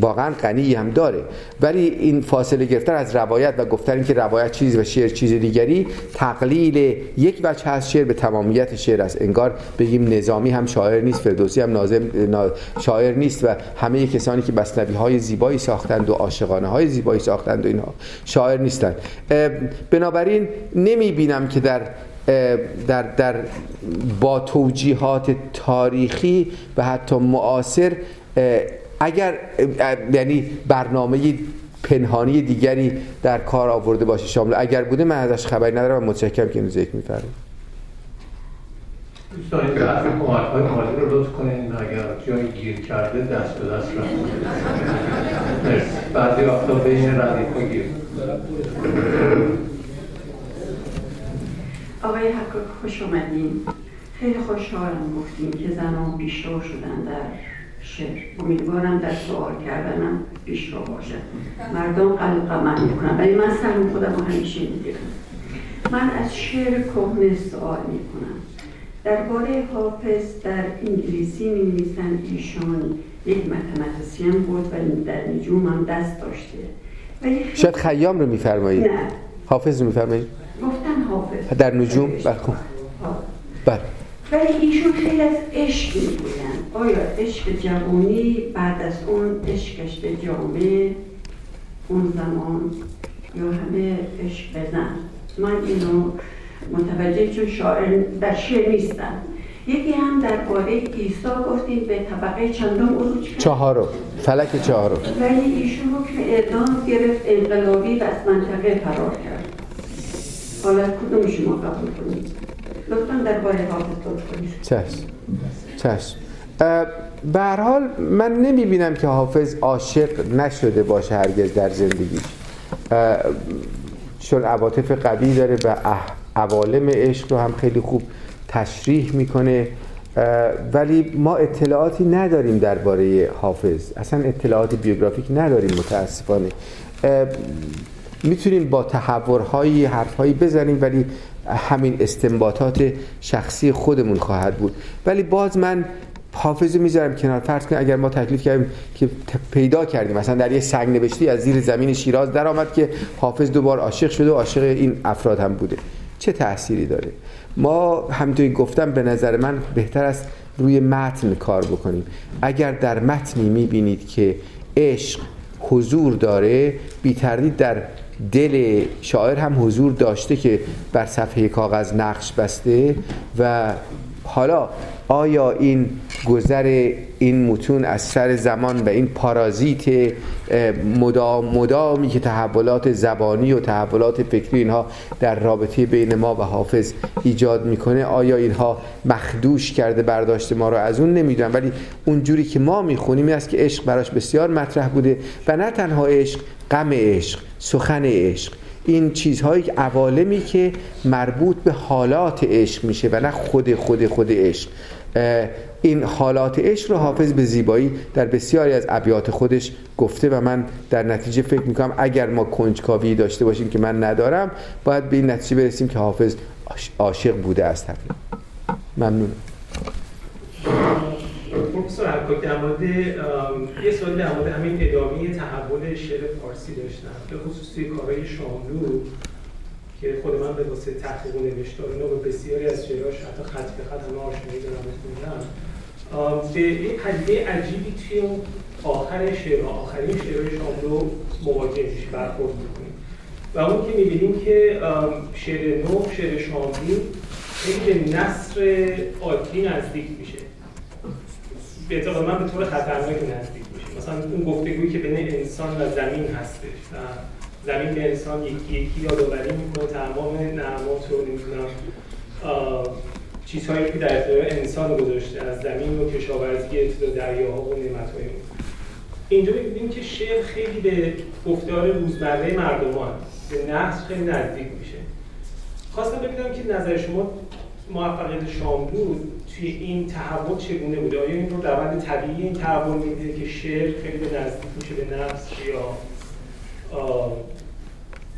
واقعا غنی هم داره، ولی این فاصله گرفتن از روایت و گفتن این که روایت چیز و شعر چیز دیگری تقلیل یک وجه از شعر به تمامیت شعر است. انگار بگیم نظامی هم شاعر نیست، فردوسی هم ناظم شاعر نیست و همه کسانی که مثنوی‌های زیبایی ساختند و عاشقانه‌های زیبایی ساختند و اینها شاعر نیستند. بنابراین نمی‌بینم که در در در با توجیهات تاریخی و حتی معاصر اگر یعنی برنامه پنهانی دیگری در کار آورده باشه شاملو، اگر بوده من ازش خبری ندارم و متشکرم که اینو ذکر می‌فرمایید. دوست داریم به حرف کمک‌های مالی رو لطف کنین، اگر جایی گیر کرده دست به دست رفت. بعضی وقتا بین ردیف‌ها گیر. آقای حکاک خوش آمدین. خیلی خوشحالم گفتیم که زنان بیشتر شدن در شعر. امیدوارم در سوال کردنم بیشتر باشه. مردم قلقه من میکنن ولی من سهم خودم رو همیشه میگیرم. من از شعر کهنه سوال میکنم. درباره حافظ در انگلیسی می‌نویسند ایشان یک متمتسیم بود و در نجوم هم دست داشته. شاید خیام رو میفرمایید؟ نه. حافظ رو میفرمایید؟ گفتن حافظ. در نجوم؟ برخون. بله. ولی ایشون خیلی از عشق میگویند. آیا عشق جوانی بعد از اون عشقش به جامعه اون زمان یا همه عشق بزن؟ من اینو متوجه چون شاعر در شعر نیستم. یکی هم در باره عیسی گفتیم به طبقه چندم عروج کرد؟ چهارم، فلک چهارم. ولی ایشون حکم اعدام گرفت، انقلابی و از منطقه فرار کرد. حالا کدوم شما قبول کنید؟ لطفاً در باره حافظ لطف کنید. چشم، چشم. به هر حال من نمیبینم که حافظ عاشق نشده باشه هرگز در زندگیش، چون عواطف قوی داره و عوالم عشق رو هم خیلی خوب تشریح میکنه، ولی ما اطلاعاتی نداریم درباره حافظ، اصلا اطلاعات بیوگرافیک نداریم متاسفانه. میتونیم با تحورهایی حرفهایی بزنیم ولی همین استنباطات شخصی خودمون خواهد بود. ولی باز من حافظ رو میذارم کنار. فرض کنید اگر ما تکلیف کردیم که پیدا کردیم مثلا در یه سنگ نبشتی از زیر زمین شیراز در آمد که حافظ دوبار عاشق شده و عاشق این افراد هم بوده، چه تأثیری داره؟ ما همونطوری گفتم به نظر من بهتر است روی متن کار بکنیم. اگر در متنی میبینید که عشق حضور داره، بی تردید در دل شاعر هم حضور داشته که بر صفحه کاغذ نقش بسته. و حالا آیا این گذر این متون از سر زمان و این پارازیت مدام مدامی که تحولات زبانی و تحولات فکری اینها در رابطه بین ما و حافظ ایجاد میکنه، آیا اینها مخدوش کرده برداشت ما رو از اون؟ نمیدونم. ولی اونجوری که ما میخونیم این است که عشق براش بسیار مطرح بوده و نه تنها عشق، غم عشق، سخن عشق، این چیزهایی که عوالمی که مربوط به حالات عشق میشه و نه خود خود خود عشق. این حالات عشق رو حافظ به زیبایی در بسیاری از ابیات خودش گفته و من در نتیجه فکر میکنم اگر ما کنجکاوی داشته باشیم که من ندارم، باید به این نتیجه برسیم که حافظ عاشق بوده است. ممنون. پروفسور حکاک، در مورد یه سوال در مورد همین ادامه‌ی تحول شعر فارسی داشتم، به خصوص توی کارهای شاملو که خود من به واسه تحقیق و نوشتار به بسیاری از شعرهاش حتی خط به خط همه آشنایی دارم می‌خوندم، به این پدیده عجیبی توی اون آخر شعرها، آخرین شعرهای شاملو مواجه میشیم، برخورد می‌کنیم و اون که می‌بینیم که شعر نو، شعر شاملو خیلی به نثر عادی نزدیک میشه، به اعتقاد من به طور خطرناک نزدیک میشه. مثلا اون گفتگویی که بین انسان و زمین هستش و زمین به انسان یکی یکی یادآوری میکنه تمام نعمات رو، نمیدونم چیزهایی که در اختیار انسان گذاشته، از زمین و کشاورزی تا دریاها و نعمتهای اون. اینجا میبینیم که شعر خیلی به گفتار روزمره مردمان، به نثر خیلی نزدیک میشه. خواستم ببینم که نظر شما موفقیت شاملو توی این تحول چگونه بوده؟ آیا این رو روند طبیعی این تحول میده که شعر خیلی به نزدیک میشه به نفس، یا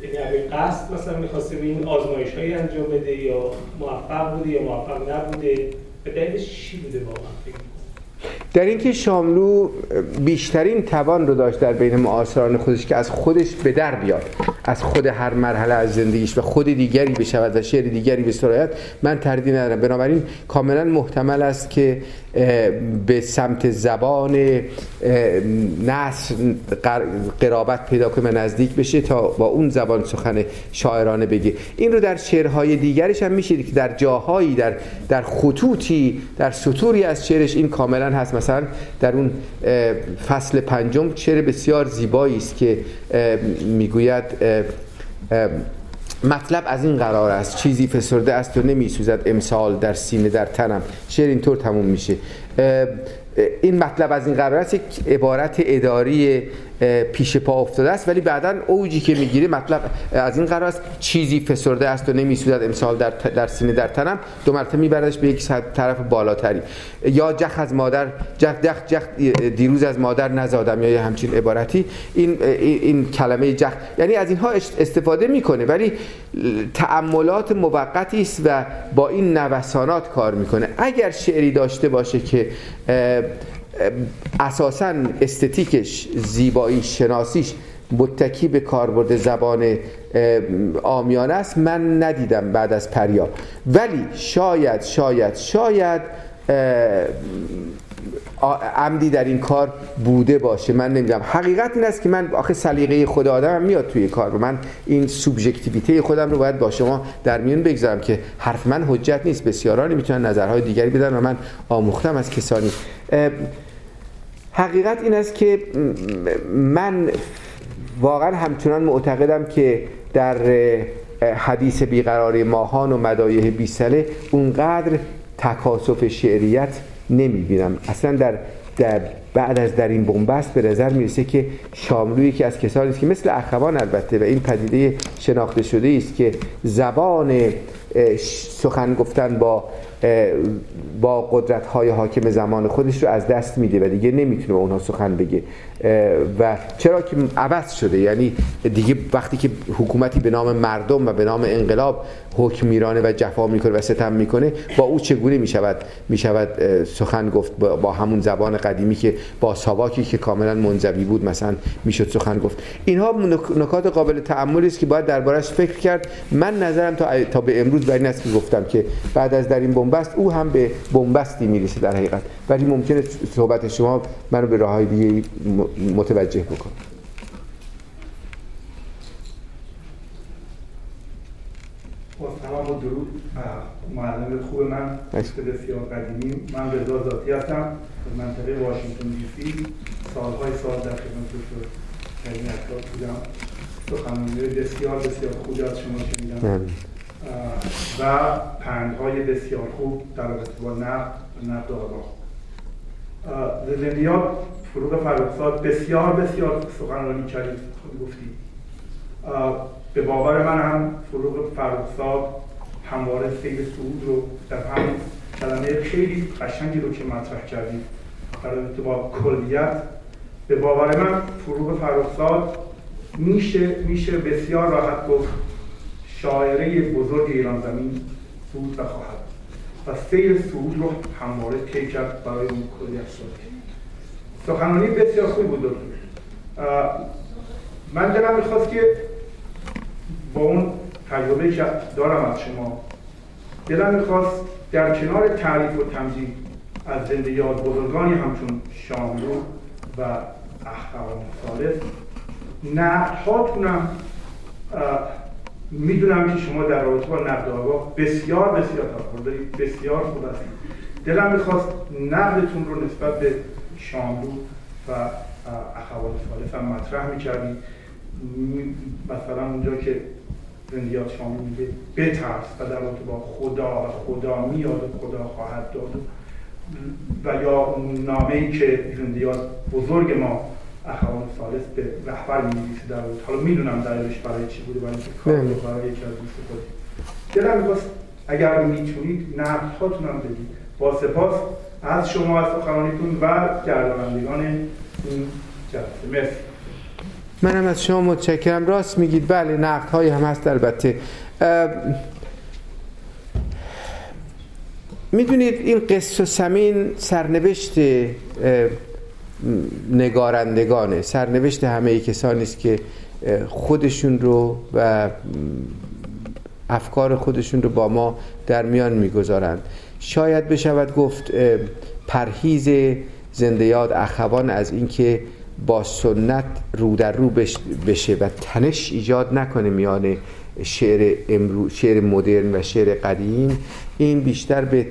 یعنی به قصد مثلا میخواسته به این آزمایش هایی انجام بده، یا موفق بوده یا موفق نبوده؟ به دلیلش چی بوده واقعا فکر میکنم؟ در اینکه شاملو بیشترین توان رو داشت در بین معاصران خودش که از خودش به در بیاد، از خود هر مرحله از زندگیش و خود دیگری بشود و شعر دیگری به سرایت، من تردید ندارم. بنابراین کاملا محتمل است که به سمت زبان نثر قرابت پیدا کنه و نزدیک بشه تا با اون زبان سخن شاعرانه بگه. این رو در شعرهای دیگرش هم میشه که در جاهایی در در خطوطی در سطوری از شعرش این کاملا هست. مثلا در اون فصل پنجم شعر بسیار زیبایی است که میگوید مطلب از این قرار است: چیزی فسرده است و نمیسوزد امسال در سینه در تنم. شعر اینطور تموم میشه. این مطلب از این قرار است یک عبارت اداری پیش پا افتاده است، ولی بعداً اوجی که میگیره مطلب از این قرار است چیزی فسرده است و نمیسوزد امسال در در سینه در تنم، دو مرتبه میبردش به یک طرف بالاتری. یا جخ از مادر جخ جخ جخ دیروز از مادر نزادم، یا همچین عبارتی. این این کلمه جخ یعنی از اینها استفاده میکنه، ولی تأملات موقتی است و با این نوسانات کار میکنه. اگر شعری داشته باشه که اساساً استتیکش، زیبایی شناسیش متکی به کاربرد زبان عامیانه است، من ندیدم بعد از پریا. ولی شاید شاید شاید عمدی در این کار بوده باشه، من نمیدونم. حقیقت این است که من آخه سلیقه خود آدمم میاد توی کار، من این سوبژکتیویته خودم رو باید با شما در میون بگذارم که حرف من حجت نیست. بسیارانی میتونن نظرهای دیگری بدن و من آموختم از کسانی. حقیقت این است که من واقعا همچنان معتقدم که در حدیث بیقراری ماهان و مدایح بیسله اونقدر تکاثف شعریت نمی بینم. اصلا در, در بعد از در این بنبست به نظر میرسه که شاملویی که از کسانی است که مثل اخوان البته، و این پدیده شناخته شده است که زبان سخن گفتن با با قدرت‌های حاکم زمان خودش رو از دست میده و دیگه نمیتونه اونها سخن بگه، و چرا که عوض شده. یعنی دیگه وقتی که حکومتی به نام مردم و به نام انقلاب حکم میرانه و جفا میکنه و ستم میکنه، با او چگونه میشود میشود سخن گفت؟ با همون زبان قدیمی که با ساواکی که کاملا منزوی بود مثلا میشد سخن گفت. اینها نکات قابل تأملی است که باید دربارش فکر کرد. من نظرم تا تا به امروز بر این است که گفتم که بعد از در این بنبست او هم به بنبستی میرسه در حقیقت، ولی ممکنه صحبت شما منو به راههای دیگه متوجه بکنه. تمام درود. معلم خوب من بسیار قدیمی، من رضا ذاتی هستم، در منطقه واشنگتن دی سی سالهای سال در خدمت دکتر توکلی بودم. سخنرانی بسیار بسیار خوبی از شما شنیدم و پندهای بسیار خوب در رابطه با نقد و نقد آرا. زندگی ها فروغ فرخزاد بسیار بسیار سخنرانی کردید، خود گفتید. به باور من هم فروغ فرخزاد همواره سیل صعود رو در همین کلمه خیلی قشنگی رو که مطرح کردید در رابطه با کلیت، به باور من فروغ فرخزاد میشه میشه بسیار راحت گفت شاعره بزرگ ایران زمین بود و خواهد و سیر صعود رو همواره طی کرد برای اون کلیت شده. سخنرانی بسیار خوبی بود دکتر. من دلم می‌خواست که با اون تجربه که دارم از شما، دلم می‌خواست در کنار تعریف و تمجید از زندگی بزرگانی همچون شاملو و اخوان ثالث، نقدهاتونم میدونم که شما در رابطه با نقد آگاه بسیار بسیار تفاوت دارید، بسیار خوب هستید. دلم میخواست نقدتون رو نسبت به شاملو و اخوان ثالث هم مطرح میکردید. مثلا اونجا که زندیات شاملو میگه بترس و در رابطه با خدا خدا میاد و خدا خواهد داد، و یا اون نامه‌ای که زندیات بزرگ ما اخوان ثالث به رهبر می‌نویسه در بود. حالا میدونم دلیلش برای چی بوده، برای اینکه کار رو برای یکی از دوست خودی. دلم می‌خواست اگر میتونید نقدهاتون هم بدید. با سپاس از شما، از سخنرانیتون و گردانندگان این جلسه. مرسی. منم از شما متشکرم. راست میگید، بله نقدهایی هم هست البته. میدونید این قصه سمین سرنوشت نگارندگانه، سرنوشت همه کسانی است که خودشون رو و افکار خودشون رو با ما در میان میگذارند. شاید بشود گفت پرهیز زنده یاد اخوان از اینکه با سنت رو در رو بشه و تنش ایجاد نکنه میان شعر امروز، شعر مدرن و شعر قدیم، این بیشتر به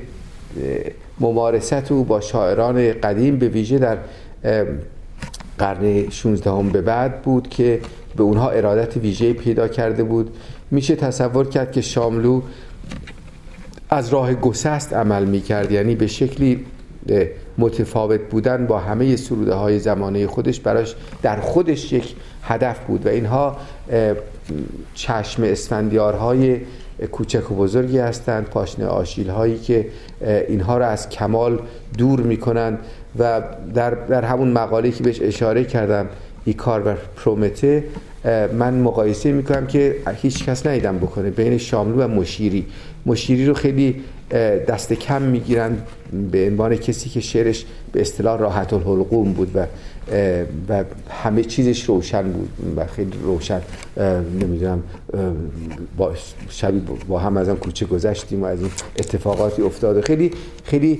ممارست او با شاعران قدیم به ویژه در قرن شانزدهم به بعد بود که به اونها ارادت ویژه‌ای پیدا کرده بود میشه تصور کرد که شاملو از راه گسست عمل میکرد، یعنی به شکلی متفاوت بودن با همه سروده های زمانه خودش براش در خودش یک هدف بود و اینها چشم اسفندیارهای کوچک و بزرگی هستند، پاشنه آشیل هایی که اینها را از کمال دور میکنند و در, در همون مقاله‌ای که بهش اشاره کردم ایکار و پرومته من مقایسه میکنم که هیچ کس ندیدم بکنه بین شاملو و مشیری. مشیری رو خیلی دست کم میگیرن به عنوان کسی که شعرش به اصطلاح راحت الحلقوم بود و و همه چیزش روشن بود و خیلی روشن، نمیدونم با شبیه با هم از آن کوچه گذشتیم و از این اتفاقاتی افتاد و خیلی خیلی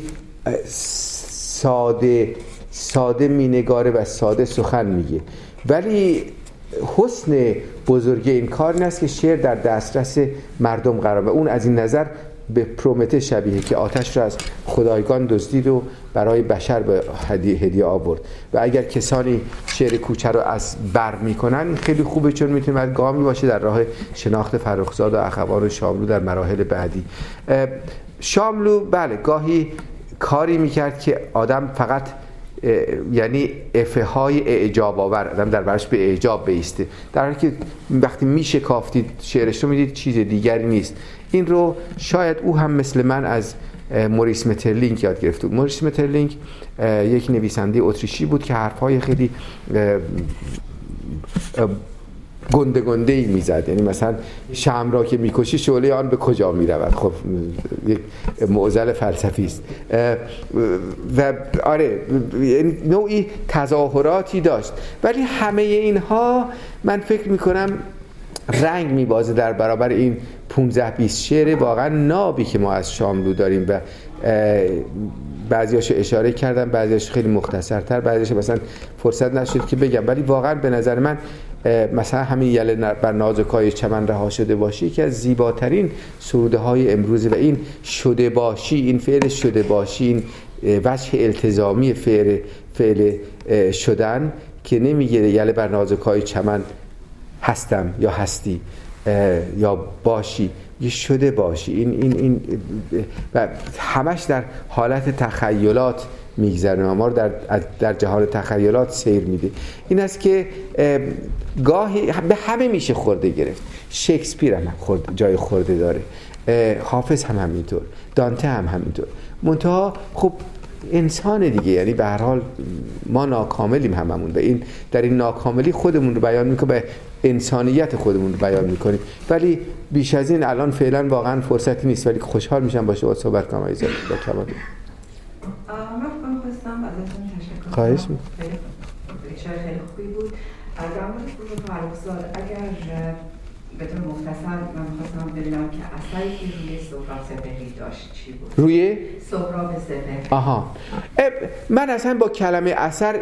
ساده ساده مینگاره و ساده سخن میگه. ولی حسن بزرگی این کار این است که شعر در دسترس مردم قرار و اون از این نظر به پرومته شبیه که آتش را از خدایگان دزدید و برای بشر به هدیه, هدیه آورد و اگر کسانی شعر کوچه رو از بر میکنن خیلی خوبه، چون میتونه گامی باشه در راه شناخت فرخزاد و اخوان و شاملو در مراحل بعدی. شاملو بله گاهی کاری میکرد که آدم فقط یعنی افهای اعجاب آور آدم در برش به اعجاب بیسته، در حالی که وقتی میشه کافتید شعرش رو میدید چیز دیگری نیست. این رو شاید او هم مثل من از موریس مترلینگ یاد گرفته. موریس مترلینگ یک نویسنده اتریشی بود که حرفهای خیلی گنده گنده ای میزد، یعنی مثلا شمع را که میکشی شعله آن به کجا میرود. خب یک معضل فلسفی است و آره نوعی تظاهراتی داشت، ولی همه اینها من فکر میکنم رنگ میبازه در برابر این پانزده بیست شعر واقعا نابی که ما از شاملو داریم و بعضیاشو اشاره کردم، بعضیاش خیلی مختصرتر، بعضیاش مثلا فرصت نشد که بگم، ولی واقعا به نظر من مثلا همین یله بر نازکای چمن رها شده باشی که از زیباترین سروده های امروزه و این شده باشی، این فعل شده باشی، این وجه التزامی فعل فعل شدن که نمیگه یله بر نازکای چمن هستم یا هستی یا باشی، یه شده باشی، این این این و همش در حالت تخیلات میگذرن، ما رو در در جهان تخیلات سیر میده. این است که گاهی به همه میشه خورده گرفت. شکسپیر هم خورد جای خورده داره، حافظ هم همینطور، دانته هم همینطور، منتها خب انسان دیگه، یعنی به هر حال ما ناکاملیم هممون و این در این ناکاملی خودمون رو بیان میکنیم و انسانیت خودمون رو بیان میکنیم، ولی بیش از این الان فعلا واقعا فرصتی نیست. ولی خوشحال میشم باشه با صحبت کنم عزیزم. خواهش میکنم. خیلی خوبی بود. در مورد فروغ فرخزاد اگر به طور مختصر من می‌خواستم ببینم که اثری که روی سهراب سپهری داشت چی بود؟ روی سهراب سپهری. آها. من اصلا با کلمه اثر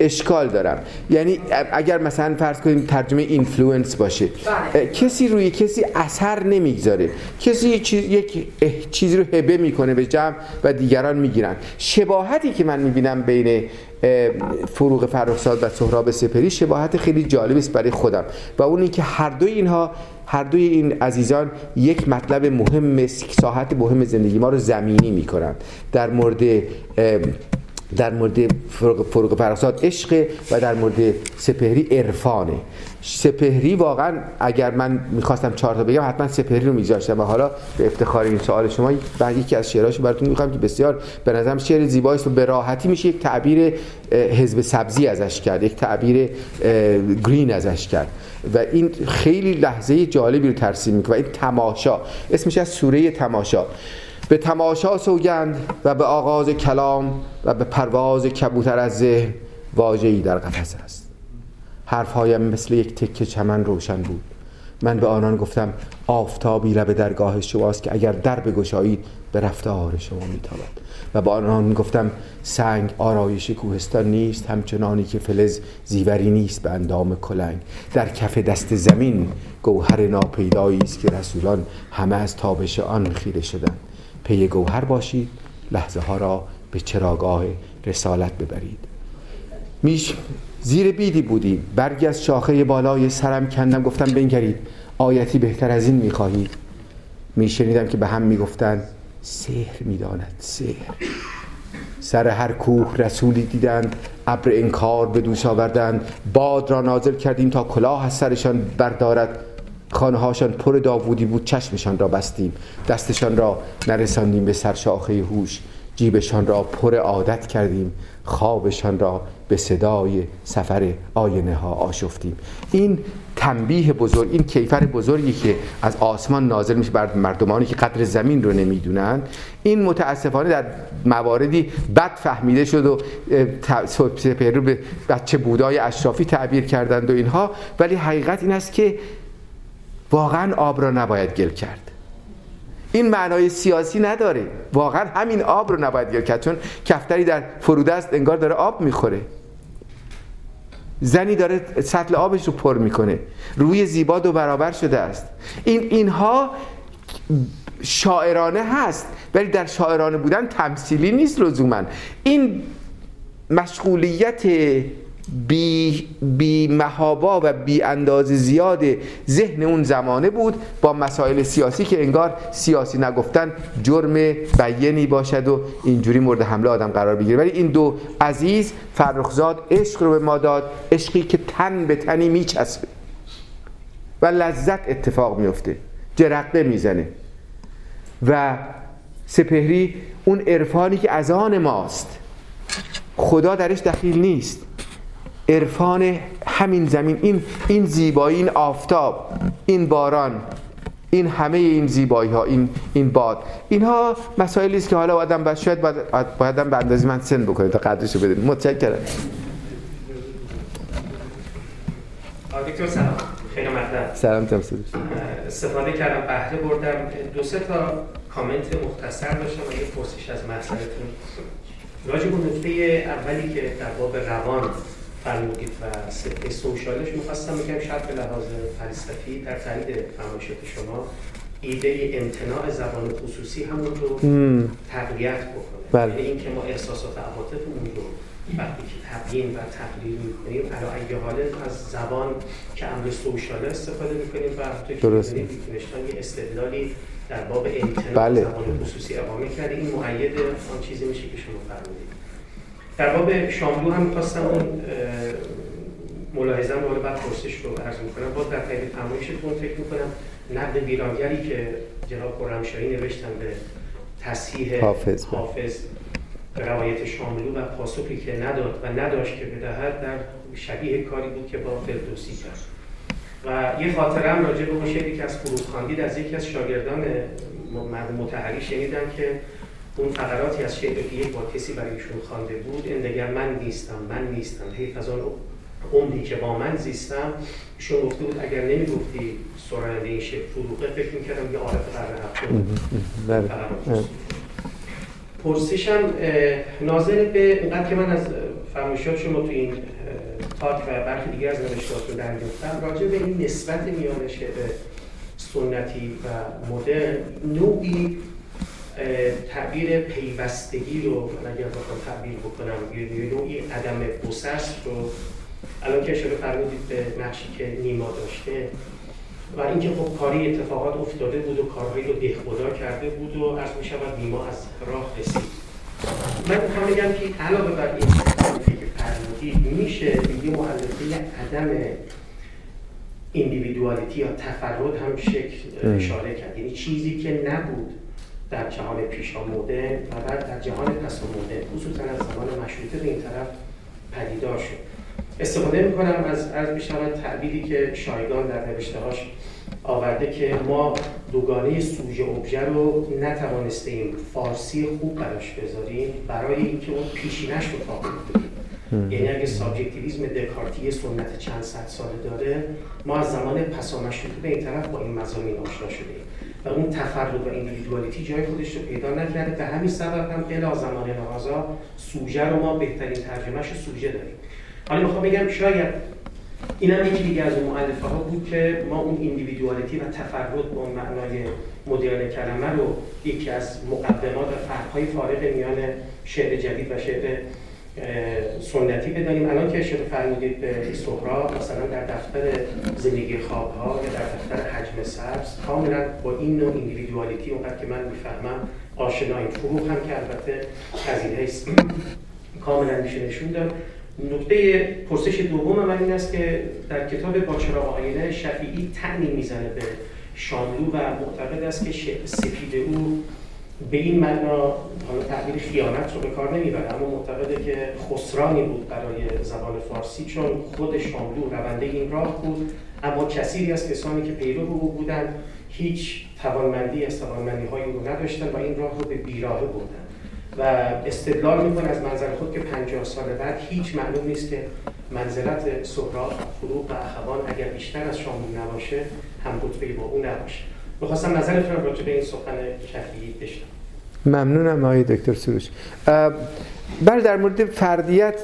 اشکال دارم. یعنی اگر مثلا فرض کنیم ترجمه اینفلوئنس باشه. بله. کسی روی کسی اثر نمیگذاره. کسی یک چیز یک چیزی رو هبه میکنه به جمع و دیگران میگیرن. شباهتی که من میبینم بین فروغ فرخزاد و سهراب سپهری شباهت خیلی جالبی است برای خودم و اون این که هر دوی اینها هر دوی این عزیزان یک مطلب مهم، ساحت مهم زندگی ما رو زمینی میکنن. در مورد در مورد فروغ فرخزاد عشق و در مورد سپهری عرفانه. سپهری واقعا اگر من میخواستم چهار تا بگم حتما سپهری رو میذاشتم و حالا به افتخار این سوال شما یکی از شعرهاشو براتون میخوام که بسیار به نظرم شعر زیبایی است و به راحتی میشه یک تعبیر حزب سبزی ازش کرد، یک تعبیر گرین ازش کرد و این خیلی لحظه جالبی رو ترسیم میکنه. این تماشا اسمش از سوره تماشا. به تماشا سوگند و به آغاز کلام و به پرواز کبوتر از ذهن واژه‌ای در قفس است. حرف‌هایم مثل یک تکه چمن روشن بود. من به آنان گفتم آفتابی لب درگاه شماست که اگر در بگشایید به رفتار شما میتابد و به آنان گفتم سنگ آرایش کوهستان نیست همچنانی که فلز زیوری نیست به اندام کلنگ. در کف دست زمین گوهر ناپیدایی است که رسولان همه از تابش آن خیره شدند. پی گوهر باشید، لحظه ها را به چراگاه رسالت ببرید. میش زیر بیدی بودیم، برگ از شاخه بالای سرم کندم، گفتم بنگرید آیتی بهتر از این میخواهی؟ میشنیدم که به هم میگفتن سحر میداند سحر. سر هر کوه رسولی دیدند، ابر انکار به دوش آوردند، باد را نازل کردیم تا کلاه از سرشان بردارد. خانهاشان پر داوودی بود، چشمشان را بستیم، دستشان را نرساندیم به سر شاخه هوش، جیبشان را پر عادت کردیم، خوابشان را به صدای سفر آینه ها آشفتیم. این تنبیه بزرگ، این کیفر بزرگی که از آسمان نازل میشه بر مردمانی که قدر زمین رو نمیدونن، این متاسفانه در مواردی بد فهمیده شد و سپهری به بچه بودای اشرافی تعبیر کردند و اینها، ولی حقیقت این است که واقعا آب را نباید گل کرد. این معنای سیاسی نداره، واقعا همین آب رو نباید گل کرد، چون کفتری در فروده است انگار داره آب میخوره، زنی داره سطل آبش رو پر میکنه، روی زیبا دو برابر شده است. این اینها شاعرانه هست ولی در شاعرانه بودن تمثیلی نیست لزوما. این مشغولیت بی بی محابا و بی اندازه زیاد ذهن اون زمانه بود با مسائل سیاسی که انگار سیاسی نگفتن جرم بیانی باشد و اینجوری مورد حمله آدم قرار بگیره. ولی این دو عزیز، فرخزاد عشق رو به ما داد، عشقی که تن به تنی میچسبه و لذت اتفاق میفته، جرقه میزنه، و سپهری اون عرفانی که از آن ماست، خدا درش دخیل نیست، عرفان همین زمین، این این زیبایی، این آفتاب، این باران، این همه این زیبایی ها، این این باد، اینها مسائلی است که حالا آدم باید شاید باید آدم به اندازه من سن بکنه تا قدرشو بدونید. متشکرم. دکتر سلام. خیلی ممنون. سلام تمسید. استفاده کردم، بهره بردم. دو سه تا کامنت مختصر داشتم اگه پرسش از مسئلهتون. راجع به نکته اولی که در باب روان فرمودید و سطح سوشالش، میخواستم بگم شاید به لحاظ فلسفی در تایید فرمایشات شما ایده امتناع زبان خصوصی همون رو تقویت بکنه، یعنی این که ما احساسات و عواطفمون رو وقتی که تبیین و تقلیل میکنیم علی ای حال از زبان که امر سوشاله استفاده میکنیم و حتی که میدونیم بیکنشتان یه استدلالی در باب امتناع زبان خصوصی اقامه کرده. این مؤید آن چیزی میشه که شما فرمودید. در باب شاملو هم می‌خواستم اون ملاحظه‌ام رو بعد پرسش رو عرض می‌کنم. باز در تایید فرمایشتون فکر می‌کنم نقد ویرانگری که جناب خرمشاهی نوشتن به تصحیح حافظ, حافظ روایت شاملو و پاسخی که نداد و نداشت که بدهد، در شبیه کاری بود که با فردوسی کرد. و یه خاطره هم راجع به اون شعری که از فروغ خواندید از یکی از شاگردان مرحوم مطهری شنیدم که اون فقراتی از شعر که یک بار کسی برایشون خوانده بود، این دیگر من نیستم، من نیستم، حیف از آن عمری که با من زیستم. ایشون گفته بود اگر نمیگفتی سراینده این شعر فروغه، فکر میکردم یه عارف قرن هفتم. پرسشم ناظر به اینقدر که من از فرمایشات شما تو این تاک و برخی دیگه از نوشته‌هات رو دریافتم، راجع به این نسبت میان شعر سنتی و مدرن، نوعی تعبیر پیوستگی رو اگر بخوام تعبیر بکنم، یه نوعی عدم گسست رو الان که اشاره فرمودید به نقشی که نیما داشته و اینکه خب کاری اتفاقات افتاده بود و کارهایی رو ده خدا کرده بود و عرض می‌شود نیما از راه رسید. من می‌خوام بگم که علاوه بر این که فرمودید، میشه یه مؤلفه عدم ایندیویدوالیتی یا تفرد هم شکل اشاره کرد، یعنی چیزی که نبود در جهان پیشا مدرن و بعد در جهان پسا مدرن، خصوصا از زمان مشروطه به این طرف پدیدار شد. استفاده میکنم از عرض می‌شود تعبیری که شایگان در نوشته‌هاش آورده که ما دوگانه سوژه ابژه رو نتوانستیم فارسی خوب براش بذاریم برای اینکه اون پیشینش رو فاقد بدیم. یعنی اگه سابجکتیویسم دکارتی سنت چند صد ساله داره، ما از زمان پسا مشروطه به این طرف با این مضامین آشنا شدیم و اون تفرد و ایندیویدوالیتی جای خودش رو پیدا نکرده. به همین سبب هم الا زمان نهازا سوژه رو ما بهترین ترجمهش رو سوژه داریم. حالا میخوام بگم شاید این هم یکی دیگه از اون مؤلفه ها بود که ما اون ایندیویدوالیتی و تفرد با معنای مدرن کلمه رو یکی از مقدمات و فرق‌های فارق میان شعر جدید و شعر سنتی بدانیم. الان که شده فرمودید به سهراب، مثلا در دفتر زندگی خوابها یا در دفتر حجم سبز کاملا با این نوع ایندیویدوالیتی اونقدر که من میفهمم آشناییم. فروغ هم که البته هزینه کاملا میشه نشون داد. نکته پرسش دوم من این است که در کتاب با چراغ آینه شفیعی طعنی میزنه به شاملو و معتقد است که شعر سپید او به این معنا حالا تعبیر خیانت رو به کار نمیبره، اما معتقده که خسرانی بود برای زبان فارسی، چون خود شاملو رونده این راه بود، اما کثیری از کسانی که پیرو او بودند هیچ توانمندی از توانمندی‌های او نداشتند و این راه رو به بیراهه بردند و استدلال میکنه از منظر خود که پنجاه سال بعد هیچ معلوم نیست که منزلت سهراب، فروغ و اخوان اگر بیشتر از شاملو نباشه هم رتبه‌ای با او نباشه. می‌خواستم نظرتون رو راجع به این سخن شفیعی بشنوم. ممنونم آقای دکتر سروش. بله، در مورد فردیت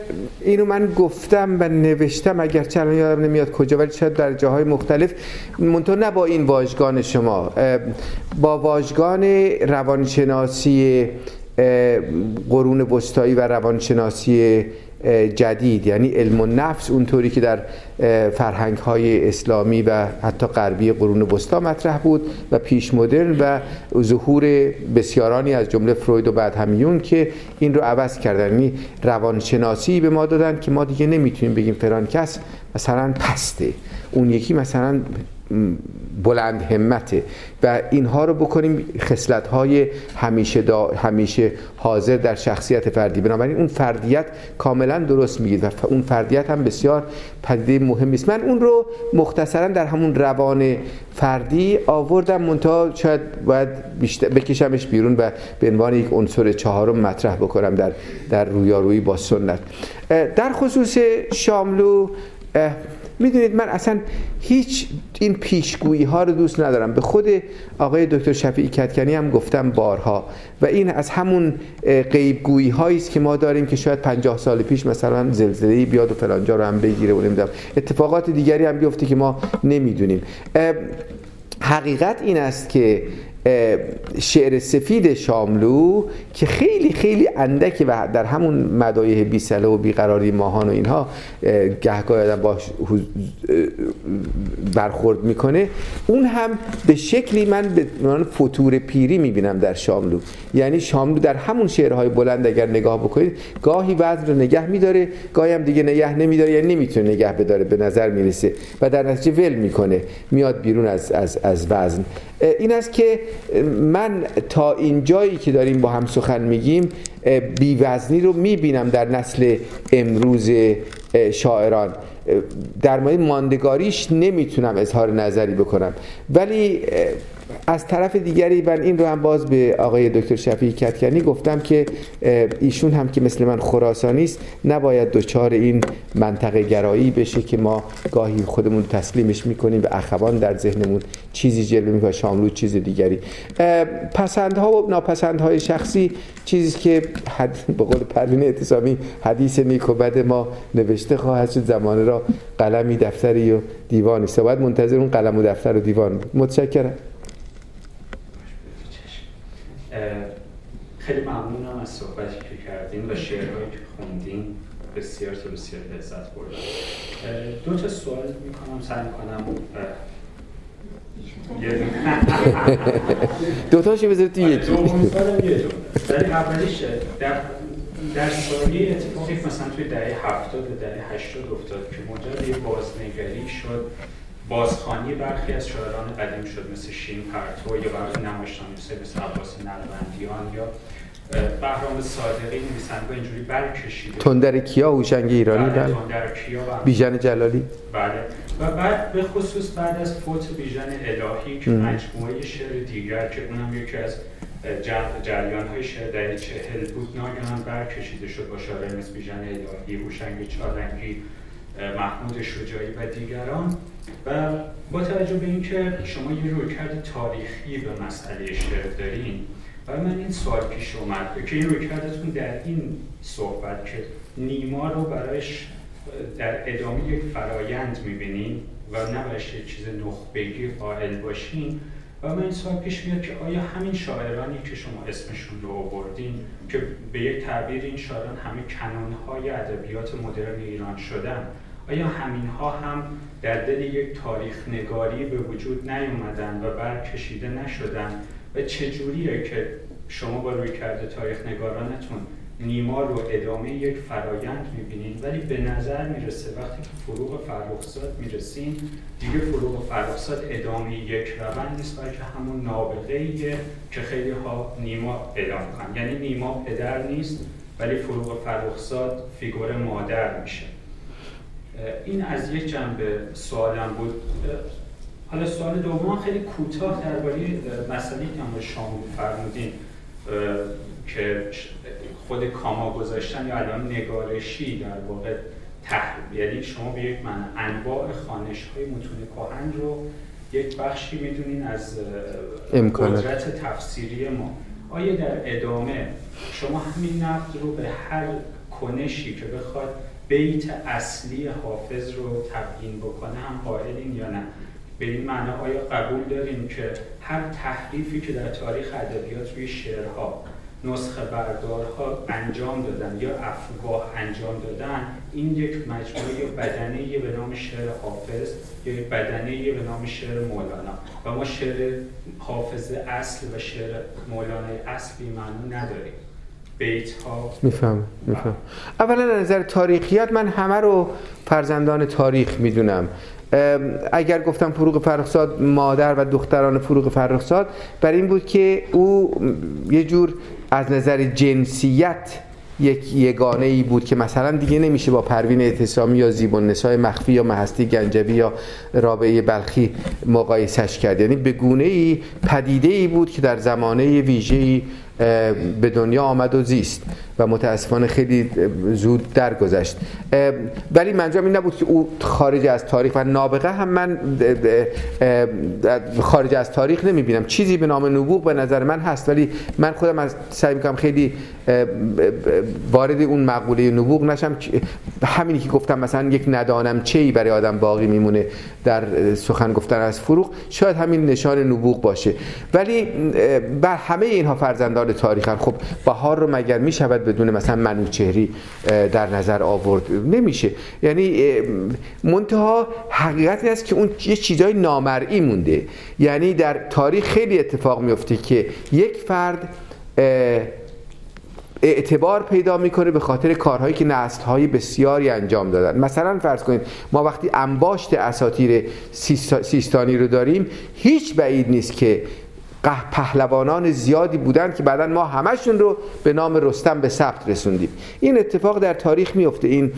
اینو من گفتم و نوشتم، اگرچه الان یادم نمیاد کجا، ولی شاید در جاهای مختلف، منتها نه با این واژگان شما، با واژگان روانشناسی قرون وسطایی و روانشناسی جدید، یعنی علم النفس اونطوری که در فرهنگ‌های اسلامی و حتی غربی قرون وسطا مطرح بود و پیش مدرن و ظهور بسیارانی از جمله فروید و بعد همیون که این رو عوض کردن، یعنی روانشناسی به ما دادن که ما دیگه نمیتونیم بگیم فلان کس مثلا پسته، اون یکی مثلا بلند همته و اینها رو بکنیم خصلت‌های همیشه دا همیشه حاضر در شخصیت فردی. بنابراین اون فردیت کاملا درست میگید و اون فردیت هم بسیار پدیده مهمی است. من اون رو مختصرا در همون روان فردی آوردم، منتها شاید باید بیشتر بکشمش بیرون و به عنوان یک عنصر چهارم مطرح بکنم در در رویارویی با سنت. در خصوص شاملو میدونید من اصلا هیچ این پیشگویی ها رو دوست ندارم. به خود آقای دکتر شفیعی کدکنی هم گفتم بارها و این از همون غیب گویی هایی است که ما داریم که شاید پنجاه سال پیش مثلا زلزله‌ای بیاد و فلانجا رو هم بگیره و نمیدونم اتفاقات دیگری هم بیفته که ما نمیدونیم. حقیقت این است که شعر سفید شاملو که خیلی خیلی اندکه و در همون مدایح بیسله و بیقراری ماهان و اینها گهگاه آدم باش برخورد میکنه، اون هم به شکلی من به عنوان فتور پیری میبینم در شاملو. یعنی شاملو در همون شعرهای بلند اگر نگاه بکنید گاهی وزن رو نگه میداره، گاهی هم دیگه نگه نمیداره، یعنی نمیتونه نگه بداره به نظر میرسه و در نتیجه ول میکنه، میاد بیرون از, از, از وزن. این است که من تا این جایی که داریم با هم سخن میگیم بیوزنی رو میبینم در نسل امروز شاعران. در مورد ماندگاریش نمیتونم اظهار نظری بکنم، ولی از طرف دیگری من این رو هم باز به آقای دکتر شفیعی کدکنی گفتم که ایشون هم که مثل من خراسانی است نباید دچار این منطقه گرایی بشه که ما گاهی خودمون تسلیمش میکنیم و اخوان در ذهنمون چیزی جلوه میکنه، شاملو چیز دیگری. پسندها و ناپسندهای شخصی چیزی که به قول پروین اعتصامی حدیث نیک و بد ما نوشته خواهد شد، زمانه را قلمی دفتری و دیوانی است، باید منتظر اون قلم و دفتر و دیوان بود. متشکرم. خیلی ممنونم از صحبتی که کردیم و شعرهایی که خوندیم، بسیار تو بسیار لذت بردم. دو تا سوال میکنم، سعی میکنم دو تاشو بذارید تو یکی. ولی اولیش در در سالی اتفاقی مثلا توی دهه هفتاد و دهه هشتاد افتاد که مجرد یه بازنگری شد، بازخوانی برخی از شاعران قدیم شد مثل شین پرتو یا برخی نمایشنامه‌نویسان مثل عباس نلبندیان یا بهرام صادقی، نویسنده اینجوری برکشید. تندر کیا، هوشنگ ایرانی، بله، تندر کیا و بیژن جلالی، بله، و بعد به خصوص بعد از فوت بیژن الهی که مجموعه شعر دیگر که اونم یکی از جریان‌های شعر دهه چهل بود ناگهان برکشیده شد با شاعران مثل بیژن الهی، هوشنگ چالنگی، محمود شجاعی و دیگران. و با توجه به اینکه شما یه رویکرد تاریخی به مسئله شعر دارین، برای من این سوال پیش اومد که این رویکردتون در این صحبت که نیما رو برایش در ادامه یک فرایند می‌بینین و نه برایش چیز نخبگی قائل باشین، و من این سوال پیش میاد که آیا همین شاعرانی که شما اسمشون رو آوردین که به یک تعبیر این شاعران همه کانون‌های ادبیات مدرن ایران شدن، آیا همین‌ها هم در دل یک تاریخ نگاری به وجود نیومدن و برکشیده نشدن؟ و چجوریه که شما با رویکرد تاریخ نگارانتون نیما رو ادامه یک فرایند می‌بینید، ولی به نظر میرسه وقتی که فروغ فرخزاد میرسین دیگه فروغ فرخزاد ادامه یک روند نیست، بلکه همون نابغه‌ایه که خیلی ها نیما ادامه می‌کنن. یعنی نیما پدر نیست ولی فروغ فرخزاد فیگور مادر میشه. این از یک جنبه سوالم بود. حالا سوال دوم خیلی کوتاه درباره مسئله‌ای که ما شامل فرمودین که خود کاما گذاشتن یا علائم نگارشی در واقع تحریف، یعنی شما به یک معنی انواع خوانش‌های متون کهن رو یک بخشی میدونین از قدرت تفسیری ما. آیا در ادامه شما همین نقد رو به هر کنشی که بخواد بیت اصلی حافظ رو تبیین بکنه هم قائلین یا نه؟ به این معنی آیا قبول داریم که هر تحریفی که در تاریخ ادبیات روی شعرها نسخه بردارها انجام دادن یا افواه انجام دادن، این یک مجموعه بدنه به نام شعر حافظ یا یک بدنه به نام شعر مولانا و ما شعر حافظ اصل و شعر مولانا اصلی معنی نداریم؟ میفهم میفهم. اولا از نظر تاریخیات من همه رو فرزندان تاریخ میدونم. اگر گفتم فروغ فرخزاد مادر و دختران فروغ فرخزاد، برای این بود که او یه جور از نظر جنسیت یک یگانه ای بود که مثلا دیگه نمیشه با پروین اعتصامی یا زیبالنسای مخفی یا مهستی گنجوی یا رابعه بلخی مقایسش کرد. یعنی به گونه ای پدیده ای بود که در زمانه ویژه‌ای به دنیا آمد و زیست و متاسفانه خیلی زود درگذشت. ولی منظورم این نبود که او خارج از تاریخ و نابغه هم من خارج از تاریخ نمیبینم. چیزی به نام نبوغ به نظر من هست، ولی من خودم از سعی میکنم خیلی وارد اون مقوله نبوغ نشم. همینی که گفتم مثلا یک ندانم چی برای آدم باقی میمونه در سخن گفتن از فروغ، شاید همین نشان نبوغ باشه. ولی بر همه اینها فرزندان تاریخا، خب بهار رو مگر میشود بدون مثلا منوچهری در نظر آورد؟ نمیشه. یعنی منتها حقیقت است که اون یه چیزای نامرئی مونده. یعنی در تاریخ خیلی اتفاق میفته که یک فرد اعتبار پیدا میکنه به خاطر کارهایی که نسل‌های بسیاری انجام دادن. مثلا فرض کنید ما وقتی انباشت اساطیر سیستانی رو داریم، هیچ بعید نیست که قه پهلوانان زیادی بودند که بعداً ما همشون رو به نام رستم به ثبت رسوندیم. این اتفاق در تاریخ میفته. این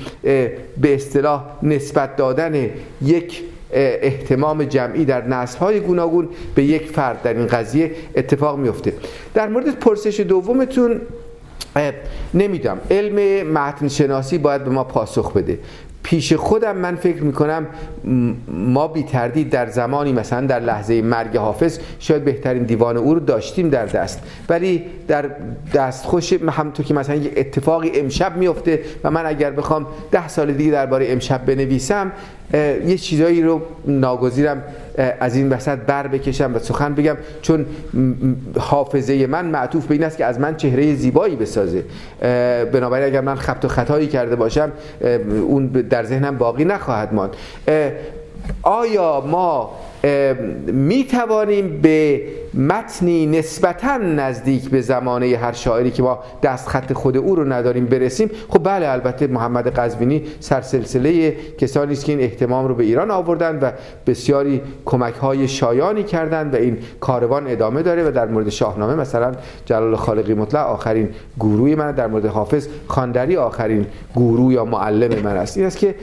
به اصطلاح نسبت دادن یک اهتمام جمعی در نسل‌های گوناگون به یک فرد در این قضیه اتفاق میفته. در مورد پرسش دومتون نمیدونم، علم متن شناسی باید به ما پاسخ بده. پیش خودم من فکر میکنم ما بی تردید در زمانی مثلا در لحظه مرگ حافظ شاید بهترین دیوان او رو داشتیم در دست، ولی در دستخوش همونطور که مثلا یک اتفاقی امشب میفته و من اگر بخوام ده سال دیگه درباره امشب بنویسم، یه چیزایی رو ناگزیرم از این وسط بر بکشم و سخن بگم، چون حافظه من معطوف به این است که از من چهره زیبایی بسازه. بنابراین اگر من خبط و خطایی کرده باشم اون در ذهنم باقی نخواهد ماند. آیا ما می توانیم به متنی نسبتاً نزدیک به زمانه هر شاعری که ما دست خط خود او رو نداریم برسیم؟ خب بله، البته محمد قزوینی سرسلسله کسانی است که این اهتمام رو به ایران آوردند و بسیاری کمک‌های شایانی کردند و این کاروان ادامه داره. و در مورد شاهنامه مثلا جلال خالقی مطلق آخرین گروه من، در مورد حافظ خاندری آخرین گروه یا معلم من است. این است که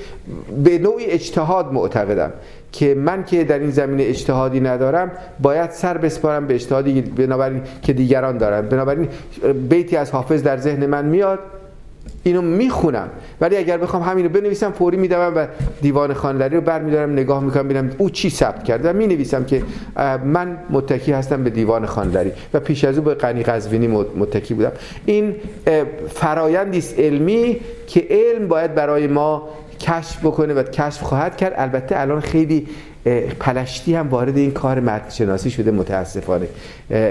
به نوعی اجتهاد معتقدم که من که در این زمینه اجتهادی ندارم، باید سر بسپارم به اجتهادی بنابراین که دیگران دارن. بنابراین بیتی از حافظ در ذهن من میاد، اینو میخونم، ولی اگر بخوام همینو بنویسم فوری میدم و دیوان خوانداری رو برمیدارم، نگاه میکنم ببینم او چی ثبت کرده و مینویسم که من متکی هستم به دیوان خوانداری و پیش از او به قنی قزوینی متکی بودم. این فرایندی است علمی که علم باید برای ما کشف بکنه و کشف خواهد کرد. البته الان خیلی پلشتی هم وارد این کار متن شناسی شده متاسفانه،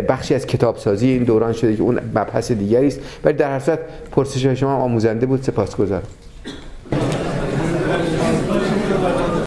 بخشی از کتابسازی این دوران شده که اون مبحث دیگری است، ولی در هر صورت پرسش شما آموزنده بود. سپاسگزارم.